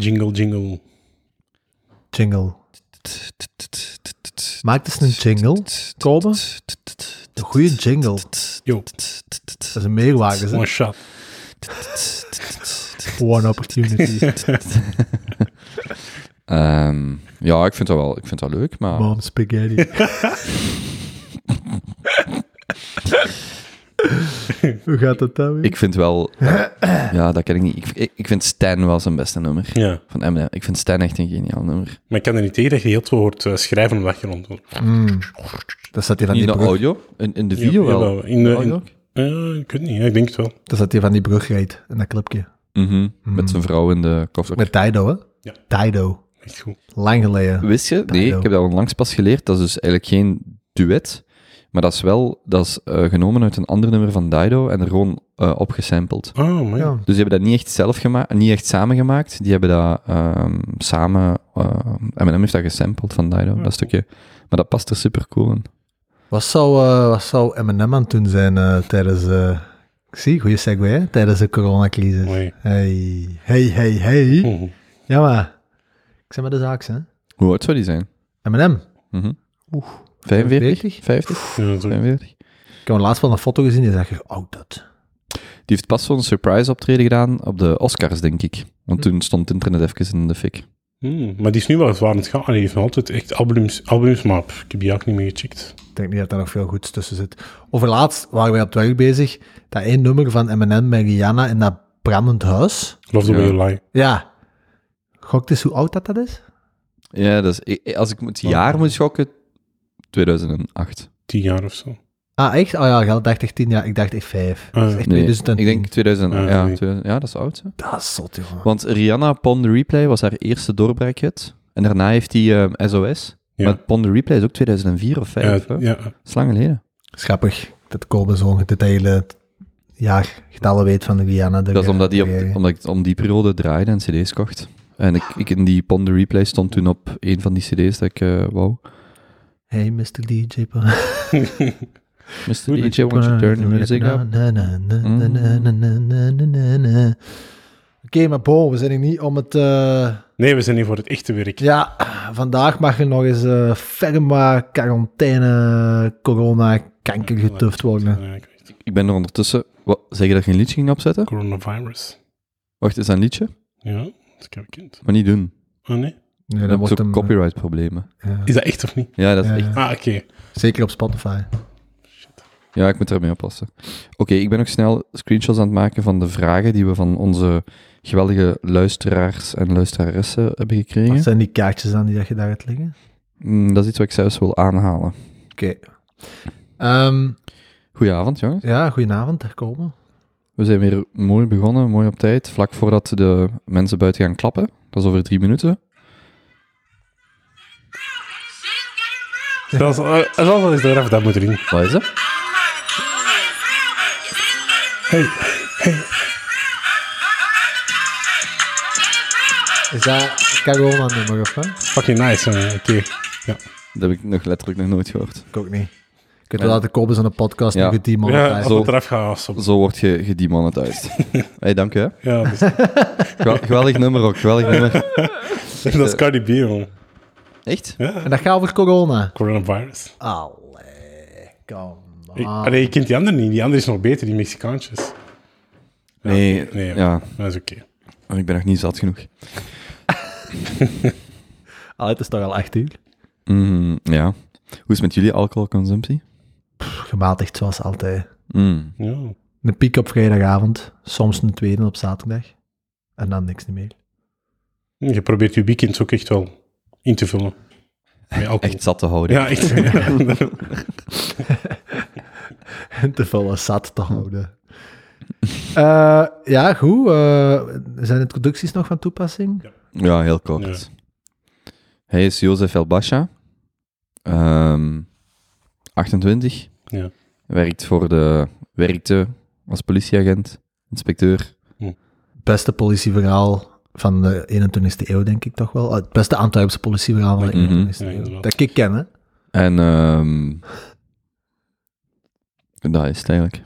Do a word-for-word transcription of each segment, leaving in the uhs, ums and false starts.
Jingle, jingle. Jingle. Maak dus een jingle, Kopen. Een goede jingle. Yo. Dat is een meerwaarde. One shot. One opportunity. um, ja, ik vind dat wel, ik vind dat leuk, maar... Mom spaghetti. Hoe gaat dat dan weer? Ik vind wel... Ja, ja dat ken ik niet. Ik, ik, ik vind Stan wel zijn beste nummer. Ja. Van Eminem. Ik vind Stan echt een geniaal nummer. Maar ik kan er niet tegen dat je heel veel hoort schrijven op de achtergrond. Mm. Dat staat hier van in die de brug. Audio? In, in de video ja, wel? In de, in, uh, ik weet niet. Ik denk het wel. Dat staat hier van die brug rijdt. In dat clipje. Mm-hmm. Mm. Met zijn vrouw in de koffer. Met Dido, hè? Ja. Dido. Echt goed. Lang geleden. Wist je? Nee, Dido. Ik heb dat onlangs pas geleerd. Dat is dus eigenlijk geen duet. Maar dat is wel, dat is uh, genomen uit een ander nummer van Dido en er gewoon uh, opgesampled. Oh, ja. Dus die hebben dat niet echt zelf gemaakt, niet echt samen gemaakt. Die hebben dat um, samen, uh, Eminem heeft dat gesampled van Dido, ja, dat stukje. Maar dat past er super cool in. Wat zou, uh, wat zou Eminem aan het doen zijn uh, tijdens, uh, ik zie, goede segue, hè? Tijdens de coronacrisis? Hey, hey, hey, hey. Oh. Ja, maar, ik zeg maar de zaak, hè. Hoe oud zou die zijn? Eminem? Mm-hmm. Oeh. vijfenveertig? vijftig? Ja, vijfenveertig. Ik heb laatst wel een foto gezien, die zag er oud uit. Die heeft pas zo'n surprise optreden gedaan op de Oscars, denk ik. Want hm. toen stond internet even in de fik. Hmm, maar die is nu wel zwaar aan het gaan. Die heeft altijd echt albums, albums maar pff, ik heb die ook niet meer gecheckt. Ik denk niet dat daar nog veel goeds tussen zit. Overlaatst waren wij op het werk bezig, dat één nummer van Eminem met Rihanna in dat brandend huis. Love the way you lie. Ja. Gokt eens hoe oud dat dat is? Ja, dat is, als ik het jaar oh. moet gokken, tweeduizend acht. tien jaar of zo. Ah, echt? Oh ja, ik dacht echt tien jaar. Ik dacht echt vijf. Ah, ja. Echt nee, ik denk tweeduizend acht. Ah, ja, nee. twintig, ja, dat is oud. Hè? Dat is zot, jongen. Want Rihanna, Pond Replay was haar eerste doorbraakhit. En daarna heeft hij um, S O S. Ja. Maar Pond Replay is ook tweeduizend vier of vijf. Ja, ja. Dat is lang geleden. Schappig dat Kobe zo'n detail jaar getallen weet van de Rihanna. De dat is omdat, die op, omdat ik om die periode draaide en cd's kocht. En ik, ik in die Pond Replay stond toen op een van die cd's dat ik uh, wou. Hey, mister D J Paul. mister D J, won't you turn the music up? Mm. Oké, okay, maar Bo, we zijn hier niet om het... Uh... Nee, we zijn hier voor het echte werk. Ja, vandaag mag er nog eens uh, ferma, quarantaine, corona, kanker getuft worden. Ik ben er ondertussen... Wat, zeg je dat je een liedje ging opzetten? Coronavirus. Wacht, is dat een liedje? Ja, dat kan ik kind. Maar niet doen. Oh, nee? Ja, dat wordt ook copyright-problemen. Ja. Is dat echt of niet? Ja, dat is ja, echt. Ah, oké. Okay. Zeker op Spotify. Shit. Ja, ik moet ermee oppassen. Oké, okay, ik ben ook snel screenshots aan het maken van de vragen die we van onze geweldige luisteraars en luisteraressen hebben gekregen. Wat zijn die kaartjes dan die dat je daar gaat liggen? Mm, dat is iets wat ik zelfs wil aanhalen. Oké. Okay. Um, goedenavond, jongens. Ja, goedenavond, daar komen. We zijn weer mooi begonnen, mooi op tijd, vlak voordat de mensen buiten gaan klappen. Dat is over drie minuten. Zoals al is eraf, dat moet erin. Wat is dat? Hey, hey. Is dat Corona-nummer of wat? Fucking nice, oké. Okay. Ja. Dat heb ik nog letterlijk nog nooit gehoord. Ik ook niet. Je kunt wel laten kopen aan een podcast ja. nu gedemonetized. Ja, zo, eraf gaat, zo word je gedemonetized. Hey, dank je. Ja, dat is... Gewel, geweldig nummer ook, geweldig nummer. Dat is Cardi B, man. Echt? Ja. En dat gaat over corona. Coronavirus. Allee, come on. Allee, je kent die andere niet. Die andere is nog beter, die Mexicaantjes. Ja, nee, nee, ja. ja. Dat is oké. Okay. Ik ben nog niet zat genoeg. Allee, het is toch al acht uur? Mm, ja. Hoe is het met jullie alcoholconsumptie? Pff, gematigd, zoals altijd. Mm. Ja. Een piek op vrijdagavond, soms een tweede op zaterdag. En dan niks meer. Je probeert je weekends ook echt wel... in te vullen. Echt zat te houden. Ja, echt. in te vullen, zat te houden. Uh, ja, goed. Uh, zijn introducties nog van toepassing? Ja, ja heel kort. Ja. Hij is Jozef Elbacha. Um, achtentwintig. Ja. Werkt voor de... Werkte als politieagent, inspecteur. Hm. Beste politieverhaal... van de eenentwintigste eeuw, denk ik toch wel. Het beste Antwerpse politieverhaal van de mm-hmm. eenentwintigste eeuw. Ja, dat ik ken, hè. En, ehm... Um, dat is het eigenlijk.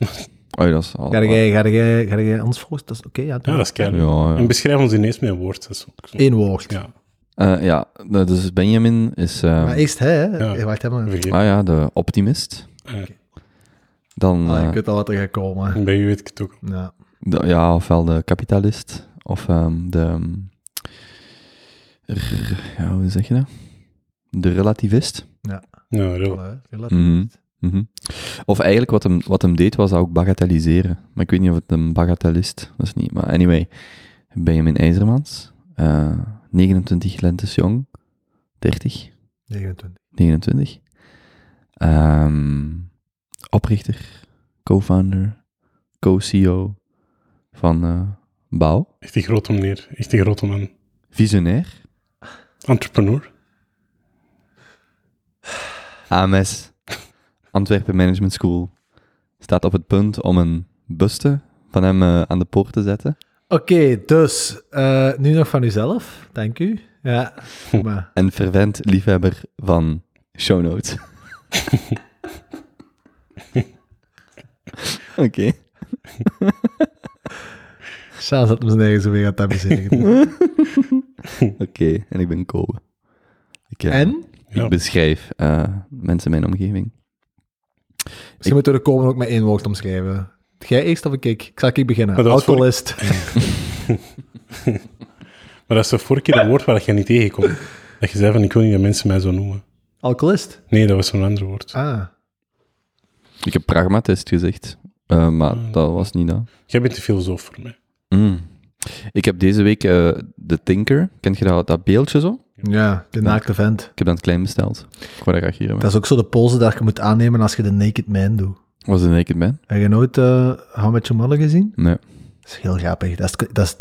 Oh, dat is al... Ga jij, ga jij, ga jij anders volgen? Dat is oké, okay, ja, ja. Dat is keihard. Ja, ja. En beschrijf ons ineens met een woord. Dat is ook zo. Eén woord. Ja. Uh, ja, dus Benjamin is... Uh... Maar eerst hij, hè? Ja. Wacht even. Vergeet. Ah ja, de optimist. Ah, okay. Dan... Ah, je uh... kunt al wat er gaan komen. Bij u weet ik het ook. Ja, de, ja ofwel de kapitalist, of um, de... Um... R- ja, hoe zeg je dat? De relativist. Ja, ja relativist. Mm-hmm. Mm-hmm. Of eigenlijk wat hem, wat hem deed, was dat ook bagatelliseren. Maar ik weet niet of het een bagatellist was, niet. Maar anyway, Benjamin IJzermans... Uh... negenentwintig lentes jong, dertig. negenentwintig. negenentwintig. Um, oprichter, co-founder, co-C E O van uh, Bouw. Echt een grote meneer, echt een grote man. Visionair. Entrepreneur. A M S, Antwerpen Management School, staat op het punt om een buste van hem uh, aan de poort te zetten. Oké, okay, dus uh, nu nog van uzelf, dank u. Ja, maar. En fervent liefhebber van Shownotes. Oké. Charles had me zijn eigen zo weer aan het bezinnigen. Oké, en ik ben Koppen. Ik, uh, en? Ik ja. beschrijf uh, mensen in mijn omgeving. Misschien ik... moeten we de Koppen ook met één woord omschrijven. Jij eerst of ik? Ik zal ik beginnen. Alcoholist. Voor... maar dat is de vorige keer een woord waar je niet tegenkomt. Dat je zei van, ik wil niet dat mensen mij zo noemen. Alcoholist? Nee, dat was zo'n ander woord. Ah. Ik heb pragmatist gezegd, uh, maar uh, dat was niet dat. Jij bent de filosoof voor mij. Mm. Ik heb deze week uh, The Thinker. Kent je dat, dat beeldje zo? Ja, de naakte vent. Ik heb dat klein besteld. Ik wou dat hier. Dat is ook zo de pose dat je moet aannemen als je de naked man doet. Was de Naked Man? Heb je nooit uh, How Met Your Molle gezien? Nee. Dat is heel grappig. Dat is, dat is,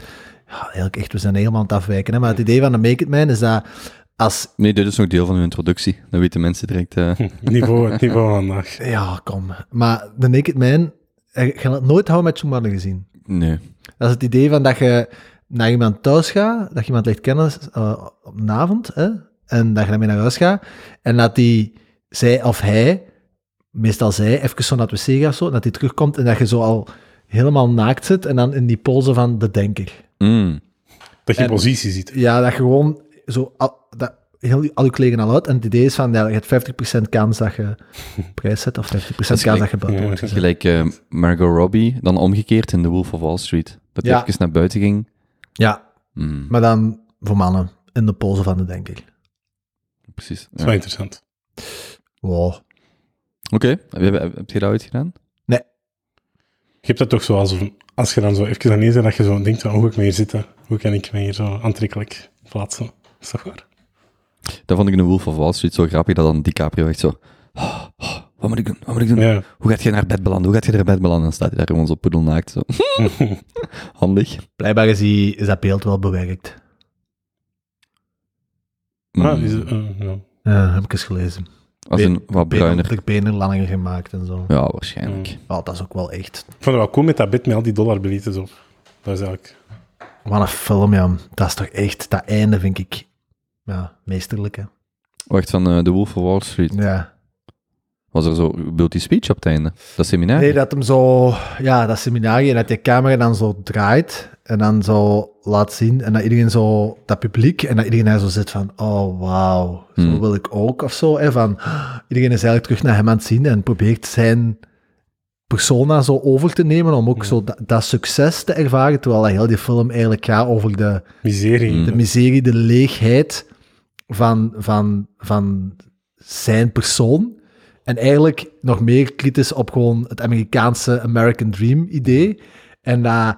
ja, eigenlijk echt, we zijn helemaal aan het afwijken. Hè? Maar het idee van de Naked Man is dat als... Nee, dit is nog deel van uw introductie. Dan weten mensen direct... Uh... niveau, niveau vandaag. Ja, kom. Maar de Naked Man... Je hebt nooit How Met Your Molle gezien? Nee. Dat is het idee van dat je naar iemand thuis gaat, dat je iemand leert kennen uh, op een avond, hè? En dat je daarmee naar huis gaat, en dat die, zij of hij... meestal zij, even zo naar het wc of zo, dat hij terugkomt en dat je zo al helemaal naakt zit en dan in die pose van de denker. Mm. Dat je en, positie ziet. Ja, dat je gewoon zo al, dat, heel, al je kleren al uit en het idee is van, ja, je hebt vijftig procent kans dat je prijs zet of vijftig procent kans gelijk, dat je buiten wordt. Ja, gelijk uh, Margot Robbie, dan omgekeerd in The Wolf of Wall Street. Dat hij ja. even naar buiten ging. Ja, mm. maar dan voor mannen, in de pose van de denker. Precies. Ja. Dat is wel interessant. Wow. Oké, okay. heb, heb je dat ooit gedaan? Nee. Je hebt dat toch zo, als, als je dan zo even aan zit, dat je zo denkt, hoe ga ik me hier zitten? Hoe kan ik me hier zo aantrekkelijk plaatsen? Is dat waar? Dat vond ik in de Wolf of Wall Street zo grappig, dat dan DiCaprio echt zo... Oh, oh, wat moet ik doen? Wat moet ik doen? Ja. Hoe gaat je naar bed belanden? Hoe gaat je naar bed belanden? Dan staat hij daar gewoon zo poedelnaakt. Zo. Handig. Blijkbaar is, die, is dat beeld wel bewerkt. Mm. Ah, is, uh, ja. ja, heb ik eens gelezen. Als een wat bruiner... benen langer gemaakt en zo. Ja, waarschijnlijk. Mm. Oh, dat is ook wel echt... Ik vond het wel cool met dat bed met al die dollarbiljetten zo. Dat is eigenlijk... Wat een film, ja. Dat is toch echt... Dat einde vind ik... Ja, meesterlijk, hè. Wacht, van uh, The Wolf of Wall Street. Ja. Was er zo... Beeld die speech op het einde? Dat seminarie? Nee, dat hem zo... Ja, dat seminarie. En dat die camera dan zo draait. En dan zo laat zien. En dat iedereen zo... Dat publiek. En dat iedereen daar zo zit van... Oh, wauw. Zo mm. wil ik ook. Of zo. Hè, van, iedereen is eigenlijk terug naar hem aan het zien. En probeert zijn persona zo over te nemen. Om ook mm. zo dat, dat succes te ervaren. Terwijl heel die film eigenlijk gaat over de... Miserie. De miserie, de leegheid van, van, van zijn persoon. En eigenlijk nog meer kritisch op gewoon het Amerikaanse American Dream idee. En dat,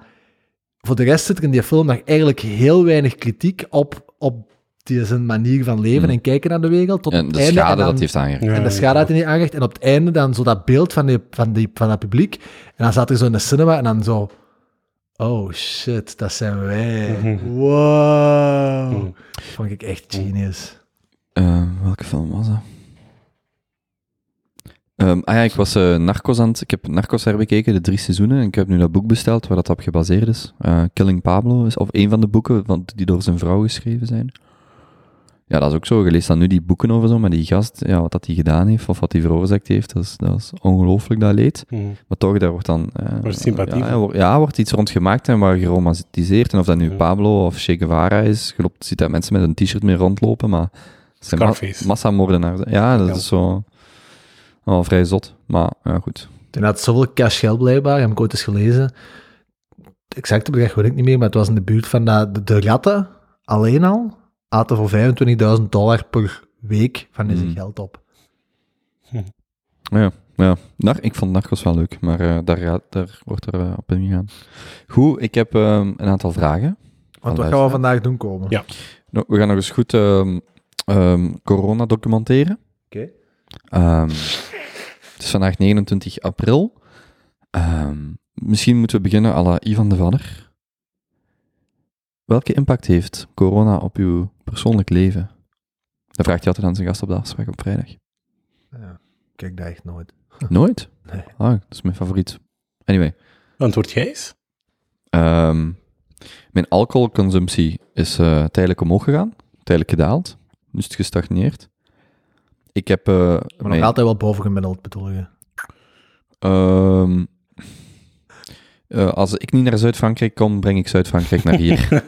voor de rest zit er in die film nog eigenlijk heel weinig kritiek op, op die zijn manier van leven mm. en kijken naar de wereld. Tot en de het schade einde, en dan, dat heeft aangericht. En de schade dat hij heeft aangericht. En op het einde dan zo dat beeld van, die, van, die, van dat publiek. En dan zat er zo in de cinema en dan zo... Oh shit, dat zijn wij. Wow. Mm. Vond ik echt genius. Uh, welke film was dat? Um, ah ja, ik was uh, Narcos aan het... Ik heb Narcos herbekeken, de drie seizoenen, en ik heb nu dat boek besteld waar dat op gebaseerd is. Uh, Killing Pablo, is, of een van de boeken van, die door zijn vrouw geschreven zijn. Ja, dat is ook zo. Je leest dan nu die boeken over zo, maar die gast, ja, wat dat hij gedaan heeft, of wat hij veroorzaakt heeft, dat is, dat is ongelooflijk, dat leed. Mm. Maar toch, daar wordt dan... Eh, wordt sympathie. Ja, wordt, ja, wordt iets rondgemaakt en waar geromatiseerd. En of dat nu mm. Pablo of Che Guevara is, je loopt, ziet dat mensen met een t-shirt mee rondlopen, maar... Scarface. Ma- massamoordenaars. Ja, dat ja. is zo... Oh, vrij zot. Maar, ja, goed. Hij had zoveel cash geld blijkbaar, heb ik ooit eens gelezen. Exacte bedrag weet ik niet meer, maar het was in de buurt van dat de, de ratten alleen al aten voor vijfentwintigduizend dollar per week van deze mm. geld op. Hm. Ja, ja. Nar- ik vond Narcos wel leuk, maar uh, daar, daar wordt er uh, op ingegaan. Goed, ik heb uh, een aantal vragen. Want wat gaan we vandaag doen komen? Ja. Nou, we gaan nog eens goed um, um, corona documenteren. Oké. Okay. Um, het is vandaag negenentwintig april. Um, misschien moeten we beginnen à la Ivan de Vadder. Welke impact heeft corona op uw persoonlijk leven? Dat vraagt hij altijd aan zijn gast op de afspraak op vrijdag. Ja, kijk daar echt nooit. Nooit? Nee. Ah, dat is mijn favoriet. Anyway. Antwoord jij eens? Um, mijn alcoholconsumptie is uh, tijdelijk omhoog gegaan, tijdelijk gedaald, nu is het gestagneerd. Ik heb... Uh, maar nog mijn... altijd wel bovengemiddeld, bedoel je? Um, uh, als ik niet naar Zuid-Frankrijk kom, breng ik Zuid-Frankrijk naar hier.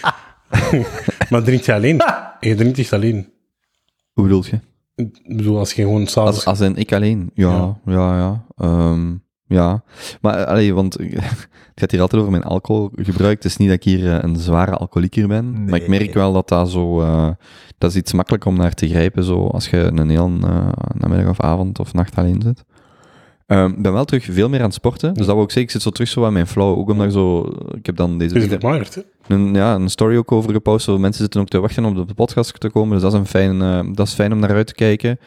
ah. Maar drinkt je alleen? Je drinkt echt alleen. Hoe bedoel je? Ik bedoel, als je gewoon s'avonds... Als, als in ik alleen? Ja, ja, ja. Ja, um, ja. Maar, allee, want het gaat hier altijd over mijn alcoholgebruik. Het is niet dat ik hier uh, een zware alcoholieker ben. Nee. Maar ik merk wel dat dat zo... Uh, dat is iets makkelijk om naar te grijpen, zo, als je een hele uh, namiddag of avond of nacht alleen zit. Ik um, ben wel terug veel meer aan het sporten. Dus dat wil ik zeggen, ik zit zo terug zo aan mijn flow. Ook omdat ik zo... Ik heb dan deze... Is het maart, hè? Een, ja, een story ook over gepost. Mensen zitten ook te wachten om op de podcast te komen. Dus dat is, een fijn, uh, dat is fijn om naar uit te kijken.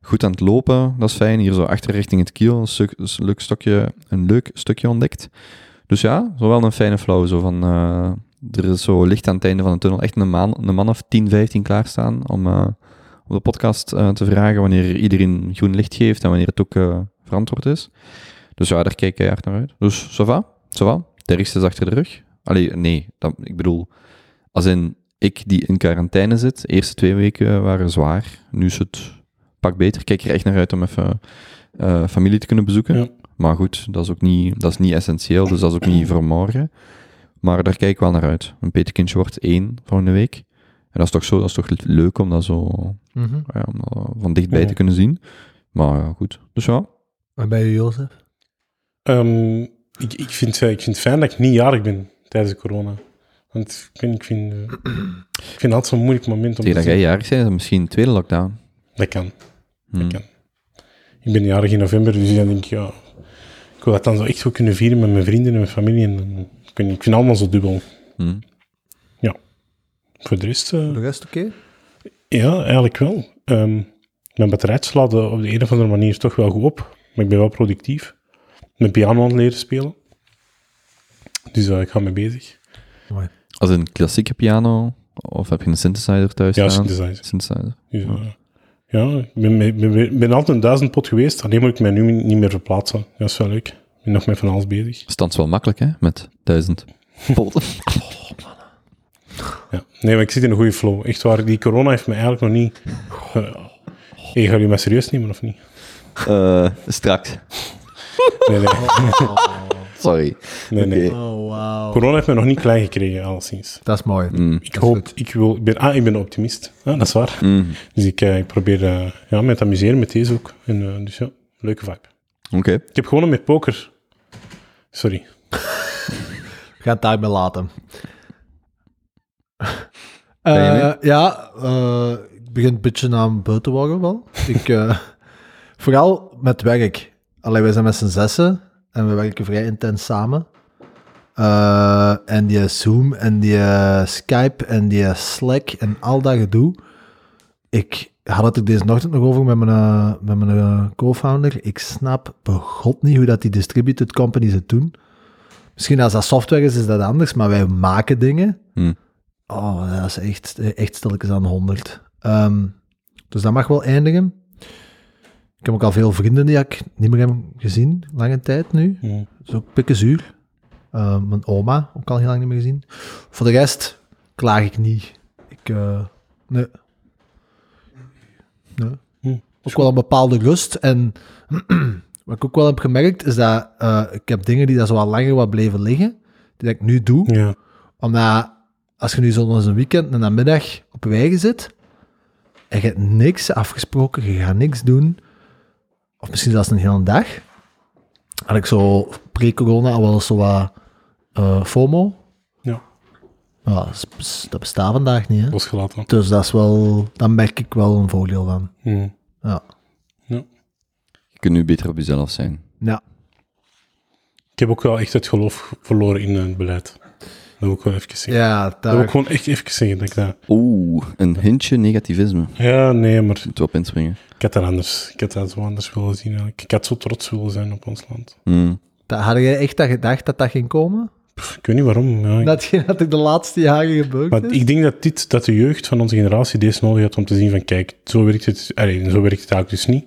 Goed aan het lopen, dat is fijn. Hier zo achter richting het kiel, een, stuk, een, leuk, stokje, een leuk stukje ontdekt. Dus ja, zo wel een fijne flow. Zo van, uh, er is zo licht aan het einde van de tunnel. Echt een man, een man of tien, vijftien klaarstaan om uh, op de podcast uh, te vragen wanneer iedereen groen licht geeft en wanneer het ook... Uh, verantwoord is. Dus ja, daar kijk ik echt naar uit. Dus, ça va, ça va. De rest is achter de rug. Allee, nee, dat, ik bedoel, als in ik die in quarantaine zit, de eerste twee weken waren zwaar, nu is het pak beter. Ik kijk er echt naar uit om even uh, familie te kunnen bezoeken. Ja. Maar goed, dat is ook niet, dat is niet essentieel, dus dat is ook niet voor morgen. Maar daar kijk ik wel naar uit. Een petekindje wordt één volgende week. En dat is toch zo, dat is toch leuk om dat zo mm-hmm. ja, om dat van dichtbij ja. te kunnen zien. Maar ja, goed. Dus ja. En bij je, Jozef? Um, ik, ik, vind, ik vind het fijn dat ik niet jarig ben tijdens de corona. Want ik vind, ik vind, uh, ik vind altijd zo'n moeilijk moment om Tegen te dat zien. Jij jarig bent, is dat misschien een tweede lockdown? Dat kan. Hmm. Dat kan. Ik ben jarig in november, dus dan denk ik, ja, ik wil dat dan zo echt goed kunnen vieren met mijn vrienden en mijn familie. En, ik, vind, ik vind allemaal zo dubbel. Hmm. Ja. Voor de rest... Uh, de rest oké? Okay? Ja, eigenlijk wel. Um, mijn batterijtjes slaat op de een of andere manier toch wel goed op. Maar ik ben wel productief. Mijn piano aan het leren spelen. Dus uh, ik ga mee bezig. Mooi. Als een klassieke piano? Of heb je een synthesizer thuis? Ja, staan? synthesizer. synthesizer. Dus, uh, oh. Ja, ik ben, ben, ben altijd een duizendpot geweest. Alleen moet ik mij nu niet meer verplaatsen. Dat is wel leuk. Ik ben nog met van alles bezig. Stands wel makkelijk, hè? Met duizend poten. Oh, man. Ja. Nee, maar ik zit in een goede flow. Echt waar, die corona heeft me eigenlijk nog niet... Uh, hey, ga je mij serieus nemen, of niet? Uh, straks. Nee, nee. Oh. Sorry. Nee, nee. Okay. Oh, wow. Corona heeft me nog niet klein gekregen, alleszins. Dat is mooi. Mm. Ik dat hoop, ik, wil, ik ben ah, ik ben een optimist. Ah, dat is waar. Mm. Dus ik, eh, ik probeer uh, ja, me te amuseren met deze ook. En, uh, dus ja, leuke vibe. Oké. Okay. Ik heb gewonnen met poker. Sorry. Ga het daarmee laten. uh, ja, uh, ik begin een beetje aan buiten te worden wel. Ik... Uh, Vooral met werk. Allee, wij zijn met z'n zessen en we werken vrij intens samen. Uh, en die Zoom en die Skype en die Slack en al dat gedoe. Ik had het er deze ochtend nog over met mijn, met mijn co-founder. Ik snap begot niet hoe dat die distributed companies het doen. Misschien als dat software is, is dat anders, maar wij maken dingen. Hmm. Oh, dat is echt, echt stilletjes aan honderd. Um, dus dat mag wel eindigen. Ik heb ook al veel vrienden die ik niet meer heb gezien, lange tijd nu. Ja. Dat is ook pikken zuur. Uh, mijn oma, ook al heel lang niet meer gezien. Voor de rest klaag ik niet. Ik, uh, nee, Ja. Hm. Ook wel een bepaalde rust. En wat ik ook wel heb gemerkt, is dat uh, ik heb dingen die daar zo wat langer wat bleven liggen, die ik nu doe. Ja. Omdat als je nu zondags een weekend en namiddag op je eigen zit, en je hebt niks afgesproken, je gaat niks doen, of misschien zelfs een hele dag, had ik zo pre-corona al wel zo wat uh, FOMO. Ja. Nou, dat bestaat vandaag niet, hè? Dat is gelaten, hè? Dus dat is wel, daar merk ik wel een voordeel van. Hmm. Ja. Ja. Je kunt nu beter op jezelf zijn. Ja. Ik heb ook wel echt het geloof verloren in het beleid. Dat wil ik wel even zeggen. Ja, daar... Dat wil ik gewoon echt even zeggen, denk ik dat. Oeh, een hintje negativisme. Ja, nee, maar... Moet je op inspringen. Ik had dat anders. Ik had dat zo anders willen zien, eigenlijk. Ik had zo trots willen zijn op ons land. Mm. Dat, had jij echt dat gedacht dat dat ging komen? Pff, ik weet niet waarom. Ja. Dat ging dat in de laatste jaren gebeurd maar is? Ik denk dat, dit, dat de jeugd van onze generatie deze nodig had om te zien van, kijk, zo werkt het, allee, zo werkt het eigenlijk dus niet.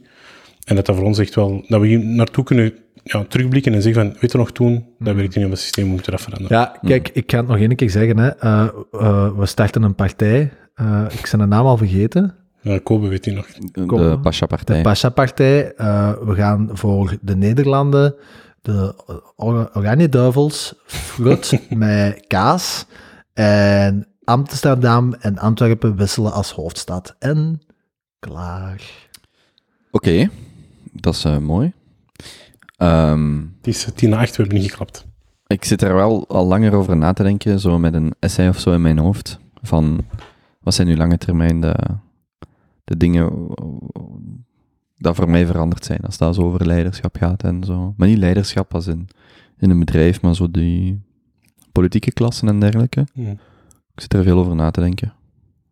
En dat dat voor ons echt wel... Dat we hier naartoe kunnen... Ja, terugblikken en zeggen van, weet je nog toen, dat werkt niet op het systeem, we moeten dat veranderen. Ja, kijk, ik ga het nog één keer zeggen, hè. Uh, uh, we starten een partij, uh, ik ben de naam al vergeten. Ja, Koppen weet hij nog. Koppen. De Pasha-partij. De Pasha-partij, uh, we gaan voor de Nederlanden, de or- oranje duivels, frut met kaas, en Amsterdam en Antwerpen wisselen als hoofdstad. En klaar. Oké, okay. Dat is uh, mooi. Um, het is tien na acht, we hebben niet geklapt. Ik zit er wel al langer over na te denken, zo met een essay of zo in mijn hoofd, van wat zijn nu lange termijn de, de dingen die voor mij veranderd zijn, als dat zo over leiderschap gaat en zo. Maar niet leiderschap als in, in een bedrijf, maar zo die politieke klassen en dergelijke. Ja. Ik zit er veel over na te denken.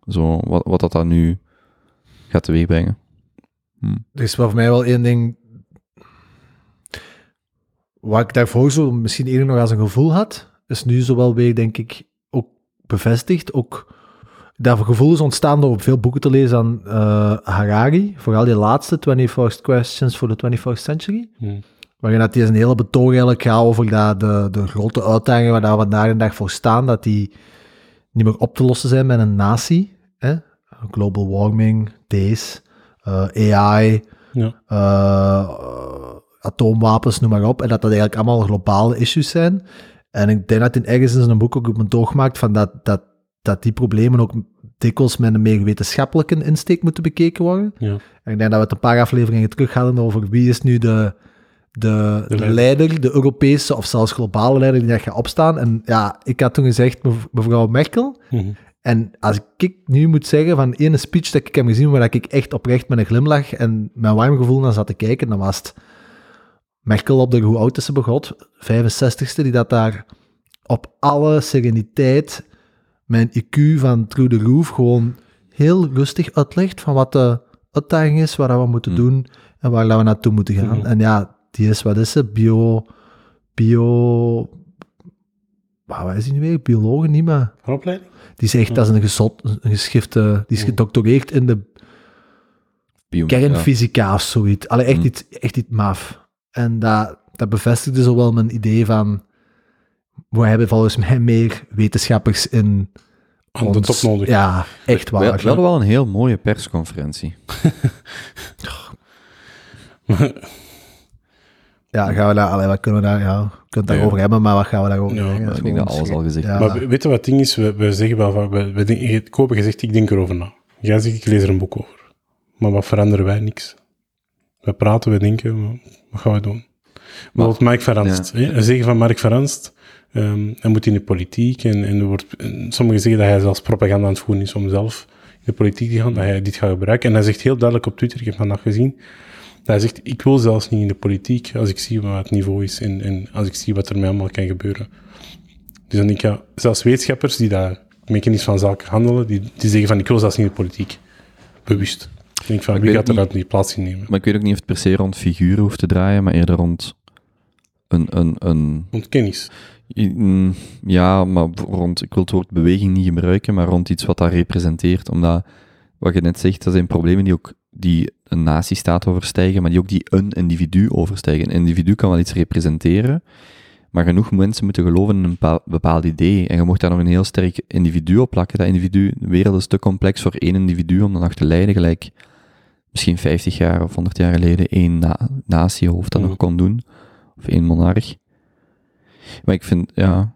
Zo, wat, wat dat dan nu gaat teweegbrengen. Hm. Er is voor mij wel één ding... Wat ik daarvoor zo misschien eerder nog als een gevoel had, is nu zowel weer, denk ik, ook bevestigd. Ook dat gevoel is ontstaan door veel boeken te lezen aan uh, Harari, vooral die laatste, twenty-first Questions for the twenty-first Century, hmm. waarin dat die een hele betoog eigenlijk gaat over dat de, de grote uitdagingen waar dat we vandaag en dag voor staan, dat die niet meer op te lossen zijn met een natie. Hè? Global warming, deze, uh, A I... Ja. Uh, atoomwapens, noem maar op, en dat dat eigenlijk allemaal globale issues zijn. En ik denk dat hij ergens in zijn boek ook op een toog maakt van dat, dat, dat die problemen ook dikwijls met een meer wetenschappelijke insteek moeten bekeken worden. Ja. En ik denk dat we het een paar afleveringen terug hadden over wie is nu de, de, de, de leider. leider, de Europese of zelfs globale leider die daar gaat opstaan. En ja, ik had toen gezegd, mevrouw Merkel, mm-hmm. En als ik nu moet zeggen van ene speech dat ik heb gezien waar ik echt oprecht met een glimlach en mijn warm gevoel naar zat te kijken, dan was het Merkel op de, hoe oud is ze begot, vijfenzestigste, die dat daar op alle sereniteit mijn I Q van through the roof gewoon heel rustig uitlegt van wat de uitdaging is, wat we moeten mm. doen en waar we naartoe moeten gaan. Mm. En ja, die is, wat is ze? Bio, bio... Wat is die nu weer? Biologen, niet meer. Opleiding? Die is echt mm. als een, gezot, een geschifte... Die is gedoctoreerd in de kernfysica of zoiets. Allee, echt, mm. iets, echt iets maf. En dat, dat bevestigde zowel mijn idee van... We hebben volgens mij meer wetenschappers in aan ons... de top nodig. Ja, echt waar. We, we hadden wel een heel mooie persconferentie. Ja, gaan we daar... Allee, wat kunnen we daar... Ja, we kunnen het daarover ja. hebben, maar wat gaan we daarover ja, hebben? Ik denk dat alles al gezegd ja. Maar weet je wat het ding is? We, we zeggen wel van... We, we, we, Kopen gezegd, ik denk erover na. Jij zegt, ik lees er een boek over. Maar wat veranderen wij? Niks. We praten, we denken, maar wat gaan we doen? Bijvoorbeeld Mark Van Ranst. Ja. Hè? Zeggen van Mark Van Ranst, um, hij moet in de politiek en, en, er wordt, en sommigen zeggen dat hij zelfs propaganda aan het voeren is om zelf in de politiek te gaan, dat hij dit gaat gebruiken. En hij zegt heel duidelijk op Twitter, ik heb vandaag gezien, dat hij zegt, ik wil zelfs niet in de politiek als ik zie wat het niveau is en, en als ik zie wat er mij allemaal kan gebeuren. Dus dan denk ik, ja, zelfs wetenschappers die daar mechanisch van zaken handelen, die, die zeggen van, ik wil zelfs niet in de politiek. Bewust. Ik denk van, maar wie gaat er dat niet plaats in nemen? Maar ik weet ook niet of het per se rond figuren hoeft te draaien, maar eerder rond een... een, een... Rond kennis? Ja, maar rond... Ik wil het woord beweging niet gebruiken, maar rond iets wat dat representeert. Omdat, wat je net zegt, dat zijn problemen die ook die een nazistaat overstijgen, maar die ook die een individu overstijgen. Een individu kan wel iets representeren, maar genoeg mensen moeten geloven in een bepaald idee. En je mocht daar nog een heel sterk individu op plakken. Dat individu, de wereld is te complex voor één individu om dan nog te leiden, gelijk... misschien vijftig jaar of honderd jaar geleden één na- natiehoofd dat mm. nog kon doen. Of één monarch. Maar ik vind, ja...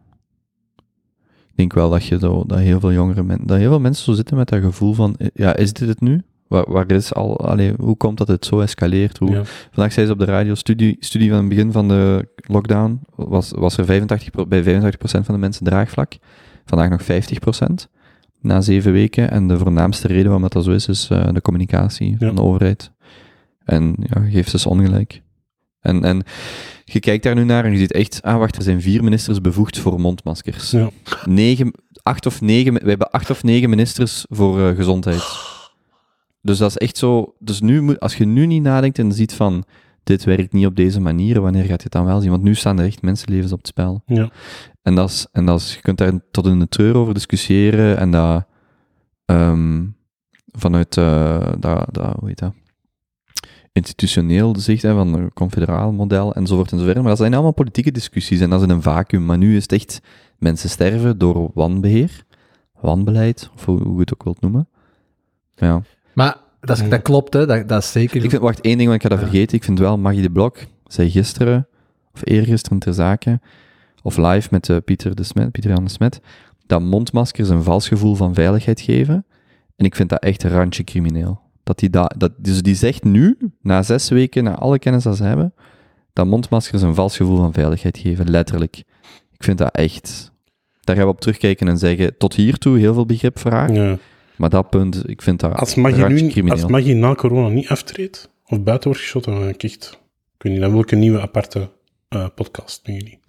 Ik denk wel dat, je zo, dat heel veel jongere mensen... Dat heel veel mensen zo zitten met dat gevoel van... Ja, is dit het nu? Waar, waar is al... Allee, hoe komt dat het zo escaleert? Hoe, ja. Vandaag zei ze op de radio... Studie, studie van het begin van de lockdown... Was, was er vijfentachtig, bij vijfentachtig procent van de mensen draagvlak. Vandaag nog vijftig procent. Na zeven weken. En de voornaamste reden waarom dat, dat zo is... Is uh, de communicatie ja. van de overheid. En ja, geeft dus ongelijk. En, en je kijkt daar nu naar en je ziet echt... Ah, wacht, er zijn vier ministers bevoegd voor mondmaskers. Ja. Negen, acht of negen... We hebben acht of negen ministers voor uh, gezondheid. Dus dat is echt zo... Dus nu, als je nu niet nadenkt en ziet van... Dit werkt niet op deze manier, wanneer gaat je het dan wel zien? Want nu staan er echt mensenlevens op het spel. Ja. En, dat is, en dat is... Je kunt daar tot in de treur over discussiëren en dat... Um, vanuit... Uh, dat, dat, hoe heet dat? Institutioneel zicht, hè, van een confederaal model enzovoort enzovoort. Maar dat zijn allemaal politieke discussies en dat is in een vacuüm. Maar nu is het echt mensen sterven door wanbeheer, wanbeleid, of hoe je het ook wilt noemen. Ja. Maar dat, is, dat klopt, hè? Dat, dat is zeker. Ik vind, wacht, één ding, want ik ga dat ja. vergeten. Ik vind wel, Maggie De Block zei gisteren, of eergisteren ter zake, of live met uh, Pieter de Smet, Pieter Jan de Smet, dat mondmaskers een vals gevoel van veiligheid geven. En ik vind dat echt een randje crimineel. Dat die, da- dat, dus die zegt nu, na zes weken, na alle kennis dat ze hebben, dat mondmaskers een vals gevoel van veiligheid geven, letterlijk. Ik vind dat echt... Daar gaan we op terugkijken en zeggen, tot hiertoe heel veel begrip vragen. Ja. Maar dat punt, ik vind dat als Maggie nu, als Maggie na corona niet aftreedt, of buiten wordt geschoten, dan kicht. Ik weet niet, dan wil ik een nieuwe aparte uh, podcast met jullie.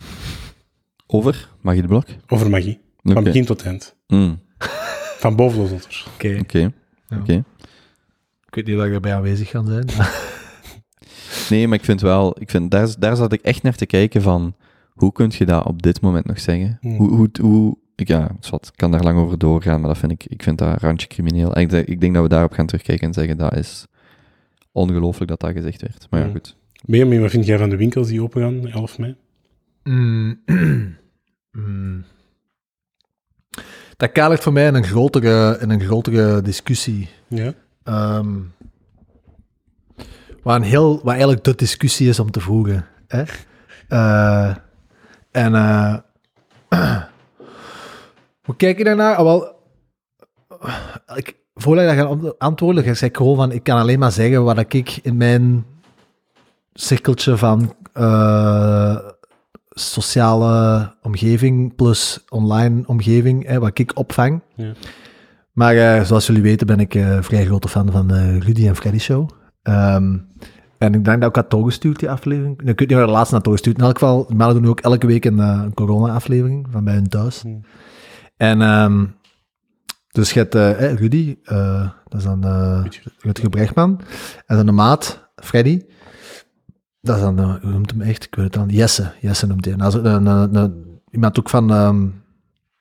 Over Maggie De Blok? Over Maggie. Van okay. begin tot eind. Mm. Van boven tot onder. Oké. Okay. Okay. Ja. Okay. Ik weet niet dat ik daarbij aanwezig kan zijn. Nee, maar ik vind wel... Ik vind, daar, daar zat ik echt naar te kijken van... Hoe kun je dat op dit moment nog zeggen? Mm. Hoe... hoe, hoe ik, ja, zwart, ik kan daar lang over doorgaan, maar dat vind ik, ik vind dat randje crimineel. Ik, ik denk dat we daarop gaan terugkijken en zeggen... Dat is ongelooflijk dat dat gezegd werd. Maar ja, mm. goed. Benjamin, wat vind jij van de winkels die opengaan, elf mei? Mm. mm. Dat kadert voor mij in een grotere, in een grotere discussie. Ja. Um, waar, een heel, waar eigenlijk de discussie is om te voeren. Hè? Uh, en uh, hoe kijk je daarnaar? Oh, wel, ik, voordat ik dat ga antwoorden, ga ik gewoon van, ik kan alleen maar zeggen wat ik in mijn cirkeltje van uh, sociale omgeving plus online omgeving, hè, wat ik opvang. Ja. Maar uh, zoals jullie weten ben ik uh, vrij grote fan van de Rudy en Freddy Show. Um, en ik denk dat ik had toegestuurd, die aflevering. Nee, ik weet niet waar de laatste had toegestuurd. In elk geval, melden we nu ook elke week een, uh, een corona-aflevering van bij hun thuis. Mm. En um, dus je hebt uh, eh, Rudy, uh, dat is dan uh, Rutger Brechtman. En dan de maat, Freddy. Dat is dan, uh, hoe noemt hem echt? Ik weet het dan, Jesse. Jesse noemt hij. Dat is een, een, een, iemand ook van um,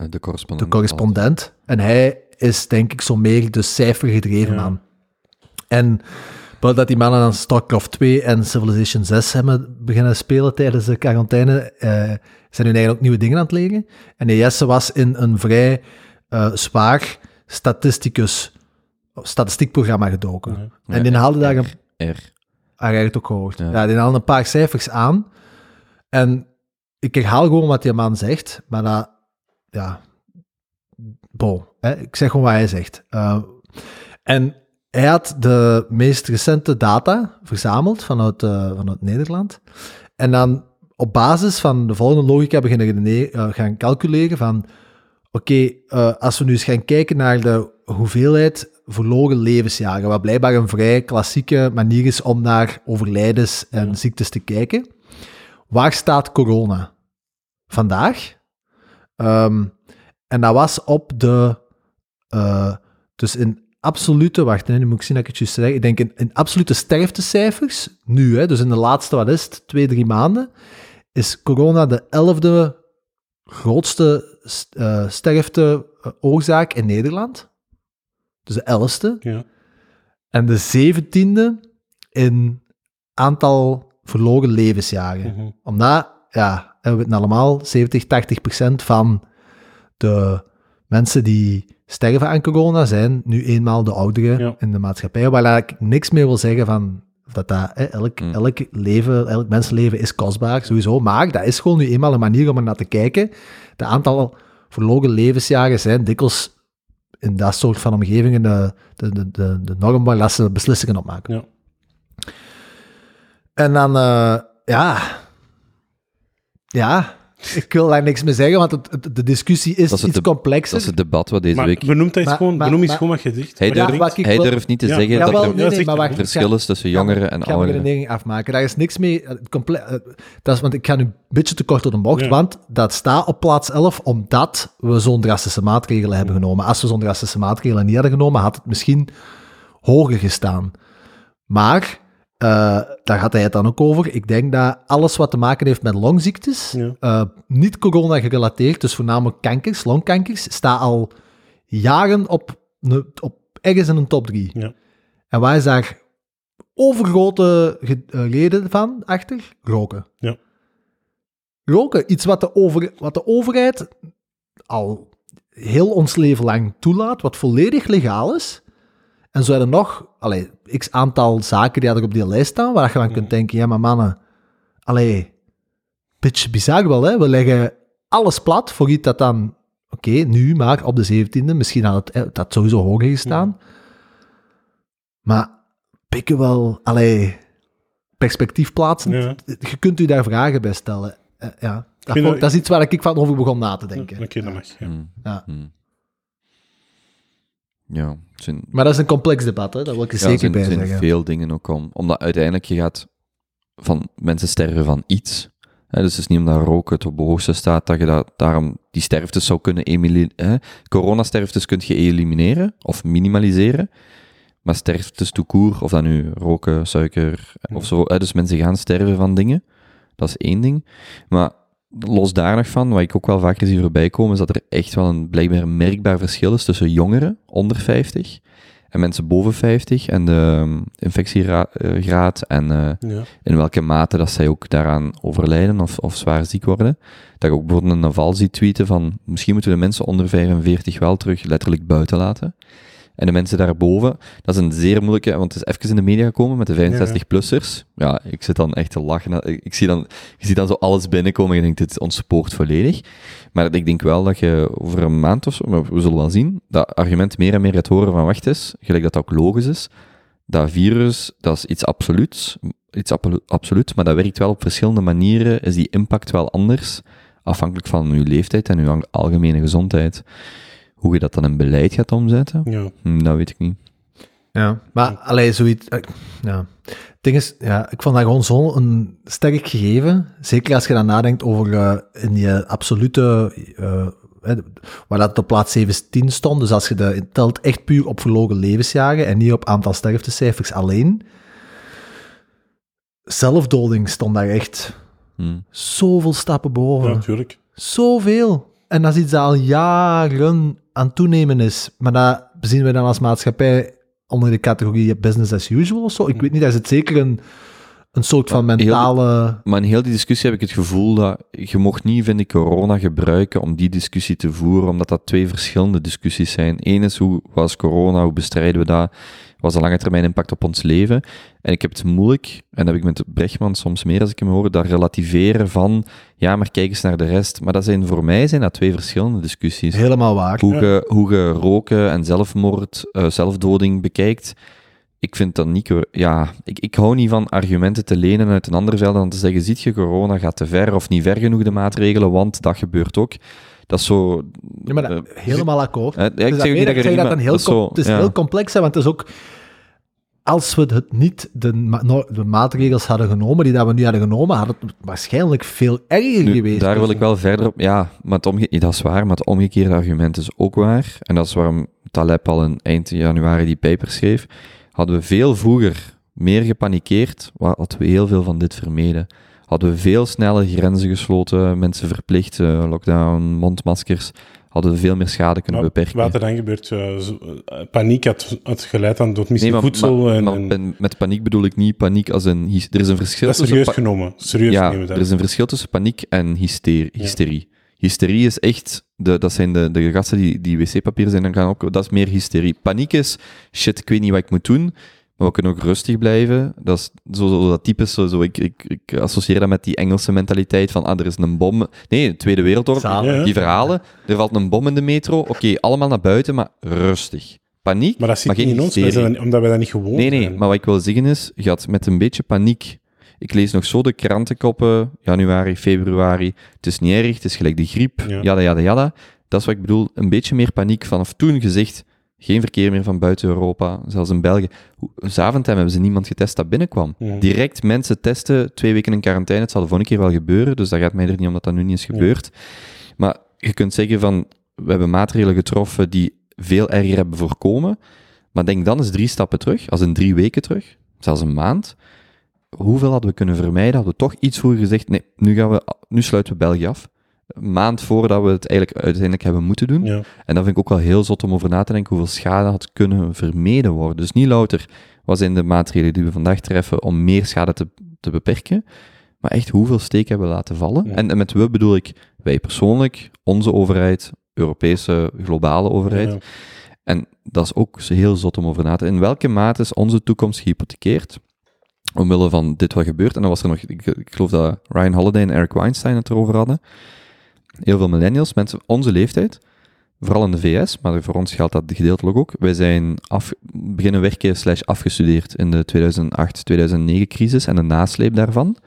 de correspondent. De correspondent. En hij... is denk ik zo meer de cijfer gedreven ja. aan. En dat die mannen dan StarCraft twee en Civilization zes hebben beginnen spelen tijdens de quarantaine, eh, zijn hun eigenlijk ook nieuwe dingen aan het leren. En Jesse was in een vrij uh, zwaar statisticus, statistiekprogramma gedoken. Ja. Ja, en die haalde daar een... R. Ah, jij hebt het ook gehoord. Ja. Ja, die haalde een paar cijfers aan. En ik herhaal gewoon wat die man zegt, maar dat... Ja... Bon, hè? Ik zeg gewoon wat hij zegt. Uh, en hij had de meest recente data verzameld vanuit, uh, vanuit Nederland. En dan op basis van de volgende logica beginnen redene- uh, gaan calculeren van... Oké, okay, uh, als we nu eens gaan kijken naar de hoeveelheid verloren levensjaren, wat blijkbaar een vrij klassieke manier is om naar overlijdens en ja. ziektes te kijken. Waar staat corona? Vandaag? Um, En dat was op de... Uh, dus in absolute... Wacht, nee, nu moet ik zien dat ik het juist zeg. Ik denk in, in absolute sterftecijfers, nu, hè, dus in de laatste, wat is het, twee, drie maanden, is corona de elfde grootste uh, sterfteoorzaak in Nederland. Dus de elfste. Ja. En de zeventiende in aantal verloren levensjaren. Mm-hmm. Omdat, ja, we weten allemaal, zeventig, tachtig procent van... de mensen die sterven aan corona zijn nu eenmaal de ouderen ja. in de maatschappij. Waar ik niks meer wil zeggen van dat, dat hè, elk, mm. elk leven, elk mensenleven is kostbaar, sowieso. Maar dat is gewoon nu eenmaal een manier om er naar te kijken. De aantal verloren levensjaren zijn dikwijls in dat soort van omgevingen de, de, de, de, de norm waar ze beslissingen op maken. Ja. En dan, uh, ja... Ja... Ik wil daar niks meer zeggen, want het, het, de discussie is, is iets de, complexer. Dat is het debat wat deze maar, week... Benoem eens gewoon, maar, benoem maar, gewoon maar, wat je zegt. Hij, durf, ja, hij durft niet te ja. zeggen ja, dat wel, er nee, nee, maar verschil is tussen jongeren en ouderen. Ik ga mijn ding afmaken. Daar is niks mee... Comple- dat is, want ik ga nu een beetje te kort door de bocht, ja. want dat staat op plaats elf omdat we zo'n drastische maatregelen ja. hebben genomen. Als we zo'n drastische maatregelen niet hadden genomen, had het misschien hoger gestaan. Maar... Uh, daar had hij het dan ook over. Ik denk dat alles wat te maken heeft met longziektes, ja. uh, niet corona gerelateerd, dus voornamelijk kankers, longkankers, staat al jaren op, op ergens in een top drie. Ja. En waar is daar overgrote reden van achter? Roken. Ja. Roken, iets wat de, over, wat de overheid al heel ons leven lang toelaat, wat volledig legaal is. En zo hadden nog allee, x aantal zaken die had ik op die lijst staan, waar je dan kunt denken, ja maar mannen, allee, beetje bizar wel hè, we leggen alles plat voor iets dat dan, oké, okay, nu maar op de zeventiende, misschien had het dat sowieso hoger gestaan, ja. maar pikken wel, allee, perspectief plaatsen, ja. je kunt u daar vragen bij stellen, uh, ja, dat, vond, dat, dat is iets waar ik van over begon na te denken. Oké, okay, dat mag, ja. ja. ja. Ja, zijn, maar dat is een complex debat, hè? Dat wil ik er ja, zeker zijn, bij zeggen. Er zijn veel dingen ook om. Omdat uiteindelijk je gaat van mensen sterven van iets. Hè? Dus het is niet omdat roken het op de hoogste staat dat je dat, daarom die sterftes zou kunnen elimineren. Coronasterftes kun je elimineren of minimaliseren. Maar sterftes tout court, of dat nu roken, suiker ja. of zo. Hè? Dus mensen gaan sterven van dingen. Dat is één ding. Maar los daar nog van, wat ik ook wel vaker zie voorbij komen, is dat er echt wel een blijkbaar merkbaar verschil is tussen jongeren onder vijftig en mensen boven vijftig en de um, infectiegraad en uh, ja. in welke mate dat zij ook daaraan overlijden of, of zwaar ziek worden. Dat ik ook bijvoorbeeld een Naval zie tweeten van misschien moeten we de mensen onder vijfenveertig wel terug letterlijk buiten laten. En de mensen daarboven, dat is een zeer moeilijke... Want het is even in de media gekomen met de vijfenzestig-plussers. Ja, ik zit dan echt te lachen. Ik, ik zie dan, je ziet dan zo alles binnenkomen en je denkt, dit ontspoort volledig. Maar ik denk wel dat je over een maand of zo... Maar we zullen wel zien, dat argument meer en meer het horen van wacht is, gelijk dat dat ook logisch is. Dat virus, dat is iets absoluuts. Iets ab- absoluut, maar dat werkt wel op verschillende manieren. Is die impact wel anders, afhankelijk van uw leeftijd en uw algemene gezondheid. Hoe je dat dan in beleid gaat omzetten, ja. hm, dat weet ik niet. Ja, maar allee, zoiets... Ja. Het ding is, ja, ik vond dat gewoon zo'n sterk gegeven, zeker als je dan nadenkt over uh, in je absolute... Uh, hè, waar dat op plaats zeventien stond, dus als je de, het telt echt puur op verloren levensjaren en niet op aantal sterftecijfers alleen. Zelfdoding stond daar echt hm. zoveel stappen boven. Ja, natuurlijk. Zoveel. En dat is iets dat al jaren aan toenemen is. Maar dat zien we dan als maatschappij onder de categorie business as usual of zo. Ik weet niet, daar zit zeker een, een soort van mentale... Heel, maar in heel die discussie heb ik het gevoel dat je mocht niet, vind ik, corona gebruiken om die discussie te voeren, omdat dat twee verschillende discussies zijn. Eén is, hoe was corona, hoe bestrijden we dat? Was een lange termijn impact op ons leven? En ik heb het moeilijk, en dat heb ik met Brechtman soms meer als ik hem hoor, dat relativeren van, ja, maar kijk eens naar de rest. Maar dat zijn, voor mij zijn dat twee verschillende discussies. Helemaal waar. Hoe je hoe ge roken en zelfmoord, uh, zelfdoding bekijkt, ik vind dat niet... Ja, ik, ik hou niet van argumenten te lenen uit een ander veld dan te zeggen, ziet je, corona gaat te ver of niet ver genoeg de maatregelen, want dat gebeurt ook. Dat is zo... Ja, maar dat, helemaal akkoord. Ja, ik dus zeg niet dat ik zeg dat dan heel... Dat com- zo, het is ja. heel complex, hè, want het is ook... Als we het niet, de, ma- de maatregels hadden genomen, die dat we nu hadden genomen, had het waarschijnlijk veel erger nu, geweest. Daar dus. wil ik wel verder op... Ja, maar het omge- ja, dat is waar, maar het omgekeerde argument is ook waar. En dat is waarom Taleb al in eind januari die paper schreef. Hadden we veel vroeger meer gepanikeerd, hadden we heel veel van dit vermeden. Hadden we veel sneller grenzen gesloten, mensen verplicht, uh, lockdown, mondmaskers, hadden we veel meer schade kunnen maar beperken. Wat er dan gebeurt, uh, paniek had, had geleid aan dood misschien nee, voedsel. Maar, en, maar, en... Met paniek bedoel ik niet paniek als een... Hy- er is een verschil dat is serieus tussen pa- genomen. Serieus ja, genomen, er is een verschil tussen paniek en hyster- hysterie. Ja. Hysterie is echt, de, dat zijn de, de gasten die, die wc-papier zijn, dan gaan ook, dat is meer hysterie. Paniek is, shit, ik weet niet wat ik moet doen, maar we kunnen ook rustig blijven. Dat is zo, zo dat typisch, zo, zo, ik, ik, ik associeer dat met die Engelse mentaliteit van, ah, er is een bom. Nee, de Tweede Wereldoorlog, Zalig, die verhalen, er valt een bom in de metro, oké, okay, allemaal naar buiten, maar rustig. Paniek, maar dat zit maar geen niet in ons, wij zijn, omdat wij dat niet gewoon zijn. Nee, nee, maar wat ik wil zeggen is, gaat met een beetje paniek. Ik lees nog zo de krantenkoppen, januari, februari, het is niet erg, het is gelijk de griep, ja. jada, jada, jada. Dat is wat ik bedoel, een beetje meer paniek. Vanaf toen gezegd, geen verkeer meer van buiten Europa, zelfs in België. Zaventem hebben ze niemand getest dat binnenkwam. Ja. Direct mensen testen, twee weken in quarantaine, het zal de volgende keer wel gebeuren, dus dat gaat mij er niet om dat dat nu niet is gebeurd. Ja. Maar je kunt zeggen van, we hebben maatregelen getroffen die veel erger hebben voorkomen, maar denk dan eens drie stappen terug, als in drie weken terug, zelfs een maand. Hoeveel hadden we kunnen vermijden? Hadden we toch iets vroeger gezegd, nee, nu, gaan we, nu sluiten we België af. Een maand voordat we het eigenlijk uiteindelijk hebben moeten doen. Ja. En dat vind ik ook wel heel zot om over na te denken, hoeveel schade had kunnen vermeden worden. Dus niet louter, wat zijn de maatregelen die we vandaag treffen om meer schade te, te beperken, maar echt hoeveel steek hebben we laten vallen. Ja. En, en met we bedoel ik, wij persoonlijk, onze overheid, Europese, globale overheid. Ja, ja. En dat is ook heel zot om over na te denken. In welke mate is onze toekomst gehypothekeerd? Omwille van dit wat gebeurt. En dan was er nog, ik, ik geloof dat Ryan Holiday en Eric Weinstein het erover hadden. Heel veel millennials, mensen onze leeftijd, vooral in de V S, maar voor ons geldt dat gedeeltelijk ook. Wij zijn af, beginnen werken slash afgestudeerd in de tweeduizend acht tweeduizend negen crisis en de nasleep daarvan.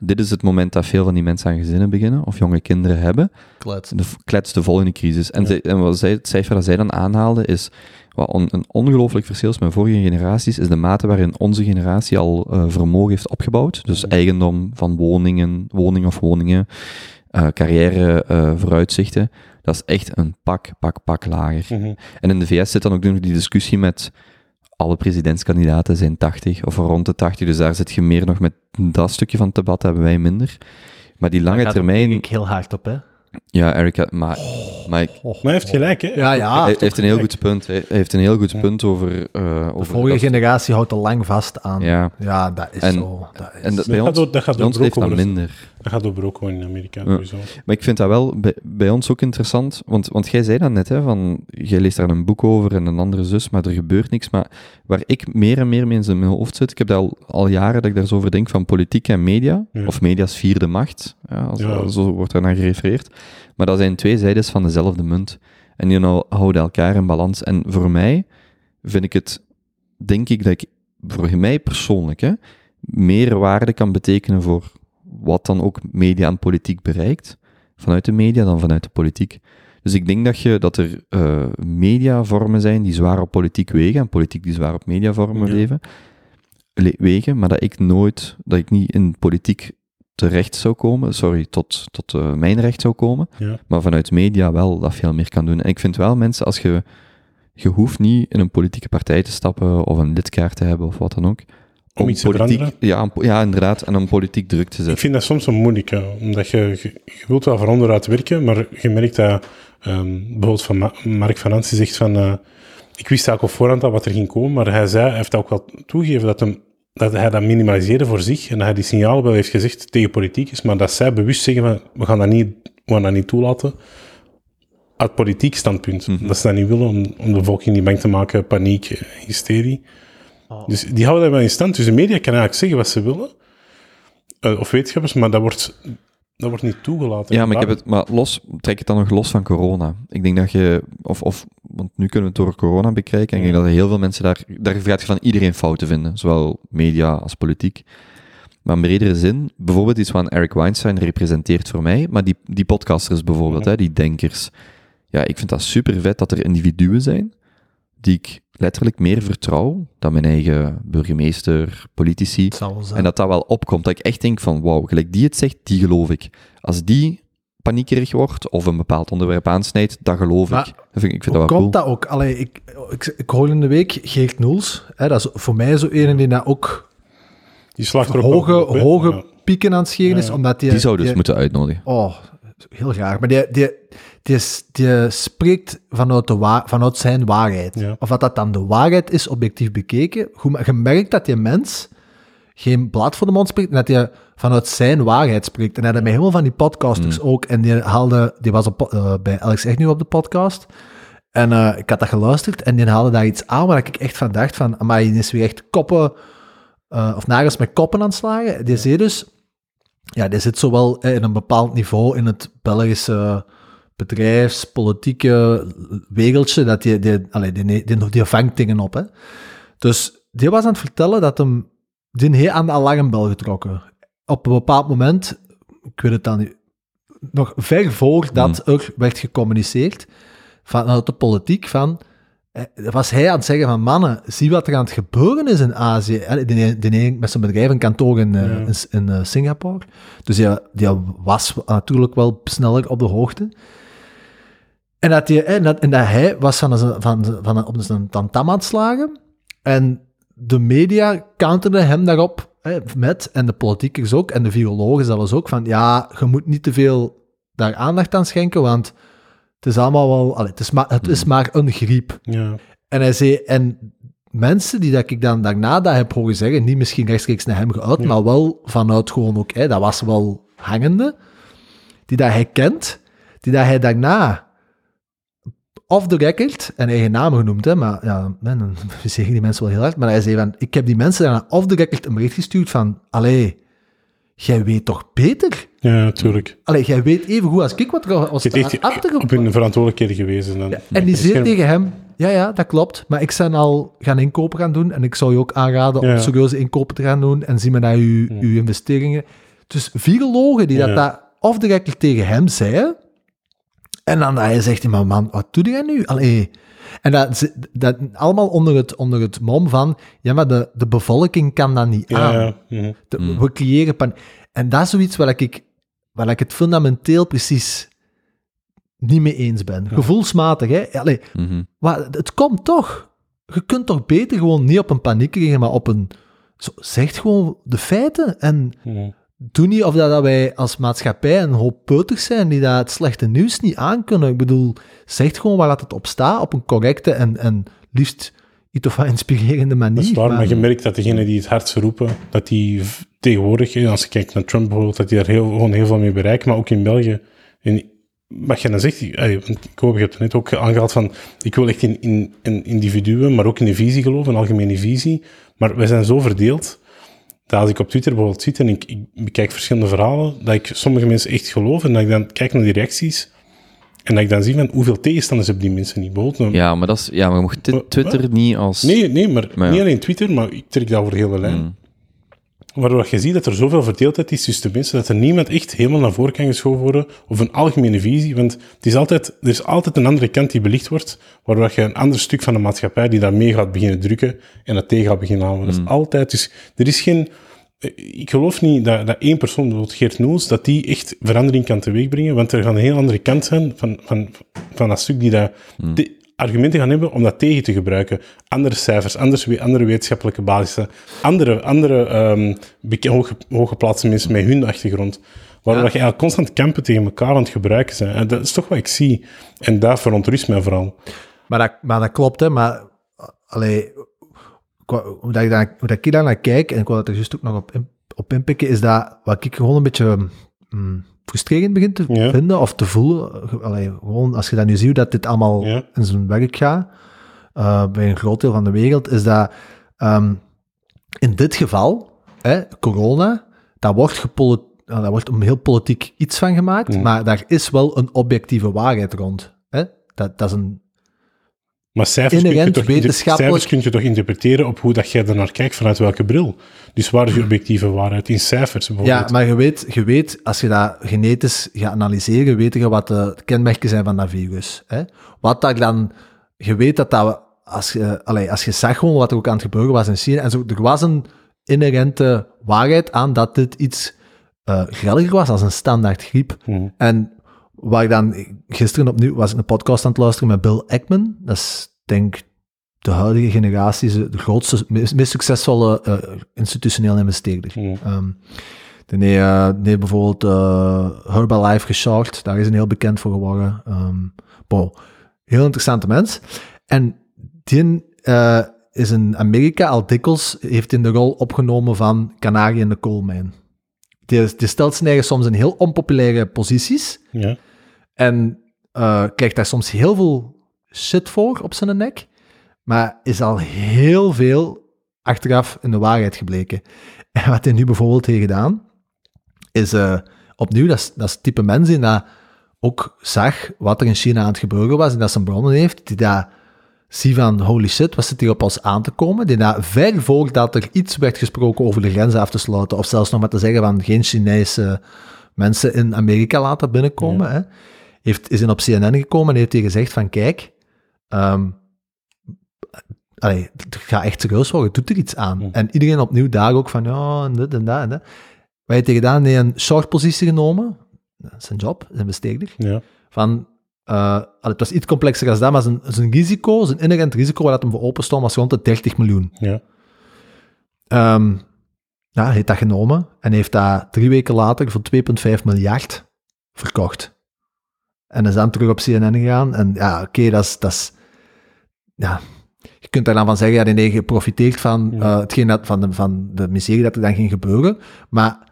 Dit is het moment dat veel van die mensen aan gezinnen beginnen, of jonge kinderen hebben. Klets. De, klets de volgende crisis. En, ja. zij, en wat zij, het cijfer dat zij dan aanhaalde is, wat on, een ongelooflijk verschil is met vorige generaties, is de mate waarin onze generatie al uh, vermogen heeft opgebouwd. Dus ja. Eigendom van woningen, woning of woningen, uh, carrière, uh, vooruitzichten. Dat is echt een pak, pak, pak lager. Mm-hmm. En in de V S zit dan ook nog die discussie met... Alle presidentskandidaten zijn tachtig, of rond de tachtig, dus daar zit je meer nog met dat stukje van het debat, hebben wij minder. Maar die lange termijn... Daar denk ik heel hard op, hè? Ja, Eric, maar... Oh, maar, ik... maar hij heeft gelijk, hè? Ja, ja. Hij heeft een heel goed punt. Hij heeft een heel goed ja. punt over... Uh, over de vorige dat... generatie houdt al lang vast aan. Ja, ja dat is en, zo. Dat is... En dat, bij dat ons, gaat, dat gaat bij ons heeft dat minder. Dat gaat over ook gewoon in Amerika. Ja. Sowieso. Maar ik vind dat wel bij, bij ons ook interessant, want, want jij zei dat net, hè, van, jij leest daar een boek over en een andere zus, maar er gebeurt niks. Maar waar ik meer en meer mee in mijn hoofd zit, ik heb dat al, al jaren dat ik daar zo over denk, van politiek en media, ja. of media's vierde macht, ja, als, ja. zo wordt daarnaar gerefereerd. Maar dat zijn twee zijdes van dezelfde munt. En die nou houden elkaar in balans. En voor mij vind ik het, denk ik dat ik, voor mij persoonlijk, hè, meer waarde kan betekenen voor wat dan ook media en politiek bereikt, vanuit de media dan vanuit de politiek. Dus ik denk dat, je, dat er uh, mediavormen zijn die zwaar op politiek wegen, en politiek die zwaar op mediavormen leven, le- wegen, maar dat ik nooit, dat ik niet in politiek terecht zou komen, sorry, tot, tot uh, mijn recht zou komen, ja. maar vanuit media wel dat veel meer kan doen. En ik vind wel, mensen, als je, je hoeft niet in een politieke partij te stappen, of een lidkaart te hebben, of wat dan ook, om, om iets politiek, te veranderen? Ja, om, ja, inderdaad, en om politiek druk te zetten. Ik vind dat soms een moeilijke, omdat je, je, je wilt wel van onderuit werken, maar je merkt dat, um, bijvoorbeeld van Ma- Mark Van Ranst zegt van, uh, ik wist eigenlijk op voorhand al wat er ging komen, maar hij zei, hij heeft ook wel toegegeven dat hem dat hij dat minimaliseerde voor zich en dat hij die signalen wel heeft gezegd tegen politiek is, maar dat zij bewust zeggen van, we gaan dat niet, we gaan dat niet toelaten uit politiek standpunt. Mm-hmm. Dat ze dat niet willen om, om de bevolking niet bang te maken, paniek, hysterie. Oh. Dus die houden dat wel in stand. Dus de media kan eigenlijk zeggen wat ze willen, uh, of wetenschappers, maar dat wordt, dat wordt niet toegelaten. Ja, maar, ik heb het, maar los, trek het dan nog los van corona. Ik denk dat je, of, of want nu kunnen we het door corona bekijken, en ik denk dat heel veel mensen daar, daar gaat je van iedereen fouten vinden, zowel media als politiek. Maar in bredere zin, bijvoorbeeld iets wat Eric Weinstein representeert voor mij, maar die, die podcasters bijvoorbeeld, ja. hè, die denkers. Ja, ik vind dat super vet dat er individuen zijn die ik letterlijk meer vertrouw dan mijn eigen burgemeester, politici. En dat dat wel opkomt. Dat ik echt denk van, wauw, gelijk die het zegt, die geloof ik. Als die paniekerig wordt of een bepaald onderwerp aansnijdt, dat geloof maar, ik. Dat vind, ik vind dat wel cool. Dat ook? Allee, ik, ik, ik hoor in de week Geert Noels. Hè, dat is voor mij zo een die dat ook die hoge, op, hoge ja. pieken aan het scheren ja, ja. is. Omdat die, die zou dus die, moeten uitnodigen. Oh, heel graag. Maar die... die Die, die spreekt vanuit, de wa- vanuit zijn waarheid. Ja. Of wat dat dan de waarheid is, objectief bekeken. Je merkt dat die mens geen blad voor de mond spreekt en dat hij vanuit zijn waarheid spreekt. En dat hij met heel veel van die podcasters mm. ook. En die haalde, die was op, uh, bij Alex Echt Nu op de podcast. En uh, ik had dat geluisterd en die haalde daar iets aan waar ik echt van dacht van, maar die is weer echt koppen, uh, of nagels met koppen aan het slagen. Die zit dus, ja, die zit zowel in een bepaald niveau in het Belgische bedrijfs, politieke wereldje, dat die, die, allee, die, die, die, die vangt dingen op. Hè. Dus die was aan het vertellen dat hem, die heeft aan de alarmbel getrokken. Op een bepaald moment, ik weet het dan niet, nog ver voordat mm. er werd gecommuniceerd, vanuit de politiek, van, was hij aan het zeggen van, mannen, zie wat er aan het gebeuren is in Azië. Die, die, die, met zijn bedrijf, een kantoor in, ja. in, in Singapore. Dus die, die was natuurlijk wel sneller op de hoogte. En dat, die, en dat, en dat hij was van, van, van, van op zijn tantam aan het slagen. En de media counterden hem daarop met, en de politiekers ook, en de virologen zelfs ook, van ja, je moet niet te veel daar aandacht aan schenken, want het is allemaal wel... Allee, het, is maar, het is maar een griep. Ja. En hij zei... En mensen die dat ik dan daarna dat heb horen zeggen, niet misschien rechtstreeks naar hem geuit, ja. maar wel vanuit gewoon ook... Hè, dat was wel hangende. Die dat hij kent, die dat hij daarna... Off the record, en eigen naam genoemd, hè, maar ja, dan zeggen die mensen wel heel hard, maar hij zei van, ik heb die mensen daarna off the record een bericht gestuurd van, allee, jij weet toch beter? Ja, natuurlijk. Allee, jij weet even goed als ik wat er was achterop. Ik ben een verantwoordelijkheid geweest. Dan. Ja, en die zei tegen hem, ja, ja, dat klopt, maar ik ben al gaan inkopen gaan doen en ik zou je ook aanraden ja. om serieuze inkopen te gaan doen en zie maar naar je, ja. uw investeringen. Dus virologen die ja. dat daar off the record tegen hem zeiden, en dan hij zegt hij, maar man, wat doe jij nu? Allee. En dat, dat allemaal onder het, onder het mom van, ja, maar de, de bevolking kan dat niet aan. Ja, ja, ja. De, mm. We creëren pan. En dat is zoiets waar ik, waar ik het fundamenteel precies niet mee eens ben. Ja. Gevoelsmatig, hè. Allee, mm-hmm. maar het komt toch. Je kunt toch beter gewoon niet op een paniekerige, maar op een... Zo, zeg gewoon de feiten en... Mm. Doe niet of dat, dat wij als maatschappij een hoop peuters zijn die dat het slechte nieuws niet aankunnen. Ik bedoel, zeg gewoon waar dat het op staat, op een correcte en, en liefst iets of wat inspirerende manier. Dat is waar, maar, maar je merkt dat degenen die het hardst roepen, dat die tegenwoordig, als je kijkt naar Trump bijvoorbeeld, dat die daar heel, gewoon heel veel mee bereiken, maar ook in België. En wat je dan zegt, ik hoop, je hebt het net ook aangehaald van, ik wil echt in, in, in individuen, maar ook in een visie geloven, een algemene visie, maar wij zijn zo verdeeld. Dat als ik op Twitter bijvoorbeeld zit en ik, ik bekijk verschillende verhalen, dat ik sommige mensen echt geloof en dat ik dan kijk naar die reacties en dat ik dan zie van hoeveel tegenstanders hebben die mensen niet. Bijvoorbeeld, ja, maar dat is, ja, maar je mocht t- Twitter maar, niet als... Nee, nee maar, maar ja. niet alleen Twitter, maar ik trek dat over de hele lijn. Mm. Waardoor je ziet dat er zoveel verdeeldheid is tussen de mensen, dat er niemand echt helemaal naar voren kan geschoven worden of een algemene visie, want het is altijd, er is altijd een andere kant die belicht wordt, waardoor je een ander stuk van de maatschappij die daar mee gaat beginnen drukken en dat tegen gaat beginnen houden. Mm. Dat is altijd, dus er is geen... Ik geloof niet dat, dat één persoon, bijvoorbeeld Geert Noels, dat die echt verandering kan teweegbrengen, want er gaat een heel andere kant zijn van, van, van dat stuk die dat... Mm. De, argumenten gaan hebben om dat tegen te gebruiken. Andere cijfers, andere, andere wetenschappelijke basissen, andere, andere um, beke- hoog, hooggeplaatste mensen met hun achtergrond, waardoor ja. je eigenlijk constant kampen tegen elkaar aan het gebruiken zijn. En dat is toch wat ik zie. En daar verontrust mij vooral. Maar dat, maar dat klopt, hè. Maar, allee, hoe, dat ik daar, hoe dat ik daar naar kijk, en ik wil dat er juist ook nog op, in, op inpikken, is dat wat ik gewoon een beetje... Mm, frustrerend begint te ja. vinden of te voelen. Allee, gewoon als je dan nu ziet dat dit allemaal ja. in zijn werk gaat, uh, bij een groot deel van de wereld, is dat um, in dit geval, hè, corona, daar wordt, gepolit- nou, daar wordt een heel politiek iets van gemaakt, mm. maar daar is wel een objectieve waarheid rond. Hè? Dat, dat is een... Maar cijfers kun, je toch wetenschappelijk... cijfers kun je toch interpreteren op hoe dat jij ernaar kijkt, vanuit welke bril. Dus waar is je objectieve waarheid? In cijfers bijvoorbeeld. Ja, maar je weet, je weet als je dat genetisch gaat analyseren, weet je wat de kenmerken zijn van dat virus. Hè? Wat daar dan... Je weet dat dat... Als je, allez, als je zag gewoon wat er ook aan het gebeuren was in China, en zo, er was een inherente waarheid aan dat dit iets uh, grelliger was als een standaard griep. Mm. En... Waar ik dan, gisteren opnieuw was ik een podcast aan het luisteren met Bill Ackman. Dat is, denk ik, de huidige generatie, de grootste, meest, meest succesvolle uh, institutioneel investeerder. Mm. Um, die heeft uh, nee, bijvoorbeeld uh, Herbalife geshort, daar is een heel bekend voor geworden. Um, Paul, heel interessante mens. En die uh, is in Amerika al dikwijls, heeft in de rol opgenomen van kanarie in de koolmijn. Die, die stelt zijn eigen soms in heel onpopulaire posities. Ja. En uh, krijgt daar soms heel veel shit voor op zijn nek. Maar is al heel veel achteraf in de waarheid gebleken. En wat hij nu bijvoorbeeld heeft gedaan, is uh, opnieuw, dat is, dat is het type mensen die dat ook zag wat er in China aan het gebeuren was en dat zijn bronnen heeft, die daar zie van, holy shit, wat zit hier op ons aan te komen? Die daar ver voordat er iets werd gesproken over de grenzen af te sluiten, of zelfs nog maar te zeggen van geen Chinese mensen in Amerika laten binnenkomen, ja. hè, heeft, is in op C N N gekomen en heeft hij gezegd van, kijk, um, allee, het gaat echt serieus worden, doet er iets aan. Ja. En iedereen opnieuw daar ook van, ja, en dit en dat en dat. Wat heeft hij gedaan? Hij heeft een short positie genomen, zijn job, zijn besteeder, ja. van... Uh, het was iets complexer als dat, maar zijn, zijn risico, zijn inherent risico waar dat hem voor openstond, was rond de dertig miljoen. Ja. Um, ja, hij heeft dat genomen en heeft dat drie weken later voor twee komma vijf miljard verkocht. En is dan terug op C N N gegaan. En ja, oké, okay, dat is... Dat is ja. Je kunt daar dan van zeggen, ja, nee, je profiteert van, ja. uh, hetgeen dat, van, de, van de miserie dat er dan ging gebeuren, maar...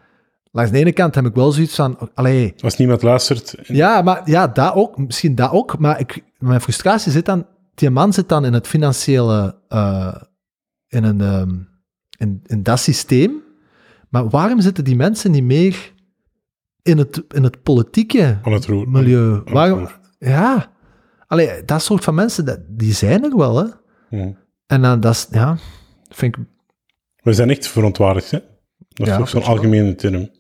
Langs de ene kant heb ik wel zoiets van... Allee, als niemand luistert... En... Ja, maar ja, dat ook, misschien dat ook, maar ik, mijn frustratie zit dan... Die man zit dan in het financiële... Uh, in, een, um, in, in dat systeem. Maar waarom zitten die mensen niet meer in het, in het politieke Aan het roer, milieu? Aan het waarom, ja, allee, dat soort van mensen, dat, die zijn er wel, hè. Ja. En dan, dat is... Ja, vind ik... We zijn echt verontwaardigd, hè. Dat is ja, ook zo'n algemene term.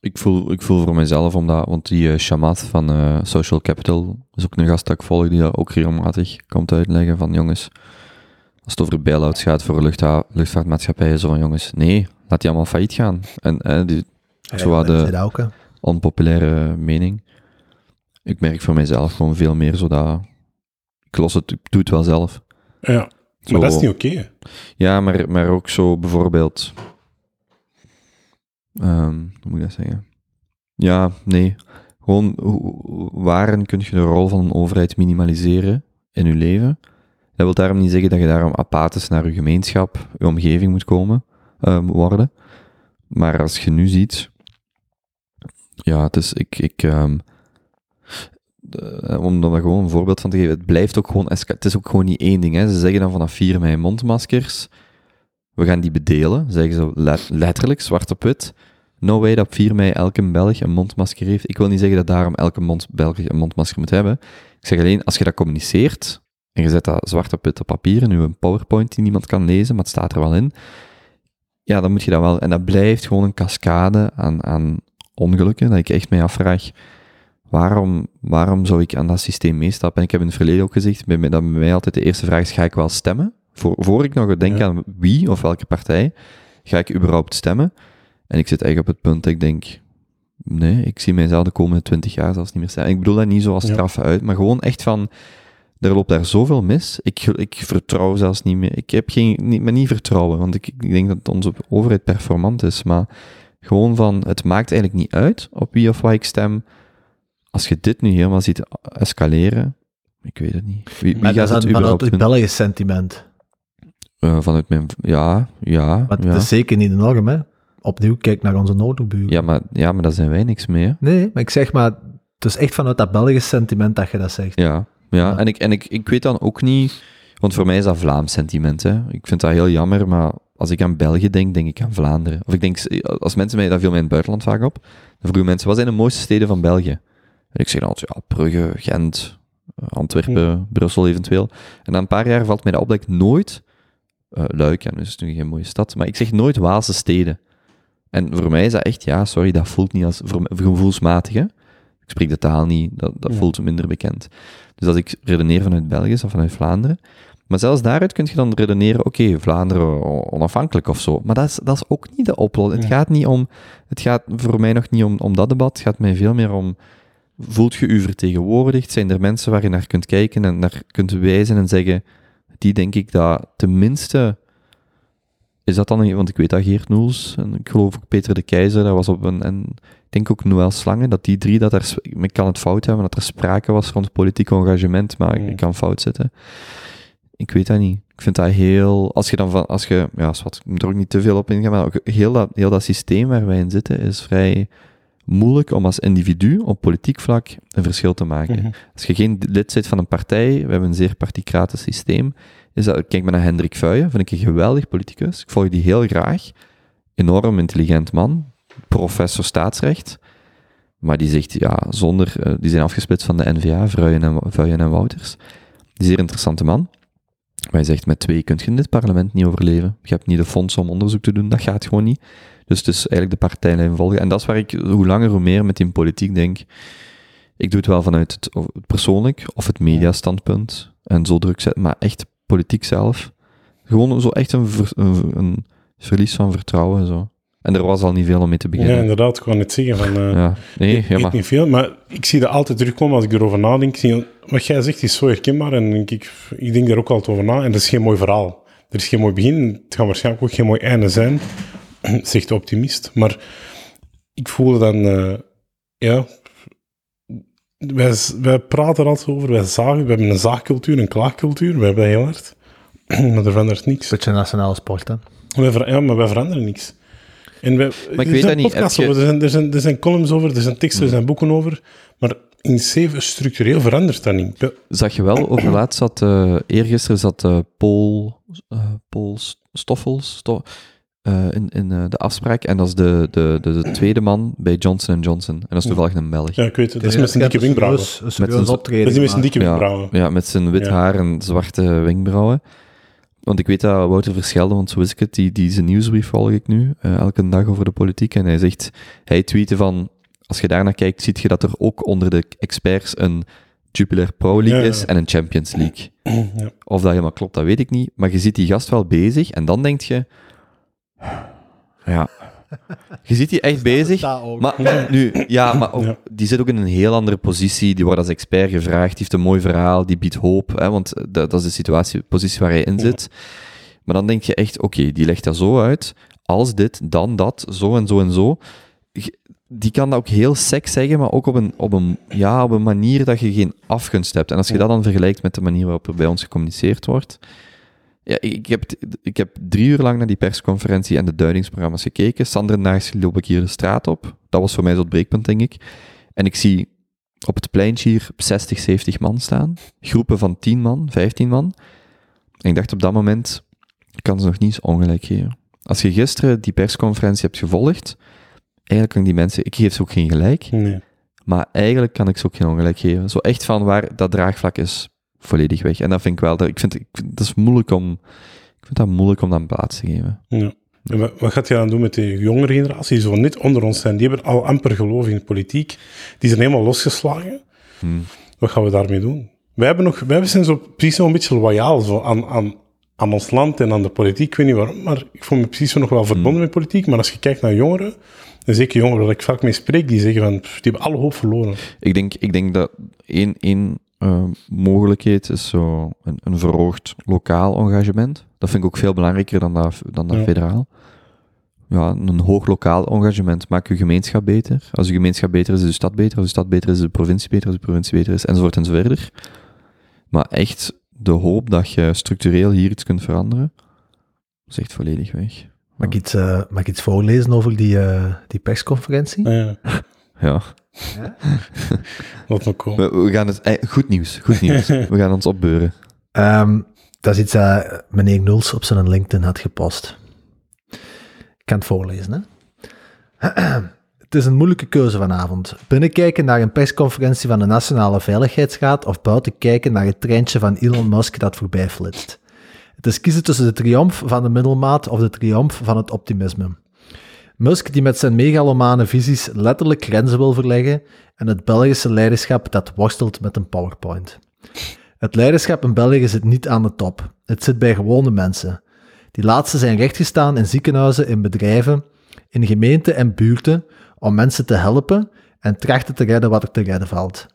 Ik voel, ik voel voor mezelf, omdat, want die uh, Chamath van uh, Social Capital is ook een gast dat ik volg, die dat ook regelmatig komt uitleggen van jongens, als het over bail-outs gaat voor luchtha- luchtvaartmaatschappijen, zo van jongens, nee, laat die allemaal failliet gaan. En eh, die, ja, zo had de ook, onpopulaire mening. Ik merk voor mezelf gewoon veel meer zo dat, ik los het, ik doe het wel zelf. Ja, zo, maar dat is niet oké. Okay, ja, maar, maar ook zo bijvoorbeeld... Um, hoe moet ik dat zeggen? Ja, nee. Gewoon, waarin kun je de rol van een overheid minimaliseren in je leven? Dat wil daarom niet zeggen dat je daarom apathisch naar je gemeenschap, je omgeving moet komen, um, worden. Maar als je nu ziet... Ja, het is... Ik, ik, um, de, om er gewoon een voorbeeld van te geven, het blijft ook gewoon... Het is ook gewoon niet één ding, hè. Ze zeggen dan vanaf vier mei mondmaskers... We gaan die bedelen, zeggen ze let- letterlijk, zwart op wit. No way dat op vier mei elke Belg een mondmasker heeft. Ik wil niet zeggen dat daarom elke mond- Belg een mondmasker moet hebben. Ik zeg alleen, als je dat communiceert, en je zet dat zwart op wit op papier, en nu een PowerPoint die niemand kan lezen, maar het staat er wel in, ja, dan moet je dat wel... En dat blijft gewoon een cascade aan, aan ongelukken, dat ik echt mij afvraag, waarom, waarom zou ik aan dat systeem meestappen? En ik heb in het verleden ook gezegd, dat bij mij altijd de eerste vraag is, ga ik wel stemmen? Voor, voor ik nog denk ja. aan wie of welke partij, ga ik überhaupt stemmen? En ik zit eigenlijk op het punt dat ik denk, nee, ik zie mijzelf de komende twintig jaar zelfs niet meer stemmen. En ik bedoel dat niet zo als straf ja. uit, maar gewoon echt van, er loopt daar zoveel mis. Ik, ik vertrouw zelfs niet meer. Ik heb geen, niet, maar niet vertrouwen, want ik, ik denk dat onze overheid performant is. Maar gewoon van, het maakt eigenlijk niet uit op wie of waar ik stem. Als je dit nu helemaal ziet escaleren, ik weet het niet. Wie, wie maar gaat dat is vanuit het Belgisch sentiment. Uh, vanuit mijn... Ja, ja. Maar dat ja. is zeker niet de norm, hè. Opnieuw, kijk naar onze noodburen. Ja maar, ja, maar daar zijn wij niks mee, hè? Nee, maar ik zeg maar... Het is echt vanuit dat Belgisch sentiment dat je dat zegt. Ja, ja. ja. en, ik, en ik, ik weet dan ook niet... Want voor mij is dat Vlaams sentiment, hè. Ik vind dat heel jammer, maar als ik aan België denk, denk ik aan Vlaanderen. Of ik denk... Als mensen mij... Dat viel mij in het buitenland vaak op. Dan vroegen mensen, wat zijn de mooiste steden van België? En ik zeg dan altijd, ja, Brugge, Gent, Antwerpen, ja. Brussel eventueel. En na een paar jaar valt mij dat op dat ik nooit... Uh, Luik, ja, dus het is nu geen mooie stad, maar ik zeg nooit Waalse steden. En voor mij is dat echt, ja, sorry, dat voelt niet als, voor, voor gevoelsmatig, hè? Ik spreek de taal niet, dat, dat ja. voelt minder bekend. Dus als ik redeneer vanuit België of vanuit Vlaanderen, maar zelfs daaruit kun je dan redeneren, oké, okay, Vlaanderen onafhankelijk of zo, maar dat is, dat is ook niet de oplossing. Ja. Het gaat niet om, het gaat voor mij nog niet om, om dat debat, het gaat mij veel meer om, voelt je u vertegenwoordigd, zijn er mensen waar je naar kunt kijken en naar kunt wijzen en zeggen... Die denk ik dat tenminste... Is dat dan... Want ik weet dat Geert Noels, en ik geloof ook Peter de Keizer, dat was op een... En ik denk ook Noëls Slangen, dat die drie, dat er... Ik kan het fout hebben, dat er sprake was rond politiek engagement, maar ik kan fout zitten. Ik weet dat niet. Ik vind dat heel... Als je dan van... Als je, ja, zwart, ik moet er ook niet te veel op ingaan, maar ook heel dat, heel dat systeem waar wij in zitten is vrij moeilijk om als individu op politiek vlak een verschil te maken. Mm-hmm. Als je geen lid bent van een partij, we hebben een zeer particratisch systeem, is dat, kijk maar naar Hendrik Vuijen, vind ik een geweldig politicus. Ik volg die heel graag. Enorm intelligent man. Professor staatsrecht. Maar die zegt, ja, zonder... Uh, die zijn afgesplitst van de N V A, Vuijen en, Vuijen en Wouters. Die zeer interessante man. Maar hij zegt, met twee kun je in dit parlement niet overleven. Je hebt niet de fondsen om onderzoek te doen, dat gaat gewoon niet. Dus het is eigenlijk de partijlijn volgen. En dat is waar ik hoe langer hoe meer met die politiek denk. Ik doe het wel vanuit het, het persoonlijk of het mediastandpunt. En zo druk zetten, maar echt politiek zelf. Gewoon zo echt een, ver, een, een verlies van vertrouwen. Zo. En er was al niet veel om mee te beginnen. Ja, inderdaad. Ik wou net zeggen van... Uh, ja. Nee, ik, ja, maar. Niet veel, maar ik zie dat altijd terugkomen als ik erover nadenk. Wat jij zegt is zo herkenbaar en denk ik, ik denk daar ook altijd over na. En dat is geen mooi verhaal. Er is geen mooi begin. Het gaat waarschijnlijk ook geen mooi einde zijn. Zegt de optimist. Maar ik voelde dan... Uh, ja... Wij, wij praten er altijd over, wij zagen, we hebben een zaagcultuur, een klaagcultuur, we hebben dat heel hard. Maar er verandert niks. Beetje nationale sport, hè? Wij ver, ja, maar wij veranderen niks. En wij, maar ik weet dat niet. Er zijn podcasts over, er zijn, er, zijn, er zijn columns over, er zijn teksten, er zijn boeken over, maar in zeven structureel verandert dat niet. Ja. Zag je wel, overlaatst zat, uh, eergisteren zat uh, Paul, uh, Paul Stoffels Sto- uh, in, in uh, de afspraak, en dat is de, de, de, de tweede man bij Johnson en Johnson. En dat is toevallig een Belg. Ja, ik weet het. Dat is met zijn dikke wenkbrauwen. Dat is met zijn dikke wenkbrauwen. Ja, met zijn wit haar en zwarte wenkbrauwen. Want ik weet dat Wouter Verschelde, want zo is ik het, die, die zijn nieuwsbrief volg ik nu, uh, elke dag over de politiek. En hij zegt, hij tweette van, als je daarnaar kijkt, ziet je dat er ook onder de experts een Jupiler Pro League ja, is ja. en een Champions League. Ja. Of dat helemaal klopt, dat weet ik niet. Maar je ziet die gast wel bezig en dan denk je... Ja, je ziet die echt bezig. Maar ja. nu, ja, maar ook, ja. die zit ook in een heel andere positie. Die wordt als expert gevraagd, die heeft een mooi verhaal, die biedt hoop, hè, want dat, dat is de situatie, positie waar hij in zit. Ja. Maar dan denk je echt, oké, okay, die legt dat zo uit, als dit, dan dat, zo en zo en zo. Die kan dat ook heel sec zeggen, maar ook op een, op een, ja, op een manier dat je geen afgunst hebt. En als je dat dan vergelijkt met de manier waarop er bij ons gecommuniceerd wordt... Ja, ik heb, ik heb drie uur lang naar die persconferentie en de duidingsprogramma's gekeken. Sander Naars loop ik hier de straat op. Dat was voor mij zo'n breekpunt, denk ik. En ik zie op het pleintje hier zestig, zeventig man staan. Groepen van tien man, vijftien man. En ik dacht op dat moment, ik kan ze nog niet eens ongelijk geven. Als je gisteren die persconferentie hebt gevolgd, eigenlijk kan die mensen, ik geef ze ook geen gelijk. Nee. Maar eigenlijk kan ik ze ook geen ongelijk geven. Zo echt van waar dat draagvlak is. Volledig weg. En dat vind ik wel... Dat, ik vind, ik vind, dat is moeilijk om... Ik vind dat moeilijk om dan plaats te geven. Ja. En wat, wat gaat je dan doen met de jongere generatie, die zo net onder ons zijn? Die hebben al amper geloof in de politiek. Die zijn helemaal losgeslagen. Hmm. Wat gaan we daarmee doen? Wij, hebben nog, wij zijn zo precies nog een beetje loyaal zo aan, aan, aan ons land en aan de politiek. Ik weet niet waarom, maar ik voel me precies nog wel verbonden hmm. met politiek. Maar als je kijkt naar jongeren... En zeker jongeren waar ik vaak mee spreek, die zeggen van... Pff, die hebben alle hoop verloren. Ik denk, ik denk dat één... één Uh, mogelijkheid is zo een, een verhoogd lokaal engagement. Dat vind ik ook veel belangrijker dan dat, dan dat ja. federaal. Ja, een hoog lokaal engagement maakt je gemeenschap beter. Als je gemeenschap beter is, is de stad beter. Als de stad beter is, is de provincie beter. Als de provincie beter is, enzovoort enzoverder. Maar echt de hoop dat je structureel hier iets kunt veranderen, is echt volledig weg. Mag ik iets, uh, mag ik iets voorlezen over die, uh, die persconferentie? Ja. ja. Ja? Wat wel cool. we, we gaan het... Goed nieuws, goed nieuws. We gaan ons opbeuren. Um, dat is iets dat uh, meneer Noels op zijn LinkedIn had gepost. Ik kan het voorlezen, hè. Het is een moeilijke keuze vanavond. Binnenkijken naar een persconferentie van de Nationale Veiligheidsraad of buiten kijken naar het treintje van Elon Musk dat voorbij flitst. Het is kiezen tussen de triomf van de middelmaat of de triomf van het optimisme. Musk, die met zijn megalomane visies letterlijk grenzen wil verleggen, en het Belgische leiderschap dat worstelt met een PowerPoint. Het leiderschap in België zit niet aan de top. Het zit bij gewone mensen. Die laatsten zijn rechtgestaan in ziekenhuizen, in bedrijven, in gemeenten en buurten, om mensen te helpen en trachten te redden wat er te redden valt.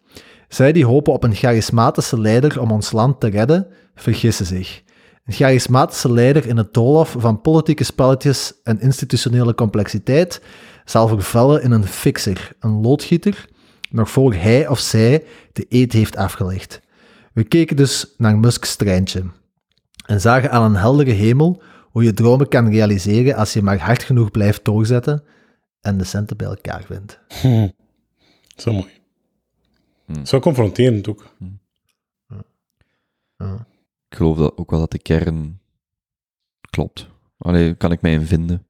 Zij die hopen op een charismatische leider om ons land te redden, vergissen zich. Een charismatische leider in het doolhof van politieke spelletjes en institutionele complexiteit zal vervallen in een fixer, een loodgieter, nog voor hij of zij de eed heeft afgelegd. We keken dus naar Musk's treintje. en zagen aan een heldere hemel hoe je dromen kan realiseren als je maar hard genoeg blijft doorzetten en de centen bij elkaar wint. Hm. Zo mooi. Hm. Zo confronterend ook. Hm. Ja. Ja. Ik geloof dat ook wel dat de kern klopt. Allee, kan ik mij in vinden.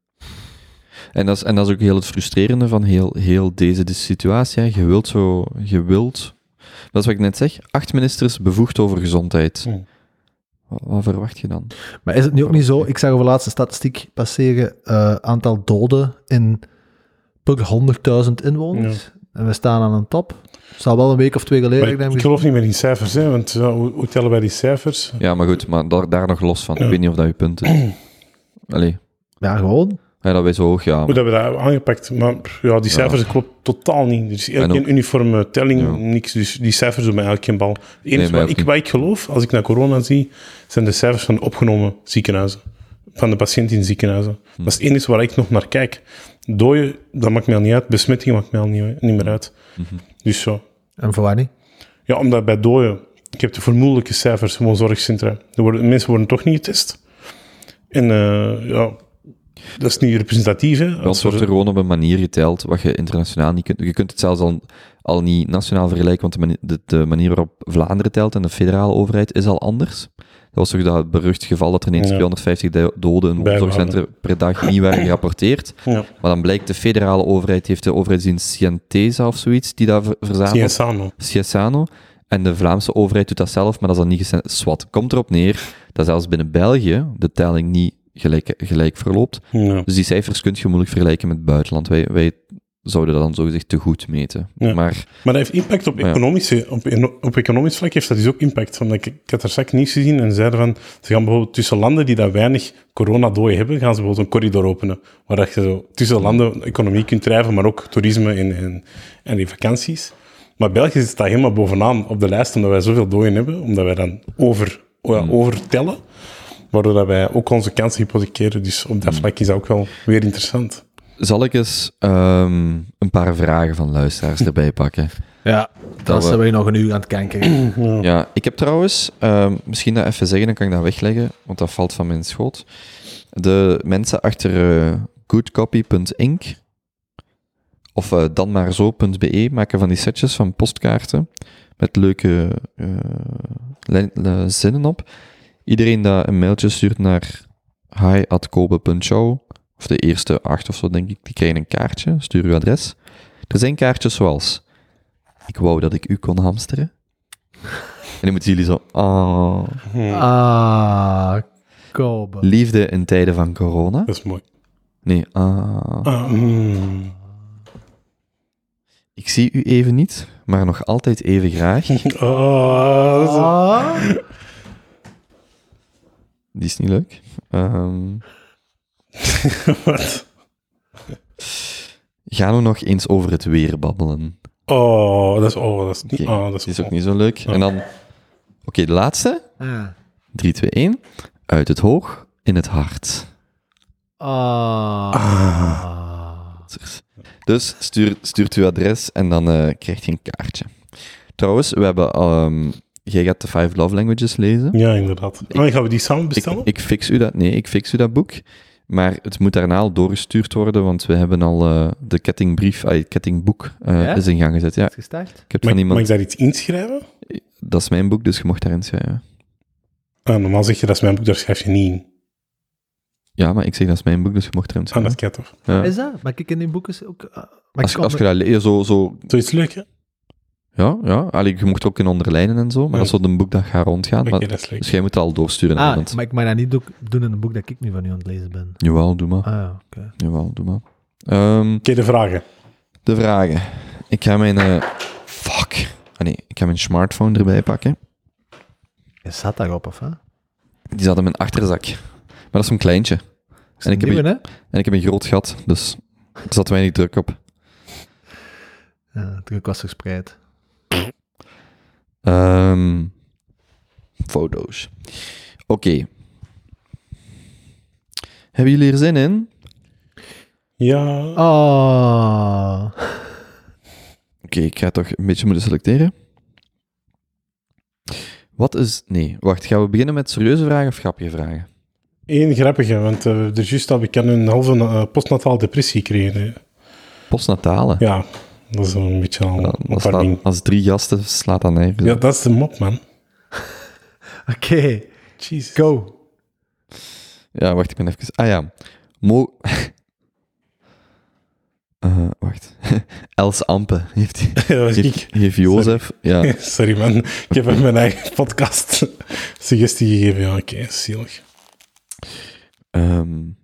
En dat is, en dat is ook heel het frustrerende van heel, heel deze de situatie. Hè. Je wilt zo... Je wilt... Dat is wat ik net zeg. Acht ministers bevoegd over gezondheid. Mm. Wat, wat verwacht je dan? Maar is het nu ook niet zo... Ik zag over laatste statistiek passeren... Uh, aantal doden in per honderdduizend inwoners. Ja. En we staan aan een top. Het zal wel een week of twee geleden... Ik, ik geloof niet meer in cijfers, hè, want uh, hoe, hoe tellen wij die cijfers? Ja, maar goed. Maar daar, daar nog los van. Ja. Ik weet niet of dat je punt is. Allee. Ja, gewoon... Ja, dat wij zo hoog, ja. Maar... Hoe hebben we dat aangepakt? Maar ja, die cijfers ja. klopt totaal niet. Er is eigenlijk ook... geen uniforme telling, ja. niks. Dus die cijfers doen mij eigenlijk geen bal. Het enige nee, wat, ik, wat ik geloof, als ik naar corona zie, zijn de cijfers van de opgenomen ziekenhuizen. Van de patiënten in ziekenhuizen. Hm. Dat is het enige waar ik nog naar kijk. Dooien, dat maakt mij al niet uit. Besmetting maakt mij al niet, niet meer uit. Mm-hmm. Dus zo. En voor waar niet? Ja, omdat bij dooien... Ik heb de vermoedelijke cijfers van zorgcentra. De worden, mensen worden toch niet getest. En uh, ja... Dat is niet representatief, hè? Bij ons wordt er gewoon op een manier geteld wat je internationaal niet kunt. Je kunt het zelfs al, al niet nationaal vergelijken, want de manier, de, de manier waarop Vlaanderen telt en de federale overheid is al anders. Dat was toch dat berucht geval dat er ineens ja. tweehonderdvijftig doden in woonzorgcentrum per dag niet werden gerapporteerd. Ja. Maar dan blijkt de federale overheid, heeft de overheidsdienst Sciensano of zoiets, die dat ver- verzamelt. Sciensano. Sciensano. En de Vlaamse overheid doet dat zelf, maar dat is dan niet gecent. Swat. Komt erop neer dat zelfs binnen België de telling niet Gelijk, gelijk verloopt. Ja. Dus die cijfers kun je moeilijk vergelijken met het buitenland. Wij, wij zouden dat dan zogezegd te goed meten. Ja. Maar, maar dat heeft impact op economische... Ja. Op, op economisch vlak heeft dat dus ook impact. Want ik, ik had er straks nieuws gezien en zeiden van... Ze gaan bijvoorbeeld tussen landen die daar weinig coronadooien hebben, gaan ze bijvoorbeeld een corridor openen. Waar dat je zo tussen landen economie kunt drijven, maar ook toerisme en, en, en die vakanties. Maar België staat helemaal bovenaan op de lijst, omdat wij zoveel dooien hebben, omdat wij dan over, ja, overtellen. Waardoor wij ook onze kansen hypothekeren. Dus op dat vlak is dat ook wel weer interessant. Zal ik eens um, een paar vragen van luisteraars erbij pakken? Ja, dat zijn we nog een uur aan het kijken. Ja. Ja, ik heb trouwens, um, misschien dat even zeggen, dan kan ik dat wegleggen, want dat valt van mijn schoot. De mensen achter uh, goodcopy punt inc of uh, danmaarzo punt be maken van die setjes van postkaarten met leuke uh, le- le- zinnen op. Iedereen dat een mailtje stuurt naar hi at kobe punt show, of de eerste acht of zo, denk ik, die krijgen een kaartje, stuur uw adres. Er zijn kaartjes zoals: ik wou dat ik u kon hamsteren. En dan moeten jullie zo... Ah, ah, Kobe. Liefde in tijden van corona. Dat is mooi. Nee, ah. ah mm. Ik zie u even niet, maar nog altijd even graag. Ah. Die is niet leuk. Um... Wat? Gaan we nog eens over het weer babbelen? Oh, dat is, oh, dat is, okay. oh, dat is, die is ook oh. niet zo leuk. Oh. En dan... Oké, okay, de laatste. Ah. drie, twee, één. Uit het hoog, in het hart. Oh. Ah. Dus stuur, stuurt uw adres en dan uh, krijg je een kaartje. Trouwens, we hebben... Um, jij gaat de Five Love Languages lezen. Ja, inderdaad. Ik, oh, gaan we die samen bestellen? Ik, ik fix u dat, nee, ik fix u dat boek. Maar het moet daarna al doorgestuurd worden, want we hebben al uh, de kettingbrief, uh, kettingboek uh, ja? is in gang gezet. Ja. Is gestart? Ik heb mag, van iemand... mag ik daar iets inschrijven? Dat is mijn boek, dus je mocht daarin schrijven. Ah, normaal zeg je dat is mijn boek, daar schrijf je niet in. Ja, maar ik zeg dat is mijn boek, dus je mocht erin schrijven. Ah, dat is toch? Ja. Is dat? Mag ik in die boeken ook... Uh, als, als je dat leest, zo... zo... Zoiets leuk, hè? Ja, ja. Allee, je mocht ook in onderlijnen en zo, maar nee. dat is zo een boek dat gaat rondgaan. Okay, maar, dus jij moet dat al doorsturen. Ah, avond. Maar ik mag dat niet do- doen in een boek dat ik nu van u aan het lezen ben. Jawel, doe maar. Ah, ja, okay. Jawel, doe maar. Um, Oké, okay, de vragen. De vragen. Ik ga mijn... Uh, fuck. Ah nee, ik ga mijn smartphone erbij pakken. Je zat daarop, of hè? Die zat in mijn achterzak. Maar dat is een kleintje. Is en, ik nieuwe, heb een, en ik heb een groot gat, dus er zat weinig druk op. Ja, druk was verspreid. Um, foto's. Oké. Okay. Hebben jullie er zin in? Ja. Oh. Oké, okay, ik ga toch een beetje moeten selecteren. Wat is... Nee, wacht. Gaan we beginnen met serieuze vragen of grappige vragen? Eén grappige, want uh, er is juist dat we kennen een halve uh, postnatale depressie kregen. Postnatale? Ja, dat is een beetje al... Ja, dat slaat, als drie gasten slaat dat even. Ja, dat is de mop, man. Oké. Okay. Jeez. Go. Ja, wacht, ik ben even... Ah ja. Mo... Uh, wacht. Els Ampe heeft, ja, dat was heeft, ik. heeft Jozef... Sorry. Ja. Sorry, man. Ik heb hem mijn eigen podcast suggestie gegeven. Ja, oké, okay, zielig. Um,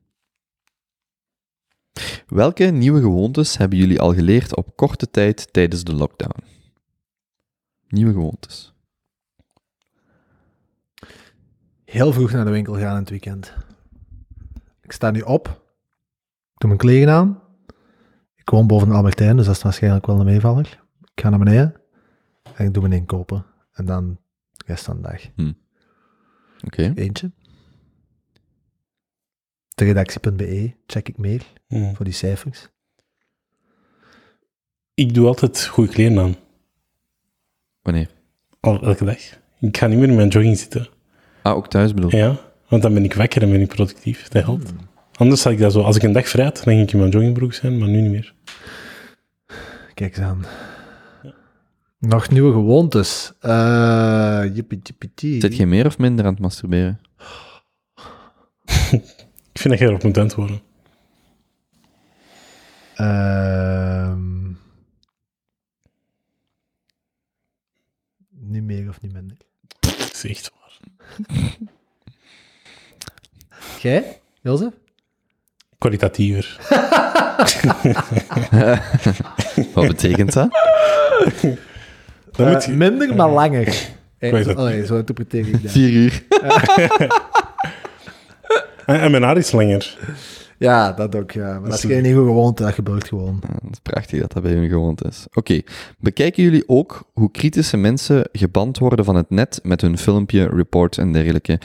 welke nieuwe gewoontes hebben jullie al geleerd op korte tijd tijdens de lockdown? Nieuwe gewoontes. Heel vroeg naar de winkel gaan in het weekend. Ik sta nu op. Ik doe mijn kleren aan. Ik woon boven de Albertijn, dus dat is waarschijnlijk wel een meevaller. Ik ga naar beneden en ik doe mijn inkopen. En dan de rest van de dag. Hm. Okay. Eentje. De redactie punt b e check ik mail hm. voor die cijfers. Ik doe altijd goede kleren aan. Wanneer? Al, elke dag. Ik ga niet meer in mijn jogging zitten. Ah, ook thuis bedoel je? Ja, want dan ben ik wakker en ben ik productief. Dat helpt. Hm. Anders had ik dat zo. Als ik een dag vrij had, dan ging ik in mijn joggingbroek zijn, maar nu niet meer. Kijk eens aan. Ja. Nog nieuwe gewoontes. Uh, jippie, jippie, jippie. Zit je meer of minder aan het masturberen? Ik vind dat je erop moet antwoorden. Uh, niet meer of niet minder. Dat is echt waar. Jij, Jozef? Kwalitatiever. Wat betekent dat? dat uh, moet je... Minder, maar langer. Hey, allee, zo interpreteer ik dat. Vier uur. en, en mijn haar is langer. Ja, dat ook. Ja. Maar dat, dat is geen nieuwe gewoonte, dat gebeurt gewoon. Ja, dat is prachtig dat dat bij hun gewoonte is. Oké, okay. Bekijken jullie ook hoe kritische mensen geband worden van het net met hun filmpje, report en dergelijke?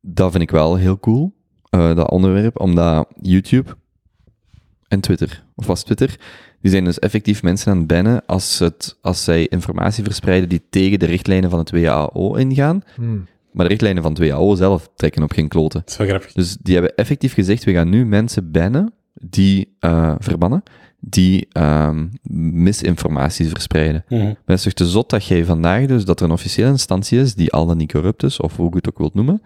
Dat vind ik wel heel cool. Uh, dat onderwerp, omdat YouTube en Twitter, of was Twitter, die zijn dus effectief mensen aan het bannen als, het, als zij informatie verspreiden die tegen de richtlijnen van het W H O ingaan. Hmm. Maar de richtlijnen van het W H O zelf trekken op geen kloten. Dat is wel grappig. Dus die hebben effectief gezegd, we gaan nu mensen bannen, die uh, verbannen, die uh, misinformatie verspreiden. Hmm. Maar het is toch te zot dat jij vandaag dus, dat er een officiële instantie is, die al dan niet corrupt is, of hoe je het ook wilt noemen,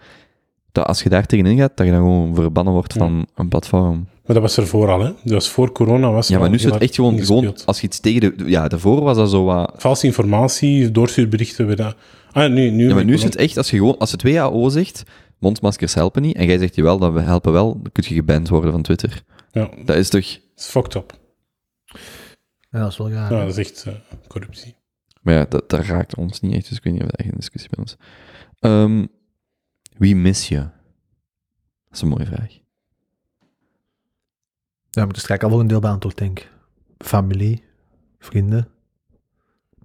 dat als je daar tegenin gaat, dat je dan gewoon verbannen wordt van ja. een platform. Maar dat was er vooral, hè? Dat was voor corona. Was ja, maar nu is het echt gewoon, gewoon... Als je iets tegen de... Ja, daarvoor was dat zo wat... Valse informatie, doorstuurberichten... Weer dat. Ah, nu... nu ja, maar nu is het echt... Als je gewoon... Als het W H O zegt, mondmaskers helpen niet, en jij zegt, jawel, dat we helpen wel, dan kun je geband worden van Twitter. Ja. Dat is toch... Dat is fucked up. Ja, dat is wel gaar. Ja, dat is echt uh, corruptie. Maar ja, dat, dat raakt ons niet echt, dus ik weet niet of dat echt een discussie bij ons... Um, Wie mis je? Dat is een mooie vraag. Ja, maar dus ga ik al voor een deel beantwoord, denk ik. Familie, vrienden,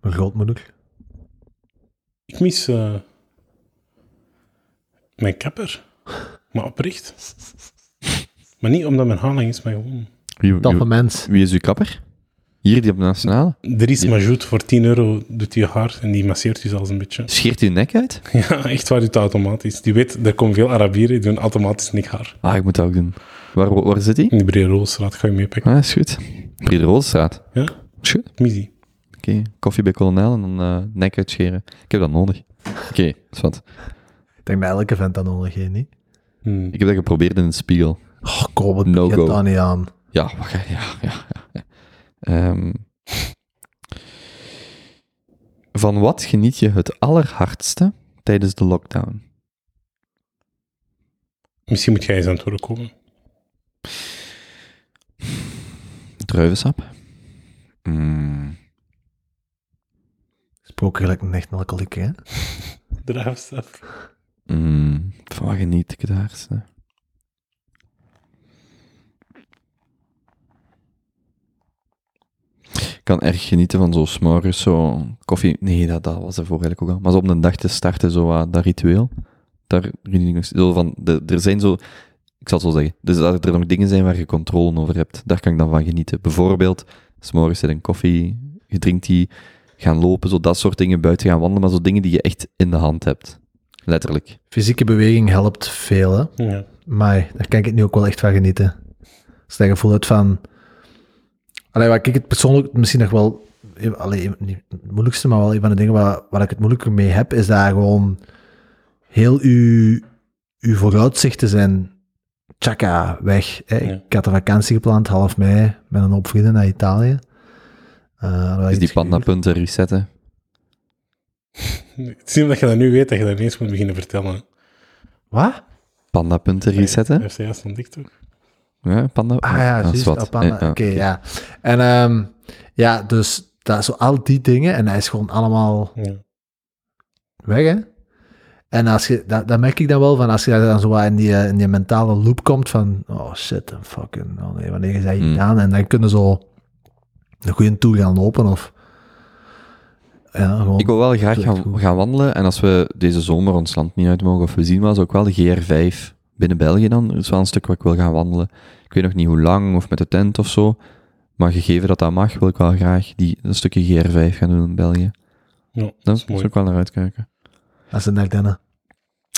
mijn grootmoeder. Ik mis uh, mijn kapper. Maar oprecht. Maar niet omdat mijn haar lang is, maar gewoon... Wie, wie, mens. Wie is uw kapper? Hier, die op de Nationale? Er is Majoet, voor tien euro doet je haar en die masseert je zelfs een beetje. Scheert je nek uit? Ja, echt waar, doet automatisch. Die weet, er komen veel Arabieren, die doen automatisch nek haar. Ah, ik moet dat ook doen. Waar, waar zit die? In de Brede Roosstraat, ga je meepakken. Ah, is goed. Brede Roosstraat? Ja. Is goed. Missie. Oké, okay. Koffie bij kolonel en dan uh, nek uitscheren. Ik heb dat nodig. Oké, okay, dat is wat. Ik denk bij elke vent dat nodig, hè, niet? Hmm. Ik heb dat geprobeerd in de spiegel. Oh, kom, het no begint daar niet aan. Ja, wacht, ja, ja, ja. ja. Um, van wat geniet je het allerhardste tijdens de lockdown? Misschien moet jij eens antwoorden komen. Druivensap. Mm. Spook gelijk een echt melkelijk, hè? Druivensap. Mm, van wat geniet ik het hardste? Ik kan erg genieten van zo'n 's morgens, zo koffie... Nee, dat, dat was ervoor eigenlijk ook al. Maar zo op een dag te starten, zo uh, dat ritueel. Daar, zo van, de, er zijn zo... Ik zal het zo zeggen. Dus dat er nog dingen zijn waar je controle over hebt, daar kan ik dan van genieten. Bijvoorbeeld, 's morgens zit een koffie, je drinkt die, gaan lopen, zo dat soort dingen, buiten gaan wandelen, maar zo dingen die je echt in de hand hebt. Letterlijk. Fysieke beweging helpt veel, hè. Ja. Maar daar kan ik het nu ook wel echt van genieten. Als je dat gevoel hebt van... Allee, waar ik het persoonlijk misschien nog wel... Allee, niet het moeilijkste, maar wel een van de dingen waar, waar ik het moeilijker mee heb, is daar gewoon heel uw, uw vooruitzichten zijn... Tjaka, weg. Hè. Ja. Ik had een vakantie gepland, half mei, met een hoop vrienden naar Italië. Uh, is die pandapunten resetten? Het is niet omdat je dat nu weet, dat je dat ineens moet beginnen vertellen. Wat? Pandapunten resetten? Heeft hij juist van TikTok? Ja, panda. Ah ja, ah, juist, ah, panda. Eh, Oké, okay, okay. ja. En um, ja, dus dat, zo al die dingen, en hij is gewoon allemaal ja. weg, hè. En als je, dat, dat merk ik dan wel, van als je dan zo in die, in die mentale loop komt van, oh shit, fucking, oh nee, wanneer is dat gedaan? Mm. En dan kunnen zo een goede tour gaan lopen of... Ja, gewoon, ik wil wel graag gaan, gaan wandelen en als we deze zomer ons land niet uit mogen of we zien wel, is ook wel de G R vijf binnen België dan. Dat is wel een stuk waar ik wil gaan wandelen. Ik weet nog niet hoe lang of met de tent of zo, maar gegeven dat dat mag, wil ik wel graag die, een stukje G R vijf gaan doen in België. Ja, dat is mooi. Zou ik wel naar uitkijken. Als het naar Denna.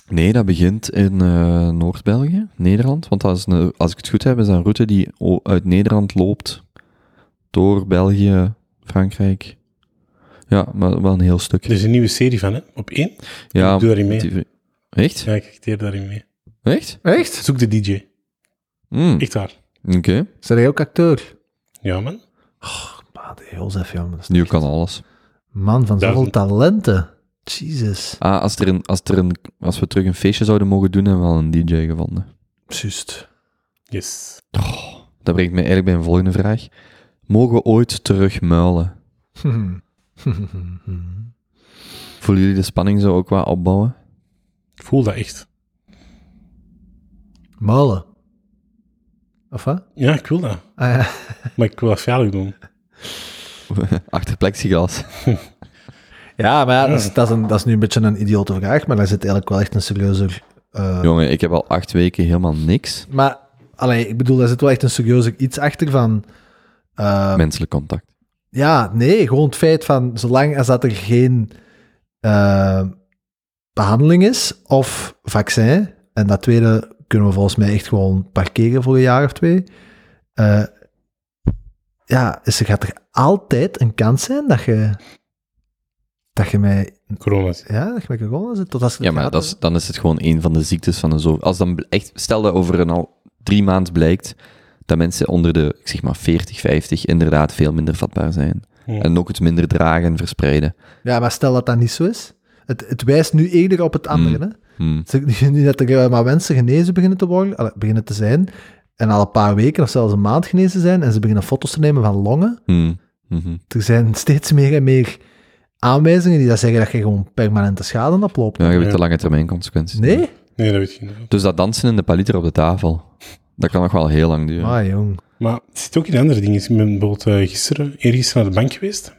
Nee, dat begint in uh, Noord-België, Nederland. Want dat is een, als ik het goed heb, is dat een route die uit Nederland loopt door België, Frankrijk. Ja, maar wel een heel stuk. Er is een nieuwe serie van, hè? Op één. Ja, ik doe daarin mee. Die... Echt? Ja, ik acteer daarin mee. Echt? Echt? Zoek de D J. Mm. Echt waar. Oké. Okay. Zijn jij ook acteur? Ja, man. Oh, maat, Jozef, ja, man. Nu kan alles. Man, van zoveel talenten. Jesus. Ah, als, er een, als, er een, als we terug een feestje zouden mogen doen, hebben we al een D J gevonden. Juist. Yes. Oh, dat brengt mij eigenlijk bij een volgende vraag. Mogen we ooit terug muilen? Voelen jullie de spanning zo ook wat opbouwen? Ik voel dat echt. Muilen? Of wat? Ja, ik wil dat. Ah, ja. Maar ik wil dat veilig doen. Achter plexiglas. Ja, maar ja, dat, is, dat, is een, dat is nu een beetje een idiote vraag, maar daar zit eigenlijk wel echt een serieuzer... Uh... Jongen, ik heb al acht weken helemaal niks. Maar, allee, ik bedoel, daar zit wel echt een serieuzer iets achter van... Uh... Menselijk contact. Ja, nee, gewoon het feit van, zolang als dat er geen uh, behandeling is, of vaccin, en dat tweede kunnen we volgens mij echt gewoon parkeren voor een jaar of twee, uh, ja, dus er gaat er altijd een kans zijn dat je... Dat je mij... Corona zit. Ja, dat je mij corona zit. Tot als ja, maar dat is, dan is het gewoon een van de ziektes van de zo... Als dan echt... Stel dat over een al drie maanden blijkt dat mensen onder de, ik zeg maar, veertig, vijftig inderdaad veel minder vatbaar zijn. Ja. En ook het minder dragen en verspreiden. Ja, maar stel dat dat niet zo is. Het, het wijst nu eerder op het andere, mm. hè. Mm. Dus nu dat er maar mensen genezen beginnen te worden, beginnen te zijn, en al een paar weken of zelfs een maand genezen zijn, en ze beginnen foto's te nemen van longen. Mm. Mm-hmm. Er zijn steeds meer en meer... aanwijzingen die dat zeggen dat je gewoon permanente schade oploopt. Ja, je weet de lange termijn consequenties. Nee? Doen. Nee, dat weet je niet. Dus dat dansen in de paliter op de tafel, dat kan nog wel heel lang duren. Ah, jong. Maar het zit ook in andere dingen. Ik ben bijvoorbeeld uh, gisteren, eergisteren naar de bank geweest.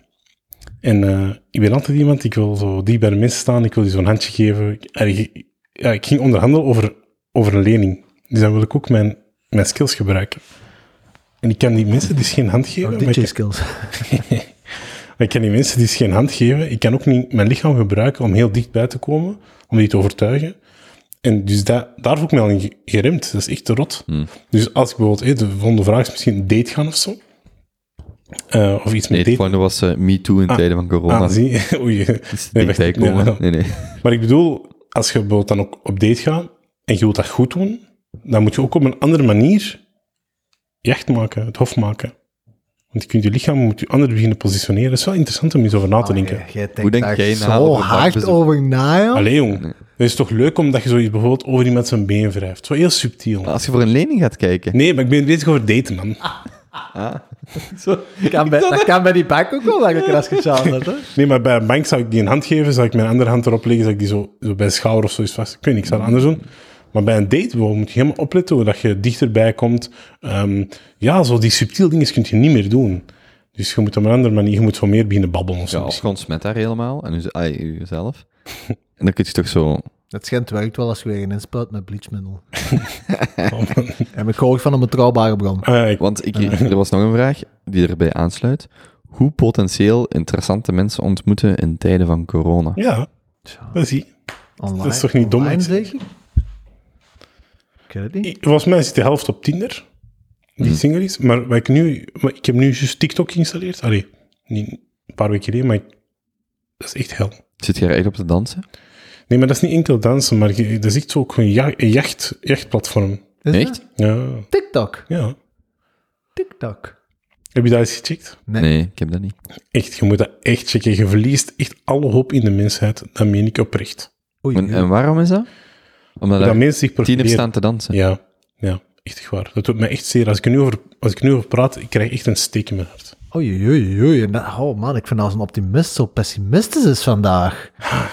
En uh, ik ben altijd iemand, ik wil zo diep bij de mensen staan, ik wil die zo'n handje geven. Ik, ik, ja, ik ging onderhandelen over, over een lening. Dus dan wil ik ook mijn, mijn skills gebruiken. En ik kan die mensen dus geen hand geven. Oh, D J-skills. Ik kan die mensen dus geen hand geven. Ik kan ook niet mijn lichaam gebruiken om heel dichtbij te komen, om die te overtuigen. En dus dat, daar voel ik me al in geremd. Dat is echt te rot. Mm. Dus als ik bijvoorbeeld... Hey, de volgende vraag is misschien een date gaan of zo. Uh, of iets nee, met date. Volgende was uh, me too in ah, tijden van corona. Ah, zie je? Oei. Nee, wacht, nee, komen. Nee, nee. Maar ik bedoel, als je bijvoorbeeld dan ook op date gaat en je wilt dat goed doen, dan moet je ook op een andere manier jacht maken, het hof maken. Want je kunt je lichaam, moet je anders beginnen positioneren. Dat is wel interessant om eens over na te denken. Oh, je, je Hoe denk jij zo hard over na, joh? Allee, jong. Nee. Het is toch leuk omdat je zoiets bijvoorbeeld over iemand zijn been wrijft. Zo heel subtiel. Als je voor een lening gaat kijken. Nee, maar ik ben bezig over daten, man. Ah, ah. Zo. Kan bij, dat kan bij die bank ook wel, dat je dat speciaal had, hè? Nee, maar bij een bank zou ik die een hand geven, zou ik mijn andere hand erop leggen, zou ik die zo, zo bij de schouder of zo eens vast... Ik weet niet, ik zou het anders doen. Maar bij een date moet je helemaal opletten hoe dat je dichterbij komt. Um, ja, zo die subtiele dingen kun je niet meer doen. Dus je moet op een andere manier, je moet zo meer beginnen babbelen. Of ja, of gewoon smet daar helemaal. En je, ah, jezelf. En dan kun je toch zo... Het schijnt werkt wel als je weer inspuit met bleachmiddel. Oh, en ik hoor van een betrouwbare bron. Ah, ik... Want ik, er was nog een vraag die erbij aansluit. hoe potentieel interessante mensen ontmoeten in tijden van corona. Ja, dat zie je. Online, dat is toch niet dom? Zeg je? Volgens mij zit de helft op Tinder, die hmm. single is. Maar wat ik, nu, ik heb nu juist TikTok geïnstalleerd. Allee, niet een paar weken geleden, maar ik, dat is echt hel. Zit jij echt op te dansen? Nee, maar dat is niet enkel dansen, maar dat is echt ook een jacht, jachtplatform. Is echt? Dat? Ja. TikTok? Ja. TikTok. Heb je dat eens gecheckt? Nee. nee, ik heb dat niet. Echt, je moet dat echt checken. Je verliest echt alle hoop in de mensheid. Dat meen ik oprecht. Oei, en, en waarom is dat? Omdat dat mensen zich profileren. Tien op staan te dansen. Ja, ja, echt waar. Dat doet mij echt zeer. Als ik er nu over, als ik er nu over praat, ik krijg echt een steek in mijn hart. Oei, oei, oei. Oh man, ik vind als een optimist zo pessimistisch is vandaag.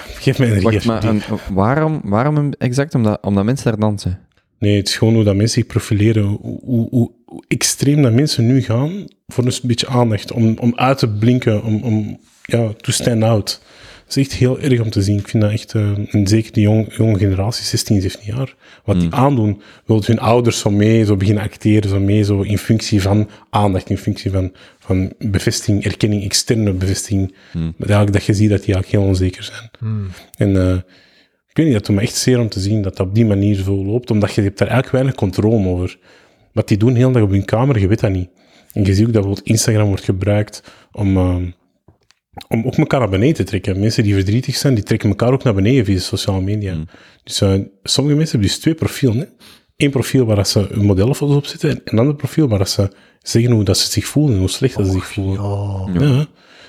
Geef mij een reactie. Waarom, waarom exact? Omdat, omdat mensen daar dansen? Nee, het is gewoon hoe dat mensen zich profileren. Hoe, hoe, hoe, hoe extreem dat mensen nu gaan voor een beetje aandacht. Om, om uit te blinken, om, om ja, to stand out. Dat is echt heel erg om te zien. Ik vind dat echt, uh, en zeker die jong, jonge generatie, zestien, zeventien jaar, wat die mm. aandoen, wil hun ouders zo mee, zo beginnen acteren, zo mee, zo in functie van aandacht, in functie van, van bevestiging, erkenning, externe bevestiging. Mm. Eigenlijk dat je ziet dat die eigenlijk heel onzeker zijn. Mm. En uh, ik weet niet, dat doet me echt zeer om te zien dat dat op die manier zo loopt, omdat je hebt daar eigenlijk weinig controle over. Wat die doen heel dag op hun kamer, je weet dat niet. En je ziet ook dat bijvoorbeeld Instagram wordt gebruikt om... Uh, om ook elkaar naar beneden te trekken. Mensen die verdrietig zijn, die trekken elkaar ook naar beneden via sociale media. Mm. Dus uh, sommige mensen hebben dus twee profielen. Hè? Eén profiel waar ze hun modellenfoto's op zitten en een ander profiel waar ze zeggen hoe dat ze zich voelen en hoe slecht dat ze zich voelen. Oh, ja. Ja, dat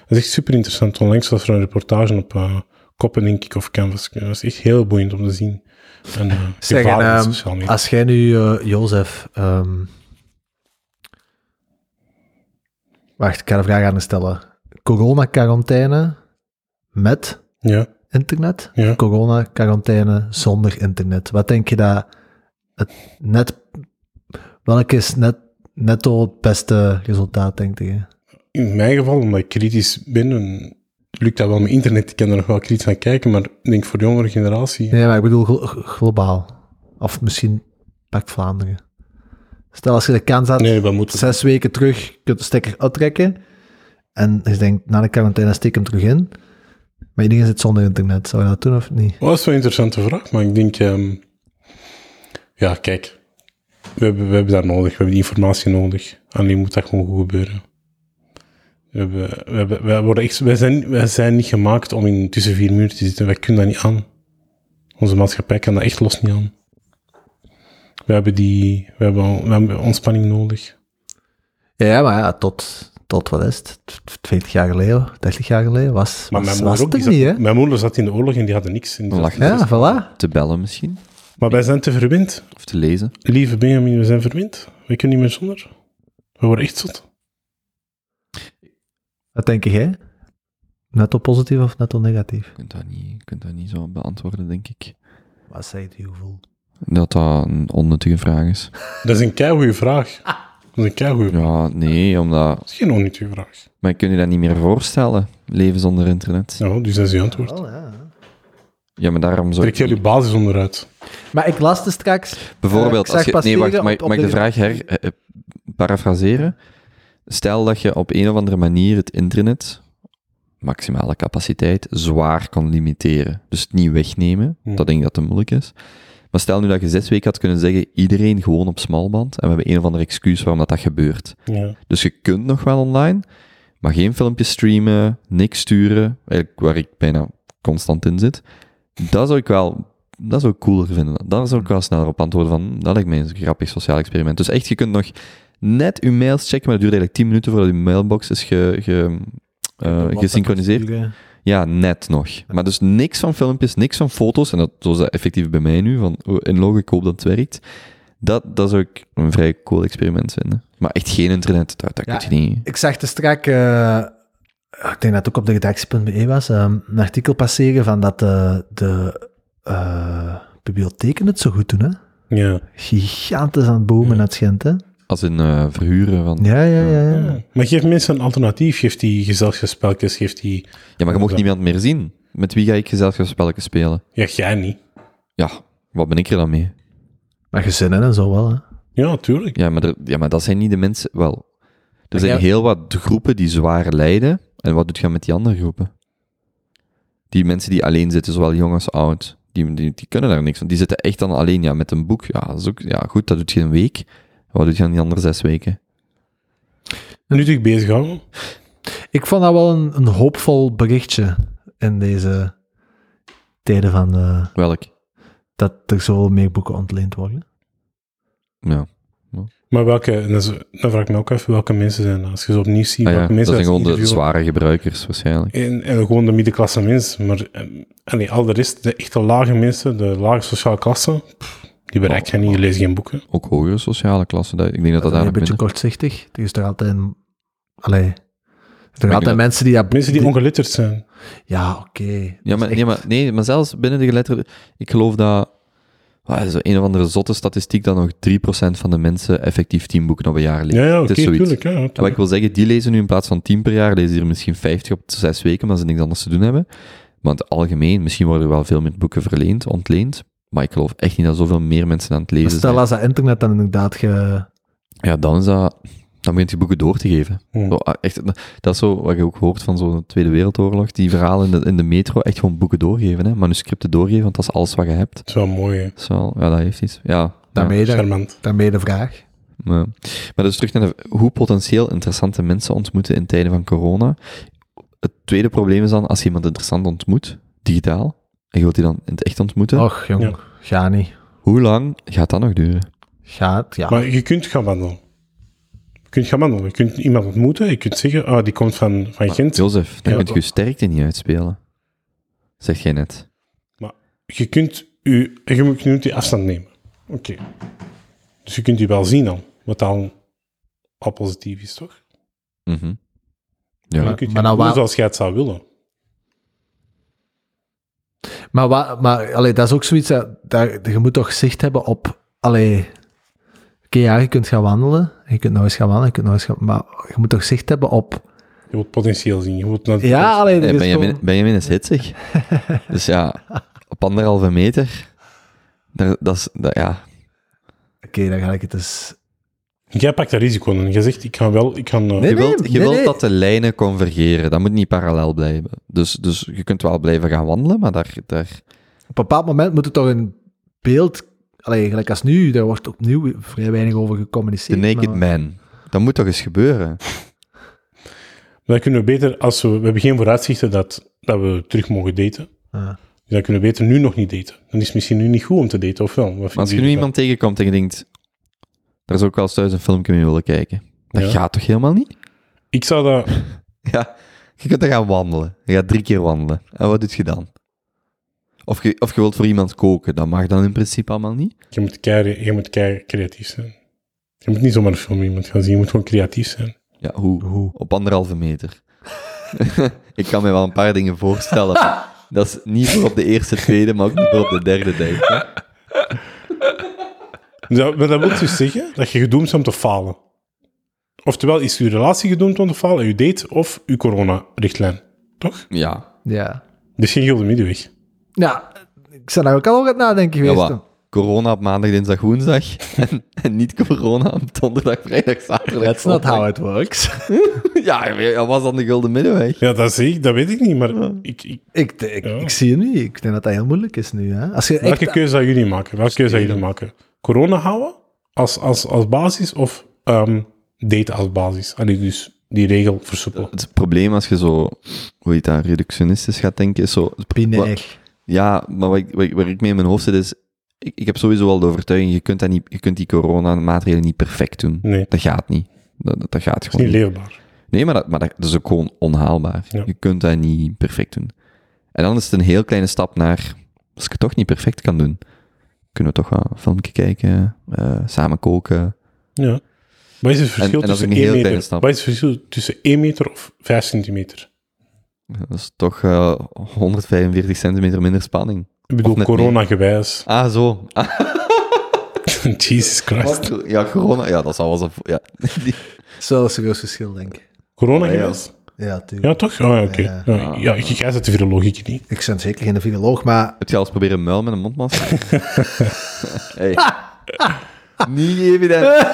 is echt super interessant. Onlangs was er een reportage op uh, Koppen, denk ik, of Canvas. Dat is echt heel boeiend om te zien. En, uh, zeg, en, um, als jij nu, uh, Jozef... Um... Wacht, ik ga een vraag aan je stellen. Corona-quarantaine met ja. internet. Ja. Corona-quarantaine zonder internet. Wat denk je dat het net... Welk is net, netto het beste resultaat, denk je? In mijn geval, omdat ik kritisch ben, lukt dat wel met internet. Ik kan er nog wel kritisch naar kijken, maar ik denk voor de jongere generatie... Nee, maar ik bedoel glo- globaal. Of misschien pakt Vlaanderen. Stel, als je de kans had, nee, zes weken terug, je kunt de stekker uittrekken... En je denkt, na de quarantaine steek hem terug in. Maar iedereen zit zonder internet. Zou je dat doen of niet? Oh, dat is wel een interessante vraag. Maar ik denk... Um, ja, kijk. We hebben, we hebben dat nodig. We hebben die informatie nodig. Alleen moet dat gewoon goed gebeuren. We, hebben, we, hebben, we worden echt, wij zijn, wij zijn niet gemaakt om in tussen vier muren te zitten. Wij kunnen dat niet aan. Onze maatschappij kan dat echt los niet aan. We hebben, die, we hebben, we hebben ontspanning nodig. Ja, maar ja, tot... Tot, wat is het? twintig jaar geleden, dertig jaar geleden, was, maar was, was ook, het er niet, hè? Mijn moeder zat in de oorlog en die hadden niks. En die Lach, ja, dus voilà. Te bellen misschien. Maar wij zijn te verwind. Of te lezen. Lieve Benjamin, we zijn verwind. We kunnen niet meer zonder. We worden echt zot. Wat denk jij? Netto positief of netto negatief? Je kunt dat niet, je kunt dat niet zo beantwoorden, denk ik. Wat zei je gevoel? Dat dat een onnuttige vraag is. Dat is een keigoede vraag. Ah. Dat is een keigoede vraag. Ja, nee, omdat... Dat is geen onnuttige vraag. Maar kun je dat niet meer voorstellen? Leven zonder internet. Ja, dus dat is je antwoord. Ja, wel, ja. ja maar daarom zou Trek je niet... je basis onderuit. Maar ik las dus straks... Bijvoorbeeld, uh, als je... Nee, wacht, mag ik de, de vraag her... Eh, parafraseren? Stel dat je op een of andere manier het internet, maximale capaciteit, zwaar kan limiteren. Dus het niet wegnemen. Hm. Dat denk ik dat te moeilijk is. Maar stel nu dat je zes weken had kunnen zeggen, iedereen gewoon op smalband, en we hebben een of ander excuus waarom dat, dat gebeurt. Ja. Dus je kunt nog wel online, maar geen filmpjes streamen, niks sturen, eigenlijk waar ik bijna constant in zit. Dat zou ik wel, dat zou ik cooler vinden. Daar zou ik wel sneller op antwoorden van, dat lijkt mij een grappig sociaal experiment. Dus echt, je kunt nog net je mails checken, maar het duurt eigenlijk tien minuten voordat je mailbox is ge, ge, uh, gesynchroniseerd. Ja, net nog. Maar dus niks van filmpjes, niks van foto's, en dat was dat effectief bij mij nu, van in logo, ik hoop dat het werkt. Dat, dat zou ik een vrij cool experiment vinden. Maar echt geen internet, dat, dat ja, kun je niet... Ik zag te strak, uh, ik denk dat het ook op de redactie punt b e was, uh, een artikel passeren van dat uh, de uh, bibliotheken het zo goed doen, hè? Ja. Gigantisch aan het bomen en ja. het schijnt, hè? Als in uh, verhuren van... Ja, ja, ja, ja. ja. Maar geef mensen een alternatief. Geef die gezelschapsspelletjes, geef die... Ja, maar je mocht niemand meer zien. Met wie ga ik gezelschapsspelletjes spelen? Ja, jij niet. Ja, wat ben ik er dan mee? Maar gezinnen en zo wel, hè? Ja, tuurlijk. Ja, maar, er, ja, maar dat zijn niet de mensen... Wel, Er zijn heel wat groepen die zwaar lijden. En wat doet je met die andere groepen? Die mensen die alleen zitten, zowel jong als oud, die, die, die kunnen daar niks van. Die zitten echt dan alleen, ja, met een boek. Ja, dat is ook, ja, goed, dat doet je een week. Wat doet je aan die andere zes weken? En nu ben ik bezig houden. Ik vond dat wel een, een hoopvol berichtje in deze tijden van... Uh, Welk? Dat er zoveel meer boeken ontleend worden. Ja. Maar welke, en dan vraag ik me ook even, welke mensen zijn dat? Als je ze opnieuw ziet, ah, welke ja, mensen dat zijn gewoon interview... de zware gebruikers waarschijnlijk. En, en gewoon de middenklasse mensen, maar en, en, al de rest, de echte lage mensen, de lage sociale klasse, die bereikt je oh, niet, je leest geen boeken. Ook hogere sociale klasse, ik denk dat dat, dat daar een beetje kortzichtig, er is toch altijd, allee, er altijd mensen die... Dat, mensen die, die ongeletterd zijn. Ja, oké. Okay. Ja, maar, echt... nee, maar, nee, maar zelfs binnen de geletterde, ik geloof dat... Oh, dat is een of andere zotte statistiek dat nog drie procent van de mensen effectief tien boeken op een jaar lezen. Ja, ja, oké, okay, tuurlijk. Ja, ja, wat ik wil zeggen, die lezen nu in plaats van tien per jaar, lezen er misschien vijftig op zes weken, omdat ze niks anders te doen hebben. Want algemeen, misschien worden er wel veel meer boeken verleend, ontleend, maar ik geloof echt niet dat zoveel meer mensen aan het lezen stel, zijn. Stel, als dat internet dan inderdaad... Ge... Ja, dan is dat... Dan begint je boeken door te geven. Hmm. Zo, echt, dat is zo wat je ook hoort van zo'n Tweede Wereldoorlog. Die verhalen in de, in de metro, echt gewoon boeken doorgeven. Hè? Manuscripten doorgeven, want dat is alles wat je hebt. Dat is wel mooi, hè? Zo, ja, dat heeft iets. Ja, daarmee, ja. De, daarmee de vraag. Maar, maar dus terug naar de, hoe potentieel interessante mensen ontmoeten in tijden van corona. Het tweede probleem is dan, als je iemand interessant ontmoet, digitaal, en je wilt die dan in het echt ontmoeten... Och, jong, ja. Ga niet. Hoe lang gaat dat nog duren? Gaat, ja. Maar je kunt gaan wandelen. Je kunt gaan wandelen, je kunt iemand ontmoeten, je kunt zeggen, oh, die komt van, van Gent. Jozef, daar ja, moet je je sterkte niet uitspelen. Zeg jij net. Maar je kunt je, je moet nu die afstand nemen. Oké. Okay. Dus je kunt die wel zien dan, wat dan al positief is, toch? Mm-hmm. Ja. Maar, je maar nou waar... zoals jij het zou willen. Maar, wa- maar allee, dat is ook zoiets, dat, dat, je moet toch zicht hebben op... Allee, Oké, ja, je kunt gaan wandelen, je kunt nog eens gaan wandelen, je kunt nog eens gaan, maar je moet toch zicht hebben op... Je moet potentieel zien, je moet... Naar ja, alleen... Hey, ben, gewoon... ben je minstens hitsig? Dus ja, op anderhalve meter, dat, dat is, dat, ja... Oké, okay, dan ga ik het eens... Jij pakt dat risico en je zegt, ik ga wel... Ik ga, uh... nee, nee, je wilt, je nee, wilt nee. dat de lijnen convergeren, dat moet niet parallel blijven. Dus, dus je kunt wel blijven gaan wandelen, maar daar... daar... Op een bepaald moment moet het toch een beeld... Allee, gelijk als nu, daar wordt opnieuw vrij weinig over gecommuniceerd. The Naked maar... Man. Dat moet toch eens gebeuren? Dan kunnen we beter, als we, we hebben geen vooruitzichten dat, dat we terug mogen daten. Ah. Dus dan kunnen we beter nu nog niet daten. Dan is het misschien nu niet goed om te daten, of wel? Maar als je nu iemand tegenkomt en je denkt, daar zou ik wel eens thuis een filmpje mee willen kijken. Dat ja. gaat toch helemaal niet? Ik zou dat... ja, je kunt dan gaan wandelen. Je gaat drie keer wandelen. En wat doet je dan? Of je, of je wilt voor iemand koken, dat mag dan in principe allemaal niet. Je moet kei, je moet kei creatief zijn. Je moet niet zomaar een film iemand gaan zien, je moet gewoon creatief zijn. Ja, hoe? hoe? Op anderhalve meter. Ik kan me wel een paar dingen voorstellen. Dat is niet voor op de eerste, tweede, maar ook niet voor op de derde, denk ik. Ja, maar dat wil dus zeggen dat je gedoemd bent om te falen. Oftewel, is je relatie gedoemd om te falen, je date of je corona-richtlijn, toch? Ja. ja. Dus geen gulden middenweg. Ja, ik ben daar ook al over het nadenken geweest. Ja, corona op maandag, dinsdag, woensdag. En, en niet corona op donderdag, vrijdag, zaterdag. That's not how it works. Ja, dat was dan de gulden middenweg. Ja, dat zie ik, dat weet ik niet, maar... Ja. Ik, ik, ik, ik, ja. ik zie het niet. Ik denk dat dat heel moeilijk is nu. Hè? Als je Welke echt... keuze zou jullie maken? Welke keuze zou jullie maken? Corona houden als, als, als basis of um, date als basis? Allee, dus... Die regel versoepelen. Het probleem als je zo... Hoe heet dat? Reductionistisch gaat denken, is zo... Binair. Ja, maar wat ik, wat ik, waar ik mee in mijn hoofd zit is... Ik, ik heb sowieso wel de overtuiging, je kunt, dat niet, je kunt die coronamaatregelen niet perfect doen. Nee. Dat gaat niet. Dat, dat, dat gaat dat is gewoon niet leerbaar. Niet. Nee, maar, dat, maar dat, dat is ook gewoon onhaalbaar. Ja. Je kunt dat niet perfect doen. En dan is het een heel kleine stap naar... Als ik het toch niet perfect kan doen, kunnen we toch wel een filmpje kijken, uh, samen koken. Ja. Wat is het verschil en, tussen één meter? Wat is het verschil tussen één meter of vijf centimeter? Dat is toch uh, honderdvijfenveertig centimeter minder spanning. Ik bedoel, corona-gewijs. Ah, zo. Ah. Jesus Christ. Wat? Ja, corona. Ja, dat zou wel zo. Ja. Zo'n serieus verschil, denk ik. Corona-gewijs? Ja, tuurlijk. Ja, toch? Ah, oké. Ja, ja. ja, ja ik ga uit de virologie niet. Ik ben zeker geen viroloog, maar... Heb je al eens proberen muil met een mondmasker? Hey. Niet evident.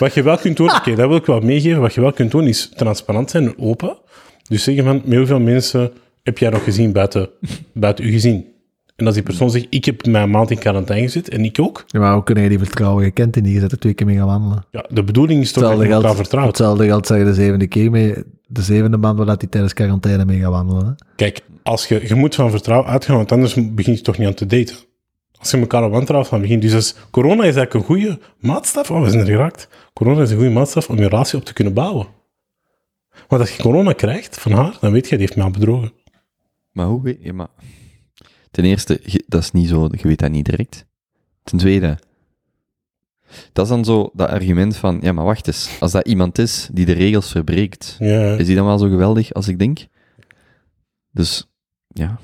Wat je wel kunt doen, oké, okay, dat wil ik wel meegeven. Wat je wel kunt doen, is transparant zijn en open. Dus zeggen van, met hoeveel mensen heb jij nog gezien buiten, buiten je gezin? En als die persoon zegt, ik heb mijn maand in quarantaine gezet en ik ook. Ja, maar hoe kun je die vertrouwen? Je kent die niet, je zet er twee keer mee gaan wandelen. Ja, de bedoeling is toch dat je elkaar vertrouwt. Hetzelfde geldt zeg je de zevende keer mee, de zevende maand waar die tijdens quarantaine mee gaan wandelen. Hè? Kijk, als je, je moet van vertrouwen uitgaan, want anders begin je toch niet aan te daten. Als je elkaar al wantrouwt van begin. Dus, dus corona is eigenlijk een goede maatstaf, oh, we zijn er geraakt. Corona is een goede maatstaf om je relatie op te kunnen bouwen. Want als je corona krijgt van haar, dan weet je, die heeft mij al bedrogen. Maar hoe weet je, maar... Ten eerste, dat is niet zo, je weet dat niet direct. Ten tweede, dat is dan zo dat argument van, ja, maar wacht eens, als dat iemand is die de regels verbreekt, yeah. Is die dan wel zo geweldig als ik denk? Dus, ja.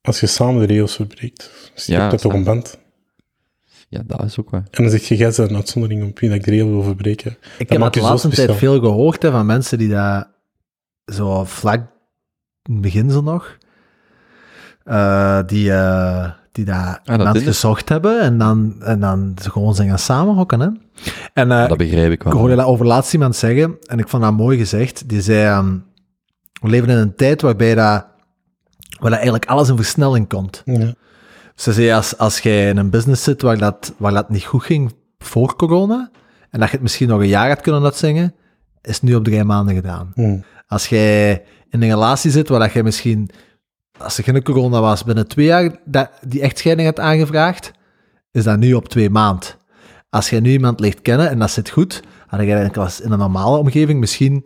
Als je samen de regels verbreekt, dus je ja, hebt dat toch een band? Ja, dat is ook waar. En dan zeg je, jij bent een uitzondering op wie dat ik de regels wil verbreken. Ik dat heb de laatste tijd veel gehoord hè, van mensen die dat zo vlak in het begin zo nog... Uh, die, uh, die daar ah, iemand gezocht hebben en dan, en dan gewoon zijn gaan samenhokken. Hè? En, uh, dat begrijp ik wel. Ik hoorde dat over laatst iemand zeggen, en ik vond dat mooi gezegd, die zei, um, we leven in een tijd waarbij dat, waar dat eigenlijk alles in versnelling komt. Ja. Ze zei, als, als jij in een business zit waar dat, waar dat niet goed ging voor corona, en dat je het misschien nog een jaar had kunnen uitzingen, is het nu op drie maanden gedaan. Mm. Als jij in een relatie zit waar dat jij misschien... Als er geen corona was, binnen twee jaar dat die echtscheiding hebt aangevraagd, is dat nu op twee maanden. Als jij nu iemand leert kennen en dat zit goed, had jij eigenlijk in een normale omgeving misschien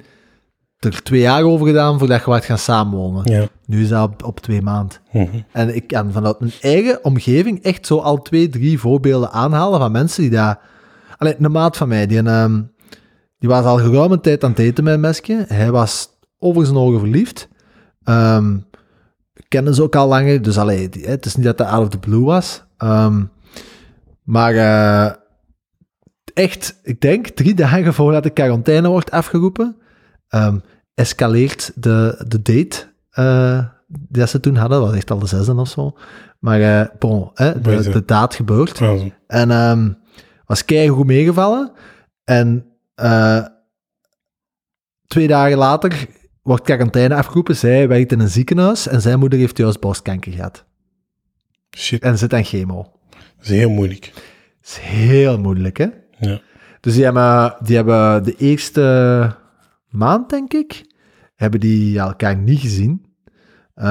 er twee jaar over gedaan voordat je wat gaan samenwonen. Ja. Nu is dat op, op twee maanden. Mm-hmm. En ik kan vanuit mijn eigen omgeving echt zo al twee, drie voorbeelden aanhalen van mensen die daar... Allee, een maat van mij, die, een, die was al geruim een tijd aan het eten met een mesje. Hij was over zijn ogen verliefd. Um, kennen ze ook al langer, dus allee, het is niet dat dat out of the blue was. Um, maar uh, echt, ik denk, drie dagen voordat de quarantaine wordt afgeroepen, um, escaleert de, de date uh, die ze toen hadden, dat was echt al de zesde of zo. Maar uh, bon, eh, de, de daad gebeurt. Ja. En um, was keigoed meegevallen. En uh, twee dagen later... wordt quarantaine afgeroepen, zij werkt in een ziekenhuis en zijn moeder heeft juist borstkanker gehad. Shit. En zit aan chemo. Dat is heel moeilijk. Dat is heel moeilijk, hè? Ja. Dus die hebben, die hebben de eerste maand, denk ik, hebben die elkaar niet gezien. Uh,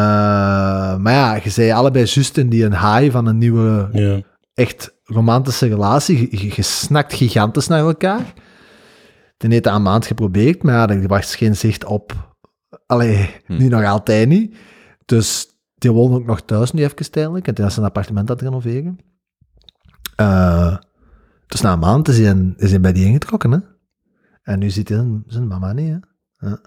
maar ja, je zei allebei juist in die een high van een nieuwe, ja. Echt romantische relatie. Je, je snakt gigantisch naar elkaar. Die heeft dat een maand geprobeerd, maar ja, die bracht geen zicht op... Allee, hm. nu nog altijd niet. Dus die woonde ook nog thuis nu even tijdelijk. En toen was ze een appartement aan het renoveren. Uh, dus na een maand is hij, een, is hij bij die ingetrokken. Hè? En nu ziet hij zijn, zijn mama niet. Hè? Ja.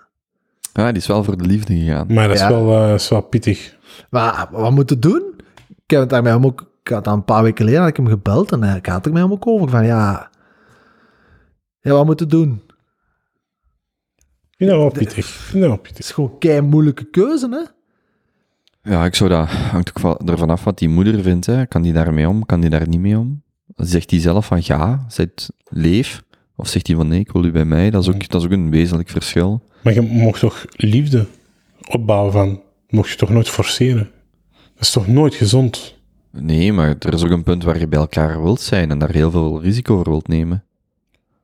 Ah, die is wel voor de liefde gegaan. Maar dat is, ja. wel, uh, is wel pittig. Maar wat moeten doen? Ik heb het daarmee hem ook... Ik had een paar weken geleden had ik hem gebeld en ik had er mij hem ook over. Van ja... Ja, wat moeten doen? Vind dat wel pittig. Vind dat wel pittig. Het is gewoon kei moeilijke keuze, hè? Ja, ik zou dat... hangt ook ervan af wat die moeder vindt, hè. Kan die daar mee om? Kan die daar niet mee om? Zegt die zelf van, ja, zegt leef. Of zegt die van, nee, ik wil u bij mij. Dat is ook, dat is ook een wezenlijk verschil. Maar je mocht toch liefde opbouwen van... Mocht je toch nooit forceren? Dat is toch nooit gezond? Nee, maar er is ook een punt waar je bij elkaar wilt zijn en daar heel veel risico voor wilt nemen.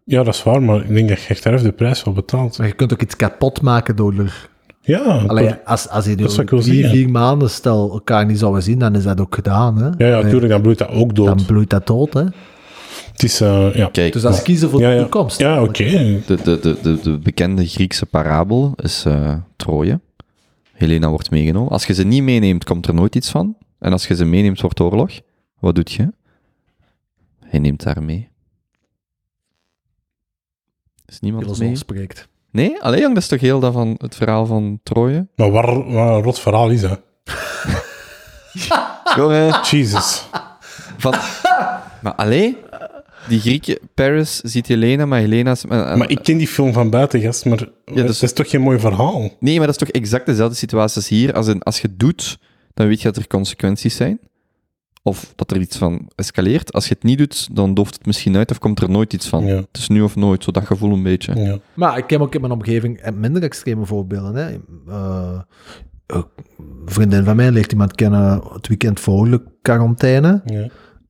Ja, dat is waar, maar ik denk dat je echt erg de prijs wel betaalt. Maar je kunt ook iets kapot maken door er... Ja. Allee, als, als je door drie, zien, vier ja. maanden stel elkaar niet zouden zien, dan is dat ook gedaan. Hè? Ja, ja, natuurlijk, dan bloeit dat ook dood. Dan bloeit dat dood, hè. Het is, uh, ja. Kijk, dus dat is kiezen voor ja, ja. de toekomst. Ja, oké. Okay. De, de, de, de, de bekende Griekse parabel is uh, Troje. Helena wordt meegenomen. Als je ze niet meeneemt, komt er nooit iets van. En als je ze meeneemt, wordt oorlog. Wat doet je? Hij neemt haar mee. Is niemand mee? Spreekt. Nee? Allee, jong, dat is toch heel dat van het verhaal van Troje? Maar waar, waar een rot verhaal is, hè? Jongen. Jesus. Van, maar allee, die Grieken, Paris ziet Helena, maar Helena's... Uh, maar ik ken die film van buiten, gast, maar ja, dus, dat is toch geen mooi verhaal? Nee, maar dat is toch exact dezelfde situatie als hier. Als, een, als je doet, dan weet je dat er consequenties zijn. of dat er iets van escaleert. Als je het niet doet, dan dooft het misschien uit of komt er nooit iets van. Ja. Het is nu of nooit, zo dat gevoel een beetje. Ja. Maar ik heb ook in mijn omgeving minder extreme voorbeelden. Hè. Uh, een vriendin van mij leert iemand kennen het weekend voor de quarantaine. Ja.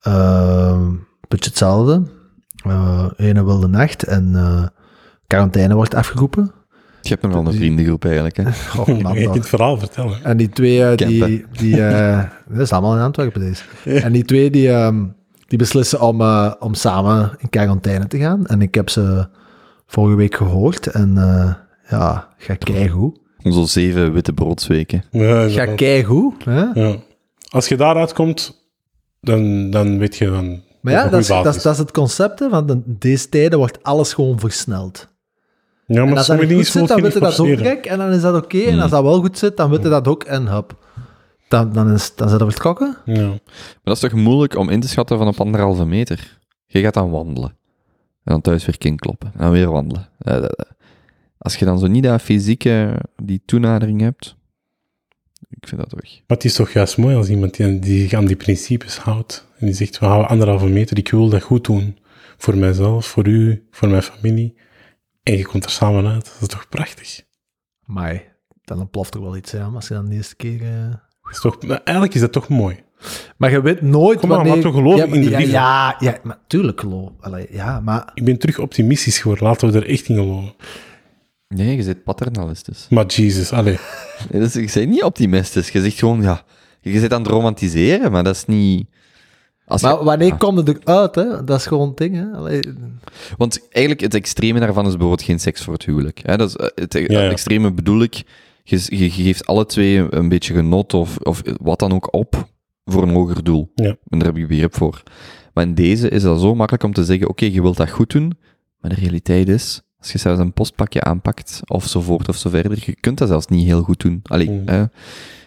Uh, beetje hetzelfde. Uh, ene wilde nacht en uh, quarantaine wordt afgeroepen. Je hebt nog wel een vriendengroep eigenlijk, hè? Oh, man, man. Ik kan het verhaal vertellen. En die twee, die... die uh, dat is allemaal in Antwerpen, deze. Ja. En die twee, die, um, die beslissen om, uh, om samen in quarantaine te gaan. En ik heb ze vorige week gehoord. En uh, ja, ga keigoed. Zo'n zeven witte broodsweken. Ja, ga keigoed. Ja. Als je daaruit komt, dan, dan weet je dan... Maar ja, dat is, dat, is, dat is het concept, hè, want in deze tijden wordt alles gewoon versneld. Ja, maar als dat niet goed zit, dan weet je dat ook gek, en dan is dat oké. Okay. Mm. En als dat wel goed zit, dan weet je dat ook, en hop. Dan, dan, is, dan zitten we het kokken. Ja. Maar dat is toch moeilijk om in te schatten van op anderhalve meter? Je gaat dan wandelen. En dan thuis weer kinkloppen. En dan weer wandelen. Als je dan zo niet dat fysieke, die toenadering hebt, ik vind dat weg. Maar het is toch juist mooi als iemand die, die zich aan die principes houdt, en die zegt, we houden anderhalve meter, ik wil dat goed doen. Voor mijzelf, voor u, voor mijn familie. En je komt er samen uit. Dat is toch prachtig? Amai, dan ploft er wel iets aan, als je dan de eerste keer... Uh... Is toch, eigenlijk is dat toch mooi. Maar je weet nooit... Kom aan, wanneer... laten we geloven ja, in de ja, liefde. Ja, ja, maar tuurlijk geloof. Allee, ja, maar... Ik ben terug optimistisch geworden. Laten we er echt in geloven. Nee, je bent paternalistisch. Maar Jesus, allee. Nee, dus, je bent niet optimistisch. Je zegt gewoon, ja... Je bent aan het romantiseren, maar dat is niet... Als maar je, wanneer ah. komt het eruit, hè? Dat is gewoon het ding, hè? Allee. Want eigenlijk, het extreme daarvan is bijvoorbeeld geen seks voor het huwelijk. Hè? Dat is, het, ja, ja. het extreme bedoel ik, je, je geeft alle twee een beetje genot of, of wat dan ook op voor een hoger doel. Ja. En daar heb je begrip voor. Maar in deze is dat zo makkelijk om te zeggen, oké, okay, je wilt dat goed doen, maar de realiteit is, als je zelfs een postpakje aanpakt, of zo voort of zo verder, je kunt dat zelfs niet heel goed doen. Allee, mm. hè? Je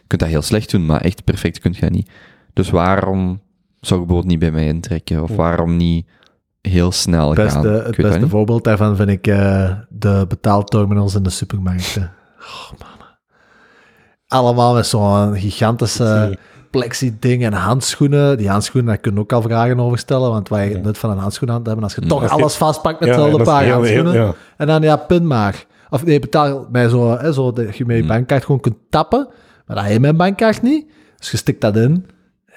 kunt dat heel slecht doen, maar echt perfect kun je niet. Dus waarom... zou ik bijvoorbeeld niet bij mij intrekken? Of ja. waarom niet heel snel het beste, gaan? Ik het beste voorbeeld daarvan vind ik uh, de betaalterminals in de supermarkten. Oh, man. Allemaal met zo'n gigantische uh, plexi-ding en handschoenen. Die handschoenen, daar kun je ook al vragen over stellen, want waar je ja. nut van een handschoen aan te hebben, als je ja. toch als je, alles vastpakt met hetzelfde ja, paar handschoenen. Heel, ja. En dan, ja, pin maar. Of nee, betaal bij zo, hè, zo dat je met je bankkaart gewoon kunt tappen, maar dat heb je mijn bankkaart niet. Dus je stikt dat in.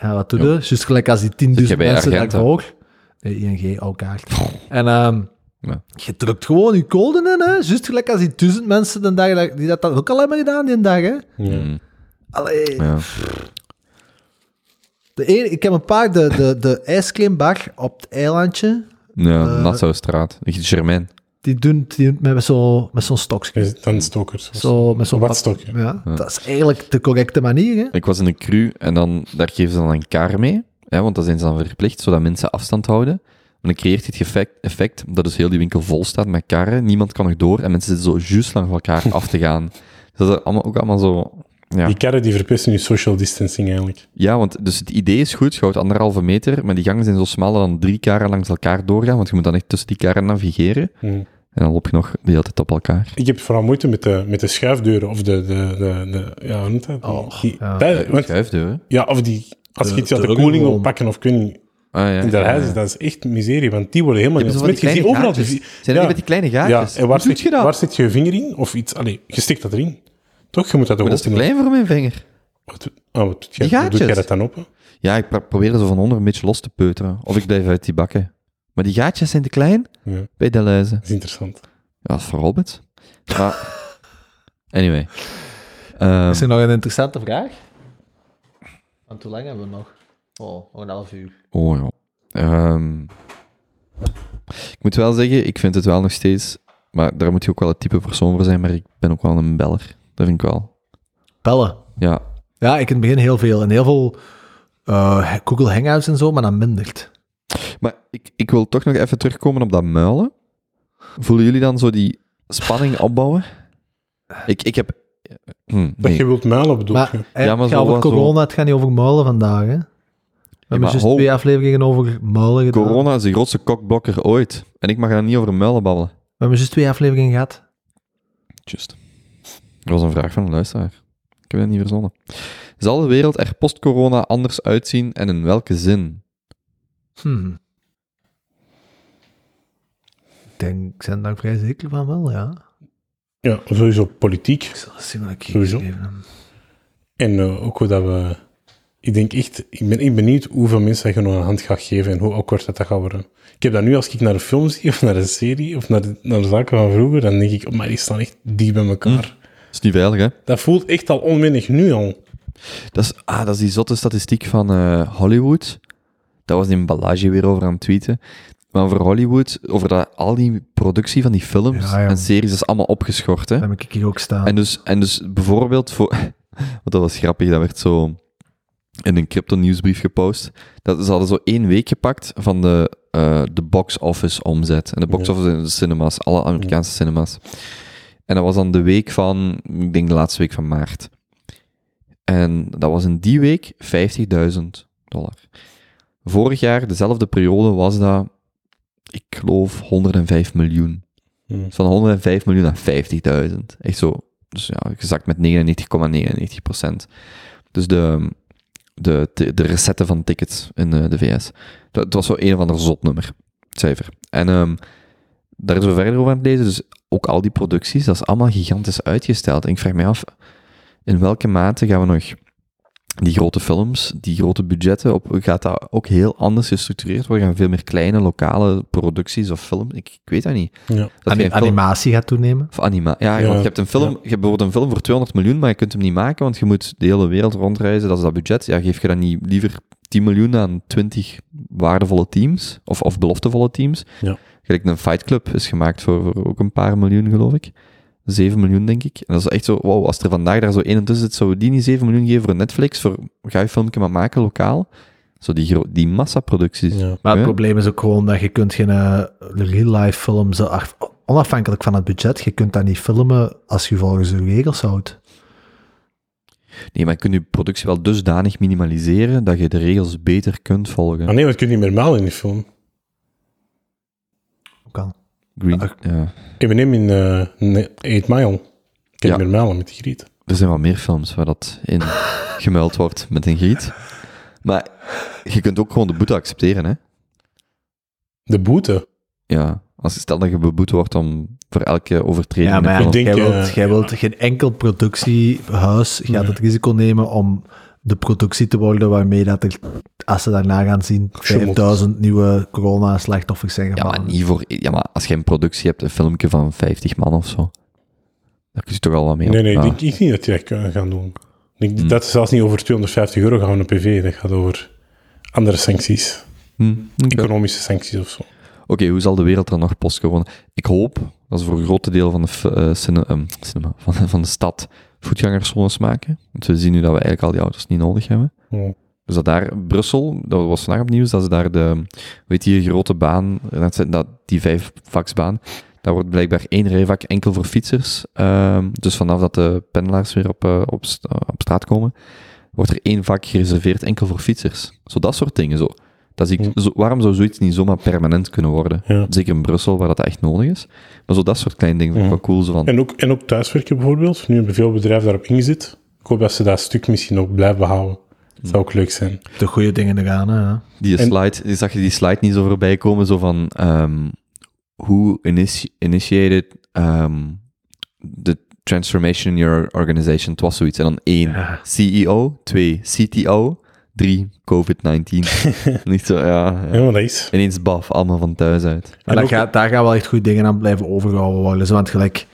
Ja, wat doe je? Juist gelijk als die tienduizend mensen dat ik hoor. Nee, I N G, oude kaart. En um, ja. je drukt gewoon je code in, hè. Juist gelijk als die duizend mensen de dag, die dat ook al hebben gedaan die dag, hè. Mm. Allee. Ja. De ene, ik heb een paar, de, de, de ijscreambar op het eilandje. Ja, uh, Nassaustraat. Germain. Die doen, die doen met zo'n met zo'n stokje. Dan stokers. Zo, met zo'n badstokje. Ja, ja. Dat is eigenlijk de correcte manier. Hè? Ik was in een cru en dan, daar geven ze dan een kar mee. Hè, want dat zijn ze dan verplicht, zodat mensen afstand houden. En dan creëert het effect, effect dat dus heel die winkel vol staat met karren. Niemand kan nog door en mensen zitten zo juist langs elkaar af te gaan. Dus dat is allemaal, ook allemaal zo... Ja. Die karren die verpesten nu social distancing eigenlijk. Ja, want dus het idee is goed, je houdt anderhalve meter, maar die gangen zijn zo smal dan drie karren langs elkaar doorgaan, want je moet dan echt tussen die karren navigeren. Hmm. En dan loop je nog de hele tijd op elkaar. Ik heb vooral moeite met de, met de schuifdeuren of de... de, de, de ja, hoe noemt dat? Oh, die, ja. De, want, schuifdeuren? Ja, of die... Als de, je iets uit de, de koeling wil pakken of kun ah, ja, in dat ja, huis is, ja. dat is echt miserie, want die worden helemaal... Je met, je ziet overal... Die, zijn ja. er niet met die kleine gaatjes? Ja, en waar, zit, je waar zit je vinger in? Of iets... Allee, je stikt dat erin. Toch? Je moet dat ook dat is te klein voor mijn vinger. Wat, oh, wat doet jij, doet jij dat dan open? Ja, ik probeer er zo van onder een beetje los te peuteren. Of ik blijf uit die bakken. Maar die gaatjes zijn te klein ja. bij de luizen. Dat is interessant. Ja, dat is voor Robert. Maar anyway. Um, is er nog een interessante vraag? Want hoe lang hebben we nog? Oh, nog een half uur. Oh ja. Um, ik moet wel zeggen, ik vind het wel nog steeds... Maar daar moet je ook wel het type persoon voor zijn. Maar ik ben ook wel een beller. Dat vind ik wel. Bellen? Ja. Ja, ik in het begin heel veel. En heel veel uh, Google Hangouts en zo, maar dat mindert. Maar ik, ik wil toch nog even terugkomen op dat muilen. Voelen jullie dan zo die spanning opbouwen? Ik, ik heb... Hm, nee. Dat je wilt muilen bedoel maar, je? Ja, maar het gaat over corona, het gaat niet over muilen vandaag, hè? We hebben ja, juist twee afleveringen over muilen gedaan. Corona is de grootste kokblokker ooit. En ik mag daar niet over muilen babbelen. We hebben juist twee afleveringen gehad. Just. Dat was een vraag van een luisteraar. Ik heb dat niet verzonnen. Zal de wereld er post-corona anders uitzien en in welke zin? Hmm. Ik denk, ik ben daar vrij zeker van wel, ja. Ja, sowieso politiek. Ik zal eens zien wat ik sowieso gegeven. En uh, ook hoe dat we... Ik denk echt... Ik ben echt benieuwd hoeveel mensen dat je nog een hand gaat geven en hoe awkward dat, dat gaat worden. Ik heb dat nu, als ik naar een film zie, of naar een serie, of naar de, naar de zaken van vroeger, dan denk ik, oh, maar die staan echt diep bij elkaar. Hm. Dat is niet veilig, hè? Dat voelt echt al onwennig nu al. Dat is, ah, dat is die zotte statistiek van uh, Hollywood. Dat was een Balaji weer over aan het tweeten. Maar voor Hollywood, over dat, al die productie van die films ja, ja. en series, dat is allemaal opgeschort. Hè? Dat heb ik hier ook staan. En dus, en dus bijvoorbeeld, voor, want dat was grappig, dat werd zo in een crypto-nieuwsbrief gepost. Dat, ze hadden zo één week gepakt van de, uh, de box-office omzet. En de box-office in de cinema's, alle Amerikaanse ja. cinema's. En dat was dan de week van, ik denk de laatste week van maart. En dat was in die week vijftigduizend dollar. Vorig jaar, dezelfde periode, was dat, ik geloof, honderdvijf miljoen. Hmm. Dus van honderdvijf miljoen naar vijftigduizend. Echt zo, dus ja, gezakt met negenennegentig komma negenennegentig procent. Dus de, de, de, de recetten van tickets in de V S. Dat, het was zo een of ander zotnummer, cijfer. En um, daar is we verder over aan het lezen, dus ook al die producties, dat is allemaal gigantisch uitgesteld. En ik vraag mij af, in welke mate gaan we nog die grote films, die grote budgetten, op, gaat dat ook heel anders gestructureerd worden? Gaan veel meer kleine, lokale producties of films? Ik, ik weet dat niet. Ja. Dat Ani- animatie gaat toenemen? Of anima- ja, ja, want je hebt een film, ja. je hebt bijvoorbeeld een film voor tweehonderd miljoen, maar je kunt hem niet maken, want je moet de hele wereld rondreizen, dat is dat budget. Ja, geef je dan niet liever tien miljoen aan twintig waardevolle teams, of, of beloftevolle teams? Ja. Gelijk een Fight Club is gemaakt voor, voor ook een paar miljoen, geloof ik. zeven miljoen, denk ik. En dat is echt zo, wow, als er vandaag daar zo één tussen zit, zouden we die niet zeven miljoen geven voor Netflix, voor ga je filmpje maar maken, lokaal. Zo die, gro- die massaproducties. Ja. Maar het ja. probleem is ook gewoon dat je kunt geen uh, real-life film, zo af- onafhankelijk van het budget, je kunt dat niet filmen als je volgens de regels houdt. Nee, maar je kunt je productie wel dusdanig minimaliseren dat je de regels beter kunt volgen. Ah nee, want je kunt niet meer malen in die film. Green, ah, ja. Eminem in uh, eight mile. Ik heb ja. meer muilen met die griet. Er zijn wel meer films waar dat in gemuild wordt met een griet. Maar je kunt ook gewoon de boete accepteren, hè? De boete? Ja, als stel dat je beboet wordt om voor elke overtreding... Ja, maar jij wilt, uh, ja. wilt geen enkel productiehuis gaat nee. het risico nemen om de productie te worden waarmee dat er, als ze daarna gaan zien, vijfduizend nieuwe corona-slachtoffers zijn gevallen. Ja, maar niet voor... Ja, maar als je een productie hebt, een filmpje van vijftig man of zo, daar kun je toch al wat mee nee, op. Nee, nee, ik denk niet dat die dat kunnen gaan doen. Ik, hmm. Dat is zelfs niet over tweehonderdvijftig euro gaan we naar P V. Dat gaat over andere sancties. Hmm, okay. Economische sancties of zo. Oké, okay, hoe zal de wereld er nog post-corona? Ik hoop dat ze voor een groot deel van de, f- uh, cine- uh, cinema, van, van de stad voetgangerszones maken. Want we zien nu dat we eigenlijk al die auto's niet nodig hebben. Ja. Dus dat daar, Brussel, dat was vandaag opnieuw, dat ze daar de, weet je, grote baan, dat, die vijfvaksbaan, daar wordt blijkbaar één rijvak enkel voor fietsers. Uh, dus vanaf dat de pendelaars weer op, uh, op, st- uh, op straat komen, wordt er één vak gereserveerd enkel voor fietsers. Zo dat soort dingen, zo. Dat zie ik, zo, waarom zou zoiets niet zomaar permanent kunnen worden? Ja. Zeker in Brussel, waar dat echt nodig is. Maar zo dat soort kleine dingen, ja. vind ik wel cool. Zo van. En, ook, en ook thuiswerken bijvoorbeeld. Nu hebben veel bedrijven daarop ingezet. Ik hoop dat ze dat stuk misschien ook blijven behouden. Dat zou ook leuk zijn. De goede dingen eraan, hè. Die slide, en, zag je die slide niet zo voorbij komen, zo van... Um, who initi- initiated um, the transformation in your organization? Het was zoiets. En dan één, ja. C E O. Twee, C T O. Drie, covid negentien. Niet zo, ja. ja. ja nice. Ineens baf, allemaal van thuis uit. Maar dat gaat, daar gaan wel echt goede dingen aan blijven overgehouden worden. Zo, want gelijk,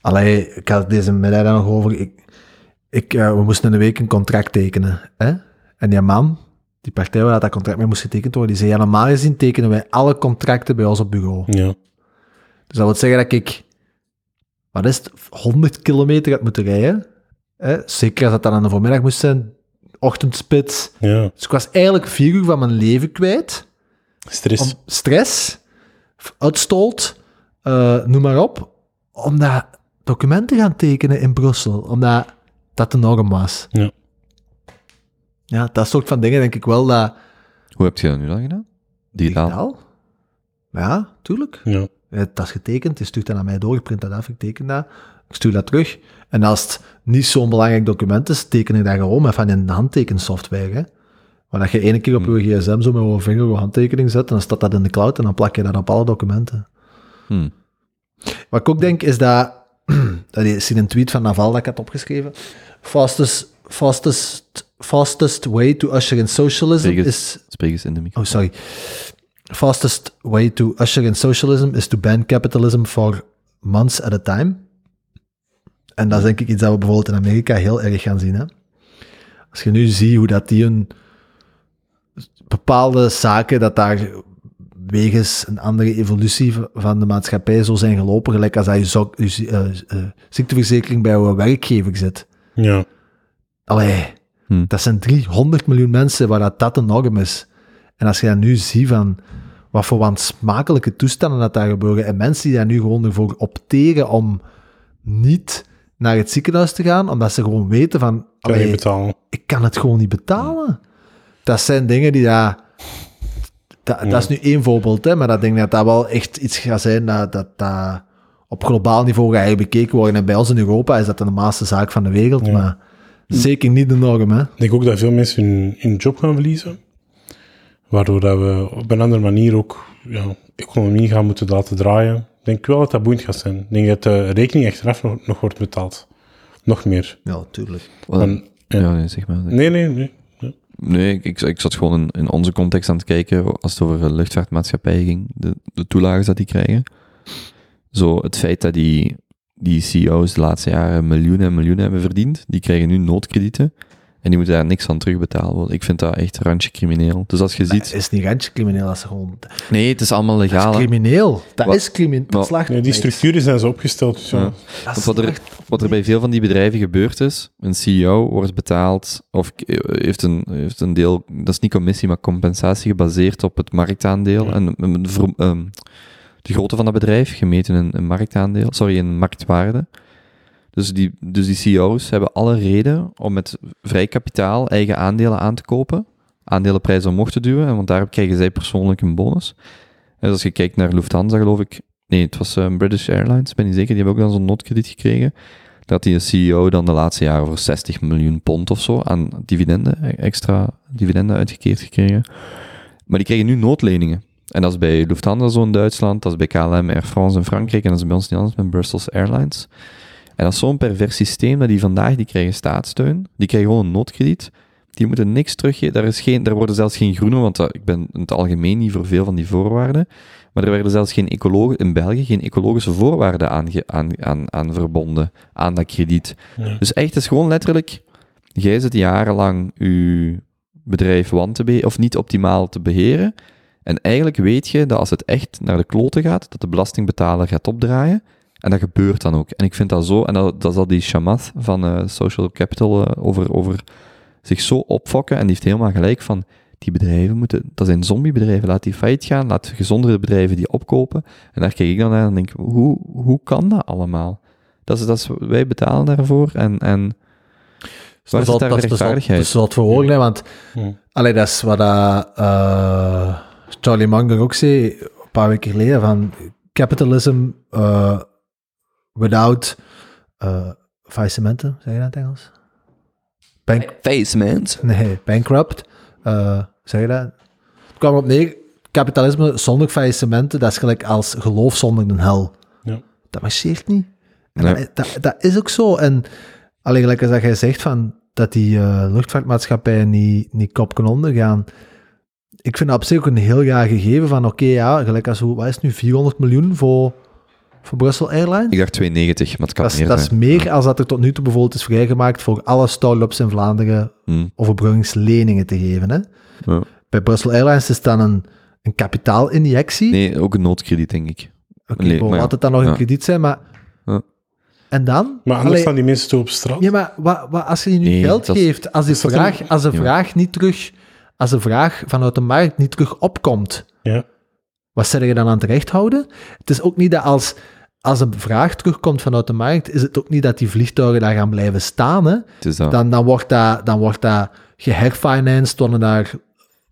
allee, ik had het deze middag daar nog over. Ik, ik, uh, we moesten in de week een contract tekenen. Hè? En die man, die partij waar dat contract mee moest getekend worden, die zei, ja, normaal gezien tekenen wij alle contracten bij ons op bureau. Ja. Dus dat wil zeggen dat ik, wat is het, honderd kilometer had moeten rijden. Hè? Zeker als dat dan aan de voormiddag moest zijn. Ochtendspits. Ja. Dus ik was eigenlijk vier uur van mijn leven kwijt. Stress. Om, stress, uitstoot, uh, noem maar op. Om dat document te gaan tekenen in Brussel. Omdat dat de norm was. Ja. Ja, dat soort van dingen denk ik wel dat... Hoe heb je dat nu dan gedaan? Digitaal? Digitaal? Ja, tuurlijk. Ja. Het, dat is getekend, je stuurt dat naar mij door, ik print dat af, ik teken dat. Ik stuur dat terug. En als het niet zo'n belangrijk document is, teken ik dat gewoon met van in de handtekensoftware. Hè. Maar dat je één keer op je gsm zo met je vinger je handtekening zet, dan staat dat in de cloud en dan plak je dat op alle documenten. Hmm. Wat ik ook denk, is dat... dat is in een tweet van Naval dat ik had opgeschreven. Fastest, fastest, fastest way to usher in socialism Spreek eens, is... Spreek eens in de microfoon. Oh, sorry. Fastest way to usher in socialism is to ban capitalism for months at a time. En dat is denk ik iets dat we bijvoorbeeld in Amerika heel erg gaan zien. Hè? Als je nu ziet hoe dat die een... bepaalde zaken dat daar wegens een andere evolutie van de maatschappij zo zijn gelopen, gelijk als dat je, zo, je uh, uh, ziekteverzekering bij je werkgever zit. Ja. Allee, hm. dat zijn driehonderd miljoen mensen waar dat, dat enorm is. En als je dat nu ziet van wat voor wansmakelijke toestanden dat daar gebeuren en mensen die daar nu gewoon ervoor opteren om niet naar het ziekenhuis te gaan, omdat ze gewoon weten van, allee, kan ik kan het gewoon niet betalen. Hm. Dat zijn dingen die daar... Dat, ja. dat is nu één voorbeeld, hè, maar dat denk ik dat dat wel echt iets gaat zijn dat, dat, dat op globaal niveau gaat bekeken worden. En bij ons in Europa is dat de normaalste zaak van de wereld, ja. maar ja. zeker niet de norm. Hè. Ik denk ook dat veel mensen hun, hun job gaan verliezen, waardoor dat we op een andere manier ook ja, economie gaan moeten laten draaien. Ik denk wel dat dat boeiend gaat zijn. Ik denk dat de rekening achteraf nog, nog wordt betaald. Nog meer. Ja, tuurlijk. En, en, ja, nee, zeg maar. Nee, nee, nee. Nee, ik, ik zat gewoon in, in onze context aan het kijken, als het over luchtvaartmaatschappijen ging, de, de toelages dat die krijgen. Zo, het feit dat die, die C E O's de laatste jaren miljoenen en miljoenen hebben verdiend, die krijgen nu noodkredieten en die moeten daar niks aan terugbetaald worden. Ik vind dat echt randje crimineel. Dus als je ziet... Het is niet randje crimineel, als gewoon... Nee, het is allemaal legaal. Dat is crimineel. Dat wat, is crimineel. Nee, die structuren zijn zo opgesteld. Zo. Ja. Dat wat, er, wat er bij veel van die bedrijven gebeurd is, een C E O wordt betaald of heeft een, heeft een deel, dat is niet commissie, maar compensatie gebaseerd op het marktaandeel. Ja. En de, um, de grootte van dat bedrijf, gemeten in een marktaandeel, sorry, in marktwaarde. Dus die, dus die C E O's hebben alle reden om met vrij kapitaal eigen aandelen aan te kopen, aandelenprijzen omhoog te duwen, want daarop krijgen zij persoonlijk een bonus. En als je kijkt naar Lufthansa, geloof ik, nee, het was uh, British Airlines, ben niet zeker, die hebben ook dan zo'n noodkrediet gekregen, dat die C E O dan de laatste jaren voor zestig miljoen pond of zo aan dividenden, extra dividenden uitgekeerd gekregen. Maar die krijgen nu noodleningen. En dat is bij Lufthansa zo in Duitsland, dat is bij K L M, Air France in Frankrijk, en dat is bij ons niet anders, met Brussels Airlines. En dat is zo'n pervers systeem dat die vandaag, die krijgen staatssteun, die krijgen gewoon een noodkrediet, die moeten niks teruggeven, daar, is geen, daar worden zelfs geen groenen, want dat, ik ben in het algemeen niet voor veel van die voorwaarden, maar er werden zelfs geen ecologen, in België geen ecologische voorwaarden aan, aan, aan, aan verbonden, aan dat krediet. Ja. Dus echt, het is gewoon letterlijk, jij zit jarenlang je bedrijf want te be- of niet optimaal te beheren, en eigenlijk weet je dat als het echt naar de kloten gaat, dat de belastingbetaler gaat opdraaien. En dat gebeurt dan ook. En ik vind dat zo... En dat, dat zal die Chamath van uh, Social Capital uh, over, over zich zo opfokken. En die heeft helemaal gelijk van... Die bedrijven moeten... Dat zijn zombiebedrijven. Laat die failliet gaan. Laat gezondere bedrijven die opkopen. En daar kijk ik dan naar en denk... Hoe, hoe kan dat allemaal? Dat is, dat is, wij betalen daarvoor. En, en waar dus zit daar rechtvaardigheid? Dat is wat verhoogd, hè. Want... Ja. Allee, dat is wat uh, Charlie Munger ook zei... Een paar weken geleden van... Capitalism... Uh, Without uh, faillissementen, zeg je dat in het Engels? Bank- Faillissement? Nee, bankrupt. Uh, zeg je dat? Het kwam op neer, kapitalisme zonder faillissementen, dat is gelijk als geloof zonder de hel. Ja. Dat marcheert niet. Nee. Dat, dat, dat is ook zo. En alleen gelijk als dat jij zegt van, dat die uh, luchtvaartmaatschappijen niet, niet kop kunnen ondergaan. Ik vind dat op zich ook een heel raar gegeven van, oké, okay, ja, gelijk als, wat is het nu, vierhonderd miljoen voor... Voor Brussels Airlines? Ik dacht tweehonderdnegentig, maar het kan dat is, meer. Dat is meer als dat er tot nu toe bijvoorbeeld is vrijgemaakt voor alle start-ups in Vlaanderen hmm. overbruggingsleningen te geven. Hè? Ja. Bij Brussels Airlines is dan een, een kapitaalinjectie. Nee, ook een noodkrediet, denk ik. Oké, okay, laat ja. het dan nog ja. een krediet zijn, maar... Ja. En dan? Maar anders staan die mensen toe op straat. Ja, maar wa, wa, als je nu nee, geld is, geeft, als, die vraag, een... als de ja. vraag niet terug... Als de vraag vanuit de markt niet terug opkomt... Ja. Wat zet je dan aan het recht houden? Het is ook niet dat als, als een vraag terugkomt vanuit de markt, is het ook niet dat die vliegtuigen daar gaan blijven staan. Hè? Dan, dan wordt dat, dan wordt dat geherfinanced, worden daar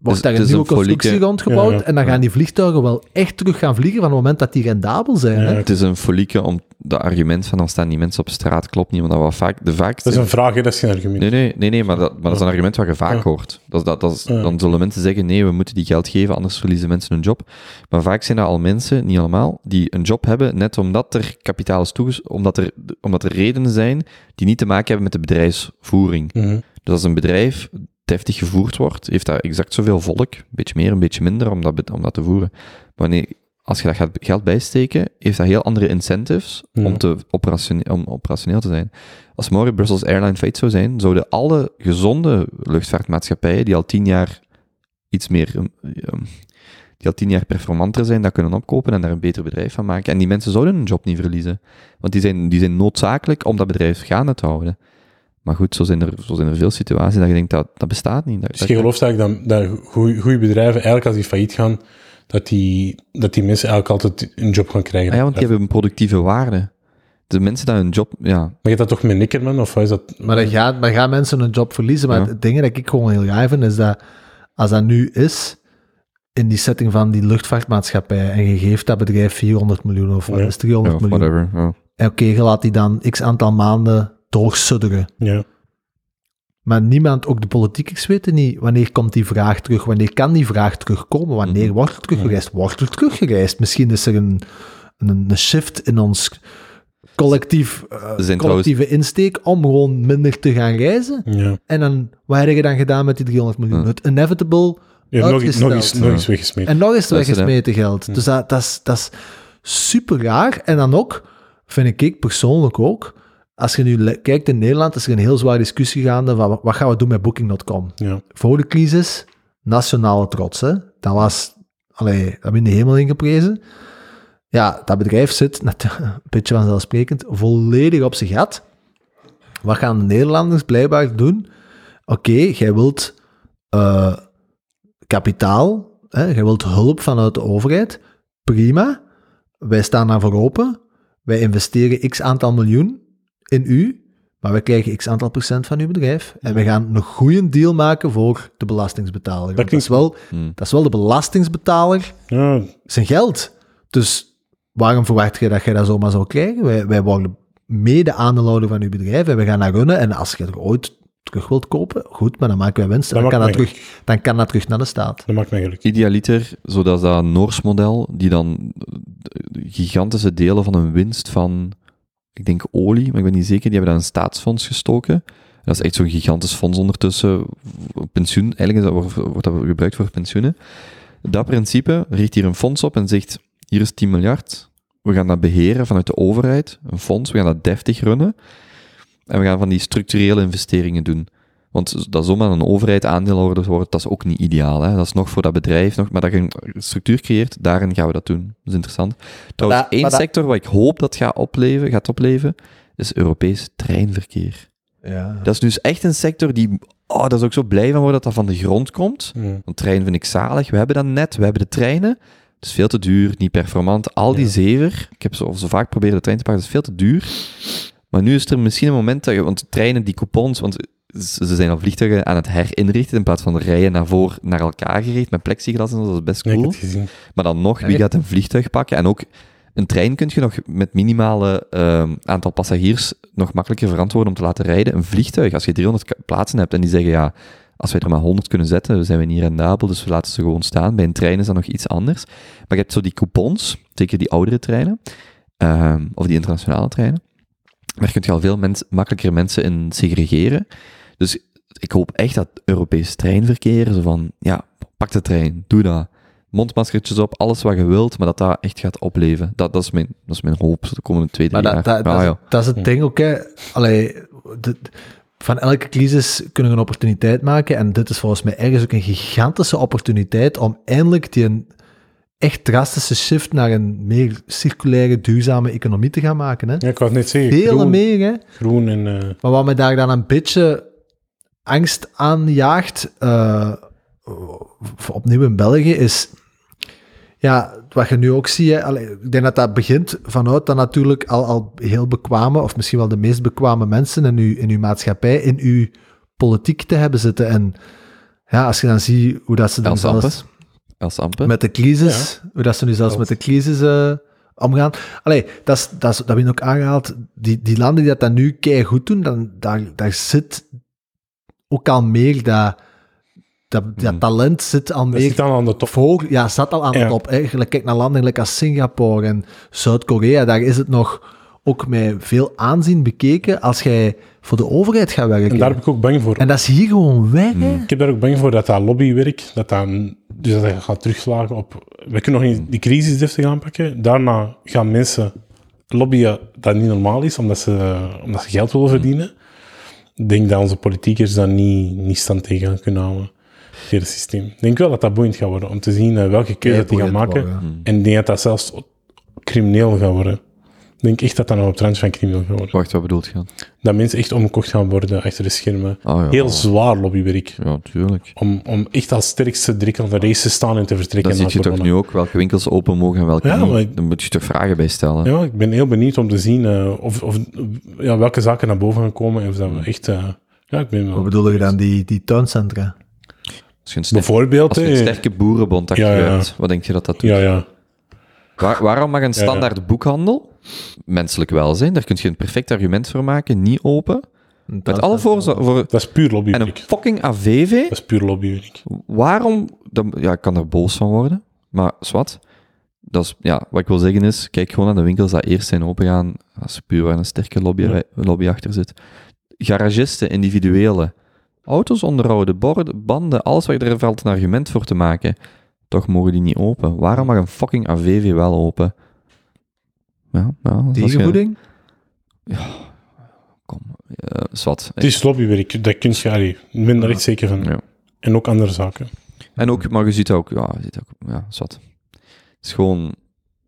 wordt dus, daar een nieuwe constructie folieke... rondgebouwd, ja, ja, en dan gaan die vliegtuigen wel echt terug gaan vliegen van het moment dat die rendabel zijn. Ja, hè? Het is een folieke om dat argument van dan staan die mensen op straat, klopt niet, want dat was vaak de vaakste... Dat is een vraag, dat is geen argument. Nee, nee, nee, nee maar, dat, maar dat is een argument wat je vaak ja. hoort. Dat, dat, dat is, ja. Dan zullen mensen zeggen, nee, we moeten die geld geven, anders verliezen mensen hun job. Maar vaak zijn dat al mensen, niet allemaal, die een job hebben, net omdat er kapitaal is toeges... Omdat er, omdat er redenen zijn die niet te maken hebben met de bedrijfsvoering. Ja. Dus als een bedrijf... deftig gevoerd wordt, heeft dat exact zoveel volk, een beetje meer, een beetje minder, om dat, om dat te voeren. Maar nee, als je daar gaat, geld bijsteken, heeft dat heel andere incentives ja. om, te operatione- om operationeel te zijn. Als morgen Brussels Airlines failliet zou zijn, zouden alle gezonde luchtvaartmaatschappijen, die al tien jaar iets meer... Um, die al tien jaar performanter zijn, dat kunnen opkopen en daar een beter bedrijf van maken. En die mensen zouden hun job niet verliezen. Want die zijn, die zijn noodzakelijk om dat bedrijf gaande te houden. Maar goed, zo zijn er, zo zijn er veel situaties dat je denkt, dat, dat bestaat niet. Dat, dus je gelooft eigenlijk dat, dat goede bedrijven, eigenlijk als die failliet gaan, dat die, dat die mensen eigenlijk altijd een job gaan krijgen? Ah ja, want die hebben een productieve waarde. De mensen die hun job, ja. Maar je hebt dat toch met Nickerman, of wat is dat? Maar, dat gaat, maar gaan mensen hun job verliezen? Maar ja. het ding dat ik gewoon heel gaaf vind, is dat als dat nu is, in die setting van die luchtvaartmaatschappij, en je geeft dat bedrijf vierhonderd miljoen of ja. driehonderd ja, of miljoen. Whatever. Ja. En oké, je laat die dan x aantal maanden... doorsudderen. Ja. Maar niemand, ook de politiekers weten niet, wanneer komt die vraag terug, wanneer kan die vraag terugkomen, wanneer mm. wordt er teruggereisd, wordt er teruggereisd. Misschien is er een, een, een shift in ons collectief, uh, collectieve insteek om gewoon minder te gaan reizen. Ja. En dan, wat heb je dan gedaan met die driehonderd miljoen? Mm. Het inevitable uitgesteld. Nog eens, nog eens weggesmeten. En nog eens weggesmeten geld. Mm. Dus dat, dat, is, dat is super raar. En dan ook, vind ik persoonlijk ook, als je nu kijkt in Nederland, is er een heel zware discussie gaande van wat gaan we doen met booking punt com. Ja. Voor de crisis, nationale trots. Hè? Dat was, allee, dat hebben we in de hemel ingeprezen. Ja, dat bedrijf zit, net, een beetje vanzelfsprekend, volledig op zijn gat. Wat gaan de Nederlanders blijkbaar doen? Oké, okay, jij wilt uh, kapitaal, hè? Jij wilt hulp vanuit de overheid. Prima, wij staan daarvoor open. Wij investeren x aantal miljoen in u, maar we krijgen x aantal procent van uw bedrijf en we gaan een goede deal maken voor de belastingsbetaler. Dat, klinkt... dat, is, wel, hmm. dat is wel de belastingsbetaler ja. zijn geld. Dus waarom verwacht je dat jij dat zomaar zou krijgen? Wij, wij worden mede aandeelhouder van uw bedrijf en we gaan dat runnen en als je er ooit terug wilt kopen, goed, maar dan maken wij winst en dan, dan, kan dat terug, dan kan dat terug naar de staat. Dat maakt mij gelukkig. Idealiter, zodat dat Noors model, die dan gigantische delen van een winst van... ik denk olie, maar ik ben niet zeker, die hebben daar een staatsfonds gestoken. Dat is echt zo'n gigantisch fonds ondertussen, pensioen, eigenlijk wordt dat, wordt dat gebruikt voor pensioenen. Dat principe richt hier een fonds op en zegt, hier is tien miljard, we gaan dat beheren vanuit de overheid, een fonds, we gaan dat deftig runnen, en we gaan van die structurele investeringen doen. Want dat zomaar een overheid aandeelhouder wordt, dat is ook niet ideaal. Hè? Dat is nog voor dat bedrijf, nog, maar dat je een structuur creëert, daarin gaan we dat doen. Dat is interessant. Trouwens, da, één da, sector waar ik hoop dat gaat opleven, gaat opleven, is Europees treinverkeer. Ja. Dat is dus echt een sector die... Oh, dat is ook zo blij van worden dat dat van de grond komt. Mm. Want trein vind ik zalig. We hebben dat net, we hebben de treinen. Het is veel te duur, niet performant. Al die ja. zever, ik heb zo, zo vaak proberen de trein te pakken, dat is veel te duur. Maar nu is er misschien een moment dat je... Want de treinen, die coupons... Want ze zijn al vliegtuigen aan het herinrichten in plaats van de rijen naar voor naar elkaar gericht met plexiglas en zo, dat is best cool. Nee, maar dan nog, wie gaat een vliegtuig pakken? En ook een trein kun je nog met minimale uh, aantal passagiers nog makkelijker verantwoorden om te laten rijden. Een vliegtuig, als je driehonderd plaatsen hebt en die zeggen, ja, als wij er maar honderd kunnen zetten, zijn we niet rendabel, dus we laten ze gewoon staan. Bij een trein is dat nog iets anders. Maar je hebt zo die coupons, zeker die oudere treinen, uh, of die internationale treinen. Daar kun je al veel mens, makkelijker mensen in segregeren. Dus ik hoop echt dat Europees treinverkeer, zo van, ja, pak de trein, doe dat. Mondmaskertjes op, alles wat je wilt, maar dat dat echt gaat opleven. Dat, dat, is, mijn, dat is mijn hoop, de komende twee, drie maar dat, jaar. Dat, ah, dat, dat is het ding ook, hè. Allee, de, van elke crisis kunnen we een opportuniteit maken, en dit is volgens mij ergens ook een gigantische opportuniteit om eindelijk die echt drastische shift naar een meer circulaire, duurzame economie te gaan maken, hè. Ja, ik wou het net zeggen. Veel meer, hè. Groen en... Uh... Maar wat me daar dan een beetje... angst aanjaagt, uh, opnieuw in België, is... Ja, wat je nu ook ziet... Hè, allee, ik denk dat dat begint vanuit dat natuurlijk al, al heel bekwame, of misschien wel de meest bekwame mensen in uw, in uw maatschappij, in uw politiek te hebben zitten. En Ja, als je dan ziet hoe dat ze dan zelfs met de crisis, ja. hoe dat ze nu zelfs met de crisis uh, omgaan. Allee, dat's, dat's, dat ben ik ook aangehaald. Die, die landen die dat dan nu keigoed doen, dan, daar, daar zit ook al meer dat... Dat, dat hmm. talent zit al meer... Zit al aan de top. Voor, ja, staat al aan ja. de top. Eigenlijk kijk naar landen like als Singapore en Zuid-Korea. Daar is het nog ook met veel aanzien bekeken als jij voor de overheid gaat werken. En daar ben ik ook bang voor. En dat is hier gewoon weg. Hmm. Ik heb daar ook bang voor dat dat lobbywerk, dat dat, dus dat, dat gaat terugslagen op... We kunnen nog niet die crisis deftig aanpakken. Daarna gaan mensen lobbyen dat niet normaal is, omdat ze, omdat ze geld willen verdienen. Hmm. Ik denk dat onze politiekers daar niet, niet stand tegen gaan kunnen houden. Het systeem. Ik denk wel dat dat boeiend gaat worden, om te zien welke keuze nee, die gaan maken. Worden. En ik denk dat dat zelfs crimineel gaat worden. Ik denk echt dat dat nog op het randje van crimineel gaat worden. Wacht, wat bedoelt je? Dat mensen echt omgekocht gaan worden achter de schermen. Oh, ja. Heel zwaar lobbywerk. Ja, tuurlijk. Om, om echt als sterkste direct aan de race te staan en te vertrekken. Dan zie je toch nu ook welke winkels open mogen en welke ja, niet. Ik, dan moet je toch vragen bij stellen. Ja, ik ben heel benieuwd om te zien uh, of, of, ja, welke zaken naar boven gaan komen. En of dat we echt... Uh, ja, ik ben wel wat bedoel je dan, die, die tuincentra? Als je een sterke, bijvoorbeeld, als je een sterke boerenbond dat ja, je hebt, ja. wat denk je dat dat doet? Ja, ja. Waar, waarom mag een standaard ja, ja. boekhandel, menselijk welzijn, daar kun je een perfect argument voor maken, niet open, dat met alle voor, voor... Dat is puur lobbywerk. En een fucking A V V... Dat is puur lobbywerk. Waarom... Dan, ja, ik kan er boos van worden, maar zwart. Dat is, ja, wat ik wil zeggen is, kijk gewoon naar de winkels dat eerst zijn opengaan, als er puur waar een sterke lobby, ja. lobby achter zit. Garagisten, individuele... Auto's onderhouden, borden, banden, alles wat er valt een argument voor te maken. Toch mogen die niet open. Waarom mag een fucking A V V wel open? Ja, nou, tegenvoeding? Je... Ja, kom. Uh, zwart. Het is lobbywerk, dat kun je, allee, ik ben daar ja. echt zeker van. Ja. En ook andere zaken. En ook, maar je ziet ook, ja, je ziet ook, ja, zwart. Het is gewoon...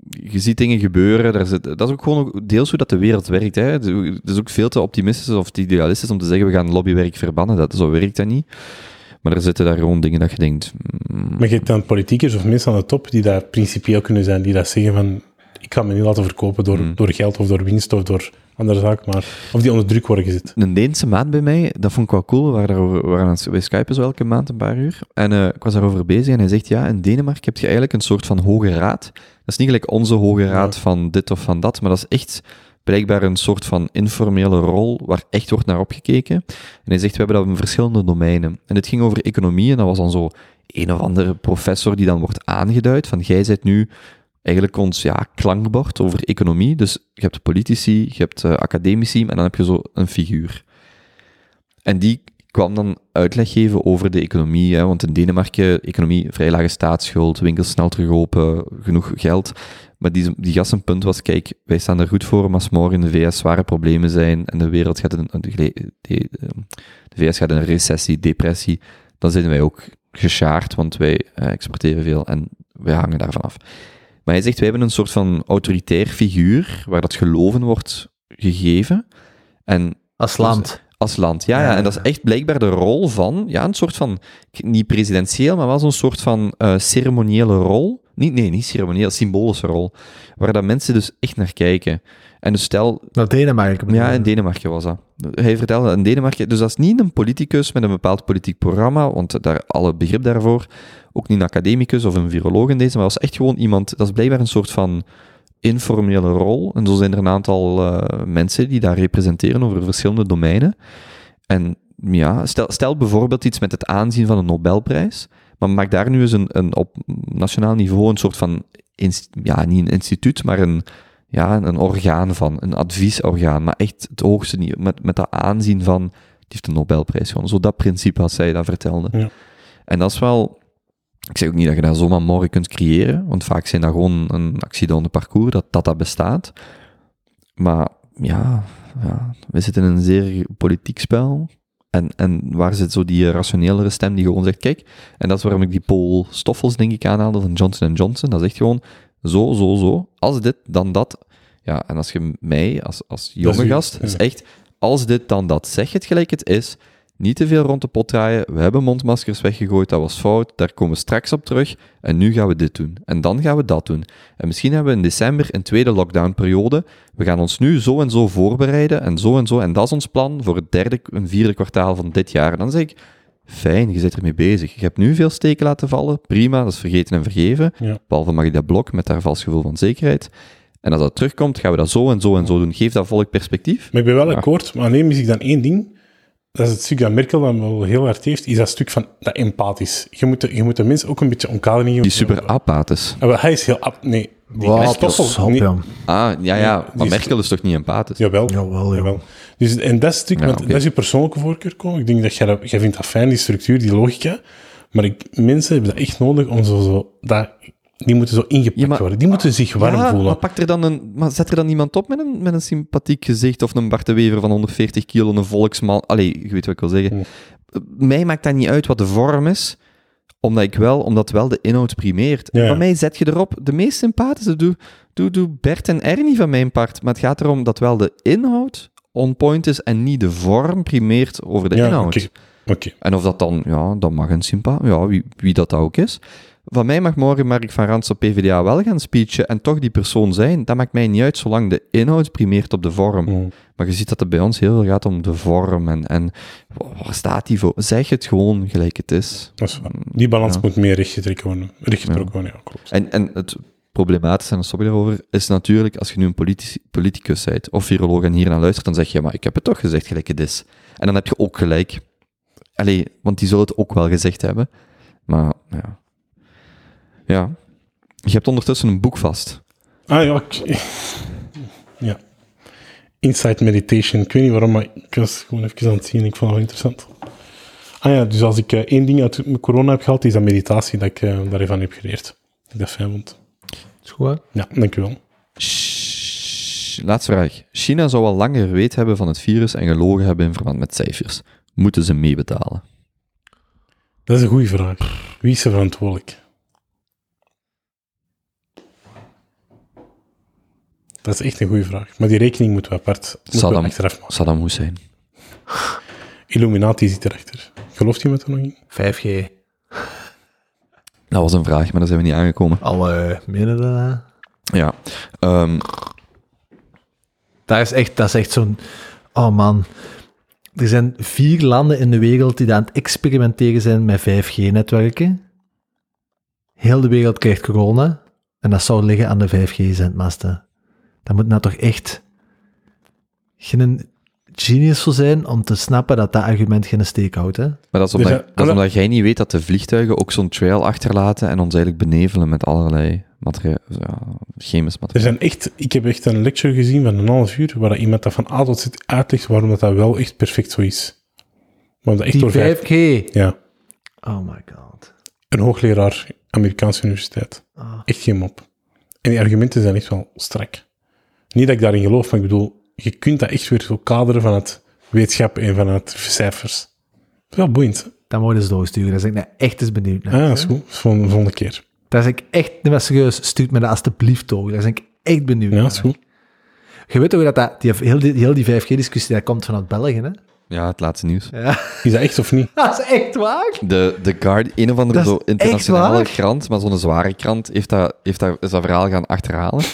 Je ziet dingen gebeuren, daar zit, dat is ook gewoon deels hoe dat de wereld werkt. Hè. Het is ook veel te optimistisch of te idealistisch om te zeggen, we gaan lobbywerk verbannen, dat, zo werkt dat niet. Maar er zitten daar gewoon dingen dat je denkt... Mm. Maar je hebt dan politiekers of mensen aan de top die daar principieel kunnen zijn, die dat zeggen van, ik ga me niet laten verkopen door, mm. door geld of door winst of door andere zaken, maar of die onder druk worden gezet. Een Deense maand bij mij, dat vond ik wel cool, we waren, waren bij Skype zo elke maand een paar uur, en uh, ik was daarover bezig en hij zegt, ja, in Denemarken heb je eigenlijk een soort van hoge raad. Dat is niet gelijk onze hoge raad ja. van dit of van dat, maar dat is echt blijkbaar een soort van informele rol waar echt wordt naar opgekeken. En hij zegt, we hebben dat in verschillende domeinen. En dit ging over economie en dat was dan zo een of andere professor die dan wordt aangeduid van, jij bent nu eigenlijk ons ja, klankbord over economie. Dus je hebt politici, je hebt uh, academici en dan heb je zo een figuur. En die kwam dan uitleg geven over de economie, hè, want in Denemarken, economie, vrij lage staatsschuld, winkels snel terug open, genoeg geld. Maar die, die gast zijn punt was, kijk, wij staan er goed voor, maar als morgen in de V S zware problemen zijn en de wereld gaat in, de, de, de V S gaat in een recessie, depressie, dan zijn wij ook geschaard, want wij eh, exporteren veel en wij hangen daarvan af. Maar hij zegt, wij hebben een soort van autoritair figuur, waar dat geloven wordt gegeven. En als land. Als land, ja, ja. En dat is echt blijkbaar de rol van, ja, een soort van, niet presidentieel, maar wel zo'n soort van uh, ceremoniële rol. Niet, nee, niet ceremonieel, symbolische rol. Waar dat mensen dus echt naar kijken. En dus stel... Naar Denemarken. Ja, in Denemarken was dat. Hij vertelde dat in Denemarken. Dus dat is niet een politicus met een bepaald politiek programma, want daar alle begrip daarvoor. Ook niet een academicus of een viroloog in deze, maar dat was echt gewoon iemand... Dat is blijkbaar een soort van informele rol. En zo zijn er een aantal uh, mensen die daar representeren over verschillende domeinen. En ja, stel, stel bijvoorbeeld iets met het aanzien van een Nobelprijs, maar maak daar nu eens een, een op nationaal niveau een soort van... Inst, ja, niet een instituut, maar een... Ja, een orgaan van, een adviesorgaan, maar echt het hoogste niet, met, met dat aanzien van, die heeft de Nobelprijs gewonnen. Zo dat principe had zij dat vertelde. Ja. En dat is wel, ik zeg ook niet dat je dat zomaar morgen kunt creëren, want vaak zijn dat gewoon een accident parcours, dat, dat dat bestaat. Maar ja, ja, we zitten in een zeer politiek spel. En, en waar zit zo die rationelere stem die gewoon zegt, kijk, en dat is waarom ik die Paul Stoffels denk ik aanhaalde van Johnson en Johnson, dat is echt gewoon... Zo, zo, zo. Als dit, dan dat. Ja, en als je mij, als, als jonge gast, is echt, als dit, dan dat. Zeg het gelijk het is. Niet te veel rond de pot draaien. We hebben mondmaskers weggegooid, dat was fout. Daar komen we straks op terug. En nu gaan we dit doen. En dan gaan we dat doen. En misschien hebben we in december een tweede lockdownperiode. We gaan ons nu zo en zo voorbereiden. En zo en zo. En dat is ons plan voor het derde en vierde kwartaal van dit jaar. En dan zeg ik, Fijn, je bent ermee bezig. Je hebt nu veel steken laten vallen. Prima, dat is vergeten en vergeven. Ja. Behalve Maggie De Block met haar vals gevoel van zekerheid. En als dat terugkomt, gaan we dat zo en zo en zo doen. Geef dat volk perspectief. Maar ik ben wel ja. akkoord, maar alleen mis ik dan één ding. Dat is het stuk dat Merkel dan wel heel hard heeft, is dat stuk van dat empathisch. Je moet de, je moet de mensen ook een beetje omkadering geven. Die super apathisch. Ja, hij is heel ap... Nee. Die wow, is Stoffels. Op, ja. Ah, ja, ja. Maar die Merkel is, is toch niet empathisch? Jawel. Jawel, jawel. Dus, en dat stuk, ja, want okay. dat is je persoonlijke voorkeur, Ko. Ik denk dat jij, jij vindt dat fijn, die structuur, die logica. Maar ik, mensen hebben dat echt nodig om zo... zo dat, die moeten zo ingepakt ja, maar, worden. Die moeten zich warm ja, voelen. Maar, pakt er dan een, maar zet er dan iemand op met een, met een sympathiek gezicht of een Bart de Wever van honderdveertig kilo, een volksman? Allee, je weet wat ik wil zeggen. Nee. Mij maakt dat niet uit wat de vorm is, omdat, ik wel, omdat wel de inhoud primeert. Ja. En van mij zet je erop. De meest sympathische doe, doe, doe Bert en Ernie van mijn part. Maar het gaat erom dat wel de inhoud on point is en niet de vorm primeert over de ja, inhoud. Okay. Okay. En of dat dan... Ja, dat mag een sympa... Ja, wie, wie dat ook is... Van mij mag morgen Mark Van Ranst op P V D A wel gaan speechen en toch die persoon zijn. Dat maakt mij niet uit, zolang de inhoud primeert op de vorm. Mm. Maar je ziet dat het bij ons heel veel gaat om de vorm. En, en waar staat die voor? Zeg het gewoon gelijk het is. Dat is waar. Die balans ja. moet meer rechtgetrokken worden. Rechtgetrokken worden, ja, klopt. En, en het problematische, en dan stop je daarover, is natuurlijk, als je nu een politi- politicus bent of viroloog en hiernaar luistert, dan zeg je, maar ik heb het toch gezegd gelijk het is. En dan heb je ook gelijk. Allee, want die zullen het ook wel gezegd hebben. Maar, ja... Ja. Je hebt ondertussen een boek vast. Ah ja, okay. ja. Inside Meditation. Ik weet niet waarom, maar ik was gewoon even aan het zien. Ik vond het wel interessant. Ah ja, dus als ik uh, één ding uit mijn corona heb gehaald, is dat meditatie, dat ik uh, daarvan heb geleerd. Dat ik dat fijn vond. Is goed, hè? Ja, dankjewel. Shhh, laatste vraag. China zou al langer weet hebben van het virus en gelogen hebben in verband met cijfers. Moeten ze meebetalen? Dat is een goede vraag. Wie is er verantwoordelijk? Dat is echt een goede vraag. Maar die rekening moeten we apart moeten we achteraf maken. Saddam Hussein. Illuminati zit erachter. Gelooft iemand er nog in? vijf G. Dat was een vraag, maar daar zijn we niet aangekomen. Alle middelen. Ja. Um. Dat is echt, dat is echt zo'n... Oh man. Er zijn vier landen in de wereld die aan het experimenteren zijn met vijf G-netwerken. Heel de wereld krijgt corona. En dat zou liggen aan de vijf G-zendmasten. Dat moet nou toch echt geen genius voor zijn om te snappen dat dat argument geen steek houdt, hè? Maar dat is, omdat, dus, uh, dat is omdat jij niet weet dat de vliegtuigen ook zo'n trail achterlaten en ons eigenlijk benevelen met allerlei materia- ja, chemisch materiaal. Er zijn echt, ik heb echt een lecture gezien van een half uur waar iemand dat van A tot Z uitlegt waarom dat, dat wel echt perfect zo is. Maar dat echt die vijf G? Vijf... Ja. Oh my god. Een hoogleraar, Amerikaanse universiteit. Oh. Echt geen mop. En die argumenten zijn echt wel strak. Niet dat ik daarin geloof, maar ik bedoel, je kunt dat echt weer zo kaderen van het wetenschap en van het cijfers. Dat is wel boeiend. Dat moet je dus doorsturen. Daar ben ik nou echt eens benieuwd naar. Ah, dat is goed. Volgende, volgende keer. Daar ben ik echt, nee, maar serieus, stuurt me dat alsjeblieft door. Daar ben ik echt benieuwd naar. Ja, dat is goed. Je weet toch dat, dat die, heel, die, heel die vijf G-discussie, dat komt vanuit België, hè? Ja, het laatste nieuws. Ja. Is dat echt of niet? Dat is echt waar? De, de Guardian, een of andere zo internationale krant, maar zo'n zware krant, heeft dat, heeft dat, is dat verhaal gaan achterhalen.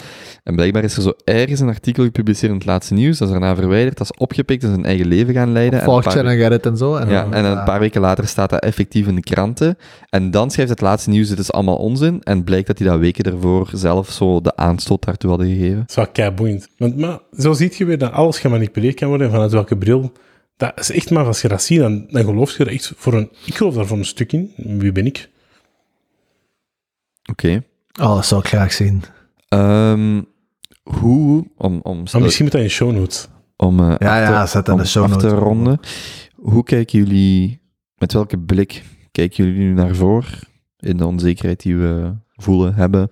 En blijkbaar is er zo ergens een artikel gepubliceerd in het laatste nieuws, dat is daarna verwijderd, dat is opgepikt, dat is een eigen leven gaan leiden. Volgt je en Gerrit en zo. En ja, dan, en een ja. paar weken later staat dat effectief in de kranten. En dan schrijft het laatste nieuws, dit is allemaal onzin. En blijkt dat die dat weken daarvoor zelf zo de aanstoot daartoe hadden gegeven. Dat is wel keiboeiend. Want maar, zo zie je weer dat alles gemanipuleerd kan worden, en vanuit welke bril. Dat is echt maar, als je dat ziet, dan, dan geloof je er echt voor een... Ik geloof daar voor een stuk in. Wie ben ik? Oké. Okay. Oh, dat zou ik graag zien. Um, hoe... Om, om, oh, misschien moet dat in shownotes. Om, uh, ja, ja, te, zet aan de shownotes. Om af te ronden. Hoe kijken jullie... Met welke blik kijken jullie nu naar voren? In de onzekerheid die we voelen, hebben.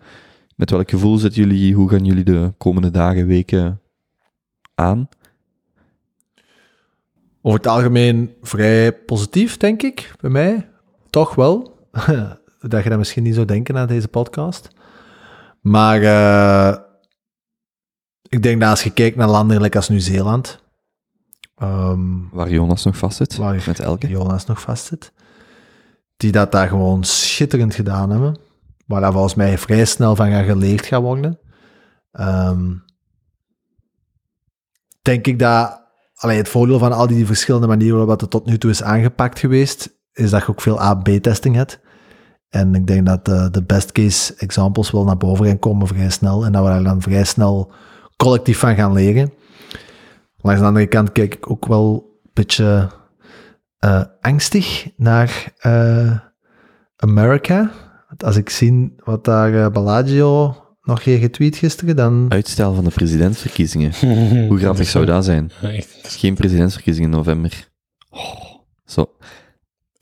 Met welk gevoel zitten jullie... Hoe gaan jullie de komende dagen, weken aan? Over het algemeen vrij positief, denk ik, bij mij. Toch wel. Dat je dat misschien niet zou denken na deze podcast. Maar uh, ik denk dat als je kijkt naar landen like als Nieuw-Zeeland... Um, waar Jonas nog vast zit, waar met elke. Jonas nog vast zit. Die dat daar gewoon schitterend gedaan hebben. Waar dat volgens mij vrij snel van geleerd gaat worden. Um, denk ik dat... Allee, het voordeel van al die verschillende manieren waarop het tot nu toe is aangepakt geweest, is dat je ook veel A B testing hebt. En ik denk dat de, de best case examples wel naar boven gaan komen vrij snel. En dat we daar dan vrij snel collectief van gaan leren. Langs de andere kant kijk ik ook wel een beetje uh, angstig naar uh, Amerika. Want als ik zie wat daar uh, Bellagio nog heeft getweet gisteren, dan... Uitstel van de presidentsverkiezingen. Hoe grappig zou dat zijn? Geen presidentsverkiezingen in november. Oh, zo.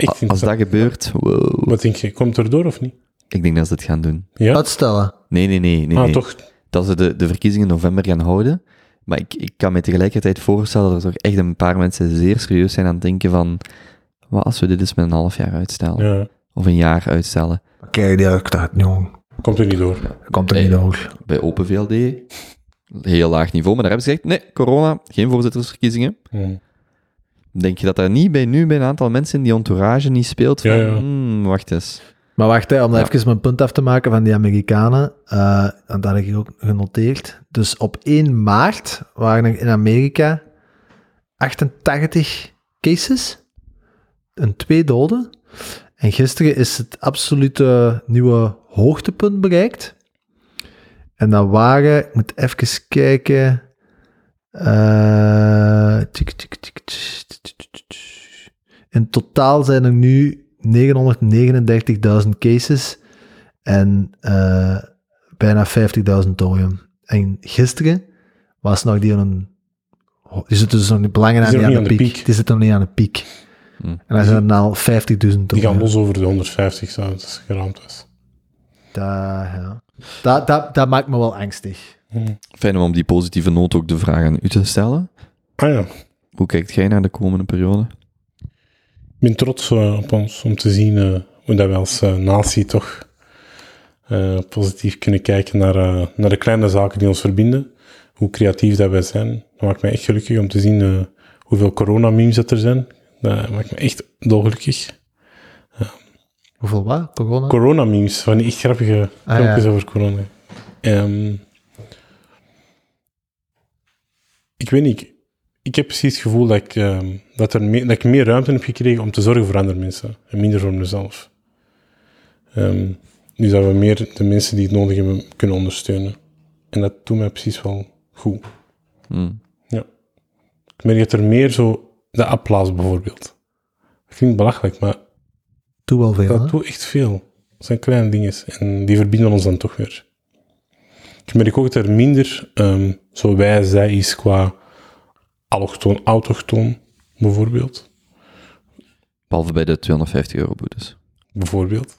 Als dat, dat gebeurt, wow. Wat denk je, komt er door of niet? Ik denk dat ze het gaan doen. Ja? Uitstellen? Nee, nee, nee. nee, ah, nee. Toch? Dat ze de, de verkiezingen in november gaan houden. Maar ik, ik kan me tegelijkertijd voorstellen dat er toch echt een paar mensen zeer serieus zijn aan het denken van, wat als we dit eens met een half jaar uitstellen? Ja. Of een jaar uitstellen? Kijk, die uitstaat, jong. Komt er niet door. Komt er niet bij, door. Bij Open V L D, heel laag niveau, maar daar hebben ze gezegd, nee, corona, geen voorzittersverkiezingen. Hmm. Denk je dat daar niet bij nu bij een aantal mensen in die entourage niet speelt? Van, ja, ja. Hmm, wacht eens. Maar wacht, hè, om ja. even mijn punt af te maken van die Amerikanen, uh, en dat heb ik ook genoteerd. Dus op één maart waren er in Amerika achtentachtig cases en twee doden. En gisteren is het absolute nieuwe hoogtepunt bereikt. En dat waren, ik moet even kijken... Uh, tuk, tuk, tuk, tuk, tuk. In totaal zijn er nu negenhonderdnegenendertigduizend cases en uh, bijna vijftigduizend doden. En gisteren was nog die een... Die zitten dus nog niet belangrijk aan, aan de piek. piek. Die zitten nog niet aan de piek. Hm. En dan zijn er al vijftigduizend doden. Die gaan los over de honderdvijftig, zo, dat is geraamd was. Dat, ja. dat, dat, dat maakt me wel angstig. Fijn om op die positieve noot ook de vraag aan u te stellen. Ah ja. Hoe kijkt jij naar de komende periode? Ik ben trots uh, op ons om te zien uh, hoe dat we als uh, natie toch uh, positief kunnen kijken naar, uh, naar de kleine zaken die ons verbinden. Hoe creatief dat wij zijn. Dat maakt mij echt gelukkig om te zien uh, hoeveel corona-memes dat er zijn. Dat maakt me echt dolgelukkig. Uh. Hoeveel wat? Corona? Corona-memes. Van die echt grappige ah, filmpjes ja. over corona. Um, Ik weet niet, ik heb precies het gevoel dat ik, uh, dat, er me, dat ik meer ruimte heb gekregen om te zorgen voor andere mensen en minder voor mezelf. Um, dus dat we meer de mensen die het nodig hebben kunnen ondersteunen. En dat doet mij precies wel goed. Mm. Ja. Ik merk dat er meer zo, de applaus bijvoorbeeld. Dat klinkt belachelijk, maar... Doe wel veel, Dat doet echt veel. Dat zijn kleine dingen en die verbinden ons dan toch weer. Ik merk ook dat er minder um, zo wij, zij is qua allochtoon, autochtoon, bijvoorbeeld. Behalve bij de tweehonderdvijftig euro boetes. Bijvoorbeeld.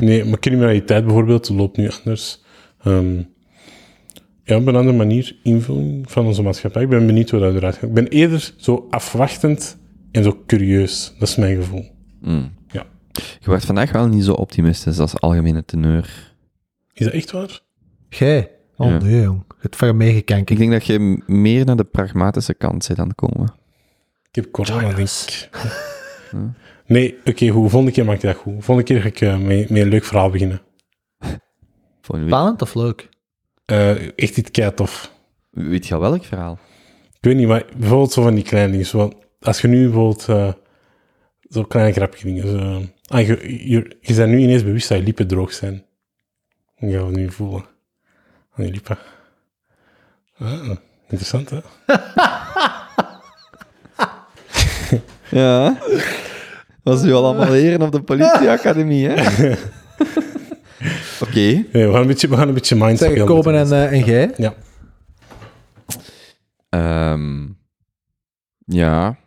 Nee, maar criminaliteit bijvoorbeeld loopt nu anders. Um, ja, op een andere manier invulling van onze maatschappij. Ik ben benieuwd hoe dat eruit gaat. Ik ben eerder zo afwachtend en zo curieus. Dat is mijn gevoel. Mm. Ja. Je wordt vandaag wel niet zo optimistisch, dat is de algemene teneur. Is dat echt waar? Jij? Oh ja. Nee, jong. Het ver meegekeken. Ik denk dat je meer naar de pragmatische kant zit aan het komen. Ik heb corona, denk ik. Nee, oké, okay, hoe volgende keer maak ik dat goed. Volgende keer ga ik uh, met een leuk verhaal beginnen. Spannend of leuk? Uh, echt iets kei tof. Weet je al welk verhaal? Ik weet niet, maar bijvoorbeeld zo van die kleine dingen. Zo, als je nu bijvoorbeeld uh, zo'n kleine grapje dingen... Zo, ah, je, je, je bent nu ineens bewust dat je lippen droog zijn. Ik ga het nu voelen. Nee, lippen. Ah, interessant, hè? Ja. Dat was u al allemaal leren op de politieacademie, hè? Oké. Okay. Nee, we gaan een beetje, we gaan een beetje mindset. Zeg, Kopen en, uh, en jij? Ja. Um, ja.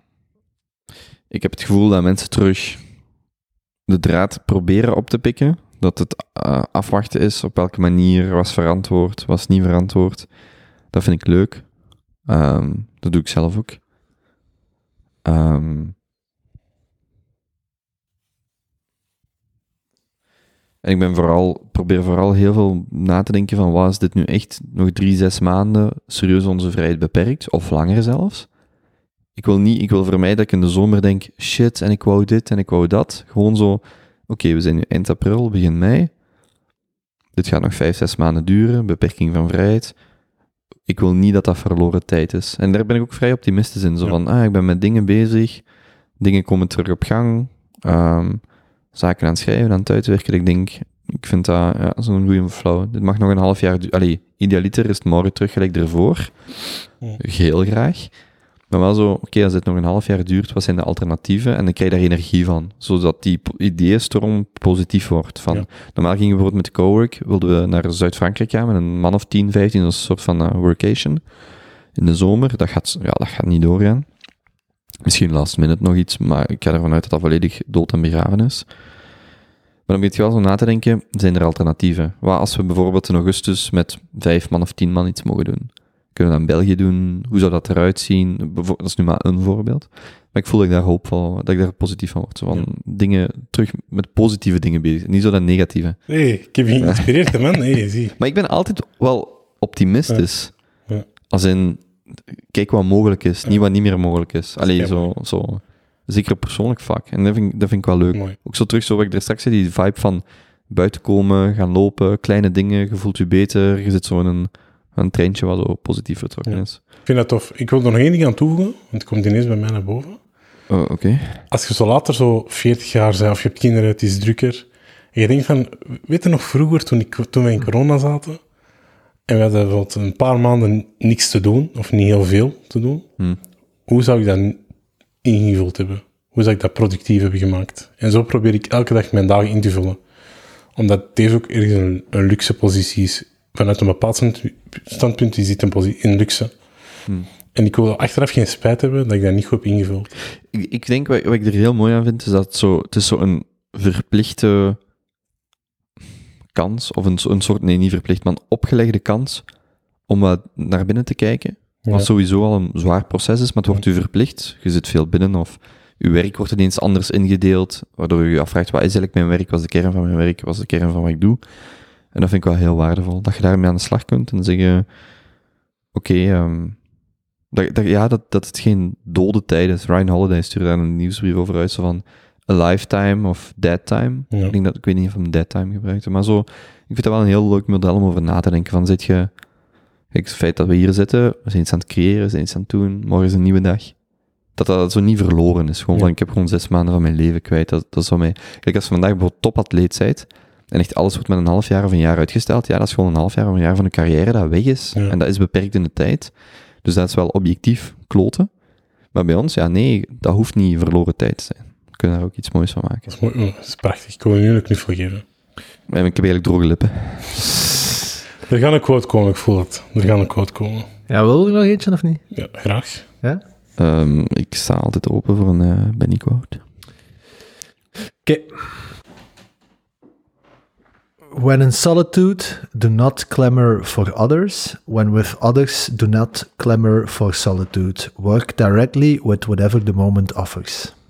Ik heb het gevoel dat mensen terug de draad proberen op te pikken. Dat het uh, afwachten is, op welke manier, was verantwoord, was niet verantwoord. Dat vind ik leuk. Um, dat doe ik zelf ook. Um, en ik ben vooral, probeer vooral heel veel na te denken van, was dit nu echt nog drie, zes maanden serieus onze vrijheid beperkt? Of langer zelfs? Ik wil, niet, ik wil vermijden dat ik in de zomer denk, shit, en ik wou dit en ik wou dat. Gewoon zo... Oké, okay, we zijn nu eind april, begin mei. Dit gaat nog vijf, zes maanden duren. Beperking van vrijheid. Ik wil niet dat dat verloren tijd is. En daar ben ik ook vrij optimistisch in. Zo ja. van, ah, ik ben met dingen bezig. Dingen komen terug op gang. um, zaken aan het schrijven, aan het uitwerken. Ik denk, ik vind dat ja, zo'n goeie flow. Dit mag nog een half jaar duren. Allee, idealiter is het morgen terug gelijk ervoor. Nee. Heel graag. Maar wel zo, oké, okay, als dit nog een half jaar duurt, wat zijn de alternatieven? En dan krijg je daar energie van, zodat die ideeënstorm positief wordt. Van, ja. Normaal gingen we bijvoorbeeld met de cowork, wilden we naar Zuid-Frankrijk gaan met een man of tien, vijftien, een soort van uh, workation. In de zomer, dat gaat, ja, dat gaat niet doorgaan. Misschien last minute nog iets, maar ik ga ervan uit dat dat volledig dood en begraven is. Maar dan moet je wel zo na te denken, zijn er alternatieven? Wat als we bijvoorbeeld in augustus met vijf man of tien man iets mogen doen? Kunnen we dat in België doen? Hoe zou dat eruit zien? Dat is nu maar een voorbeeld. Maar ik voel dat ik daar hoopvol, dat ik daar positief van word. Zo van ja. dingen, terug met positieve dingen bezig. Niet zo dat negatieve. Nee, ik heb je geïnspireerd, man. Nee, zie. Maar ik ben altijd wel optimistisch. Ja. Ja. Als in, kijk wat mogelijk is, ja. niet wat niet meer mogelijk is. Allee, ja, zo, zo. Zeker persoonlijk vak. En dat vind, dat vind ik wel leuk. Mooi. Ook zo terug, zo wat ik daar straks zei, die vibe van buiten komen, gaan lopen, kleine dingen, je voelt je beter, je zit zo in een... Een treintje wat zo positief vertrokken ja. is. Ik vind dat tof. Ik wil er nog één ding aan toevoegen, want het komt ineens bij mij naar boven. Oh, oké. Okay. Als je zo later zo veertig jaar bent, of je hebt kinderen, het is drukker, en je denkt van, weet je nog vroeger, toen, ik, toen we in corona zaten, en we hadden bijvoorbeeld een paar maanden niks te doen, of niet heel veel te doen, hmm. hoe zou ik dat ingevuld hebben? Hoe zou ik dat productief hebben gemaakt? En zo probeer ik elke dag mijn dagen in te vullen. Omdat deze ook ergens een, een luxe positie is. Vanuit een bepaald standpunt is dit in luxe. Hmm. En ik wil achteraf geen spijt hebben dat ik dat niet goed heb ingevuld. Ik, ik denk, wat, wat ik er heel mooi aan vind, is dat het zo, het is zo een verplichte kans, of een, een soort, nee, niet verplicht, maar een opgelegde kans om wat naar binnen te kijken. Wat ja. sowieso al een zwaar proces is, maar het wordt u verplicht. Je zit veel binnen, of uw werk wordt ineens anders ingedeeld, waardoor u je afvraagt, wat is eigenlijk mijn werk, wat is de kern van mijn werk, wat is de kern van wat ik doe. En dat vind ik wel heel waardevol, dat je daarmee aan de slag kunt en zeggen, oké, okay, um, dat, dat, ja, dat, dat het geen dode tijd is. Ryan Holiday stuurde daar een nieuwsbrief over uit, zo van a lifetime of dead time. Ja. Ik, denk dat, ik weet niet of hem dead time gebruikte, maar zo, ik vind dat wel een heel leuk model om over na te denken. Van, zit je, kijk, het feit dat we hier zitten, we zijn iets aan het creëren, we zijn iets aan het doen, morgen is een nieuwe dag. Dat, dat dat zo niet verloren is. Gewoon ja. van, ik heb gewoon zes maanden van mijn leven kwijt. Dat, dat is wat mij, kijk, als je vandaag bijvoorbeeld topatleet bent, en echt alles wordt met een half jaar of een jaar uitgesteld. Ja, dat is gewoon een half jaar of een jaar van een carrière dat weg is. Ja. En dat is beperkt in de tijd. Dus dat is wel objectief kloten. Maar bij ons, ja nee, dat hoeft niet verloren tijd te zijn. We kunnen daar ook iets moois van maken. Dat is, mooi, dat is prachtig. Ik kon je nu een knuffel geven. Ik heb eigenlijk droge lippen. Er gaat een quote komen, ik voel het. Er gaat een quote komen. Ja, wil je nog eentje of niet? Ja, graag. Ja? Um, ik sta altijd open voor een uh, Benny quote. Oké. Okay. When in solitude, do not clamor for others. When with others, do not clamor for solitude. Work directly with whatever the moment offers.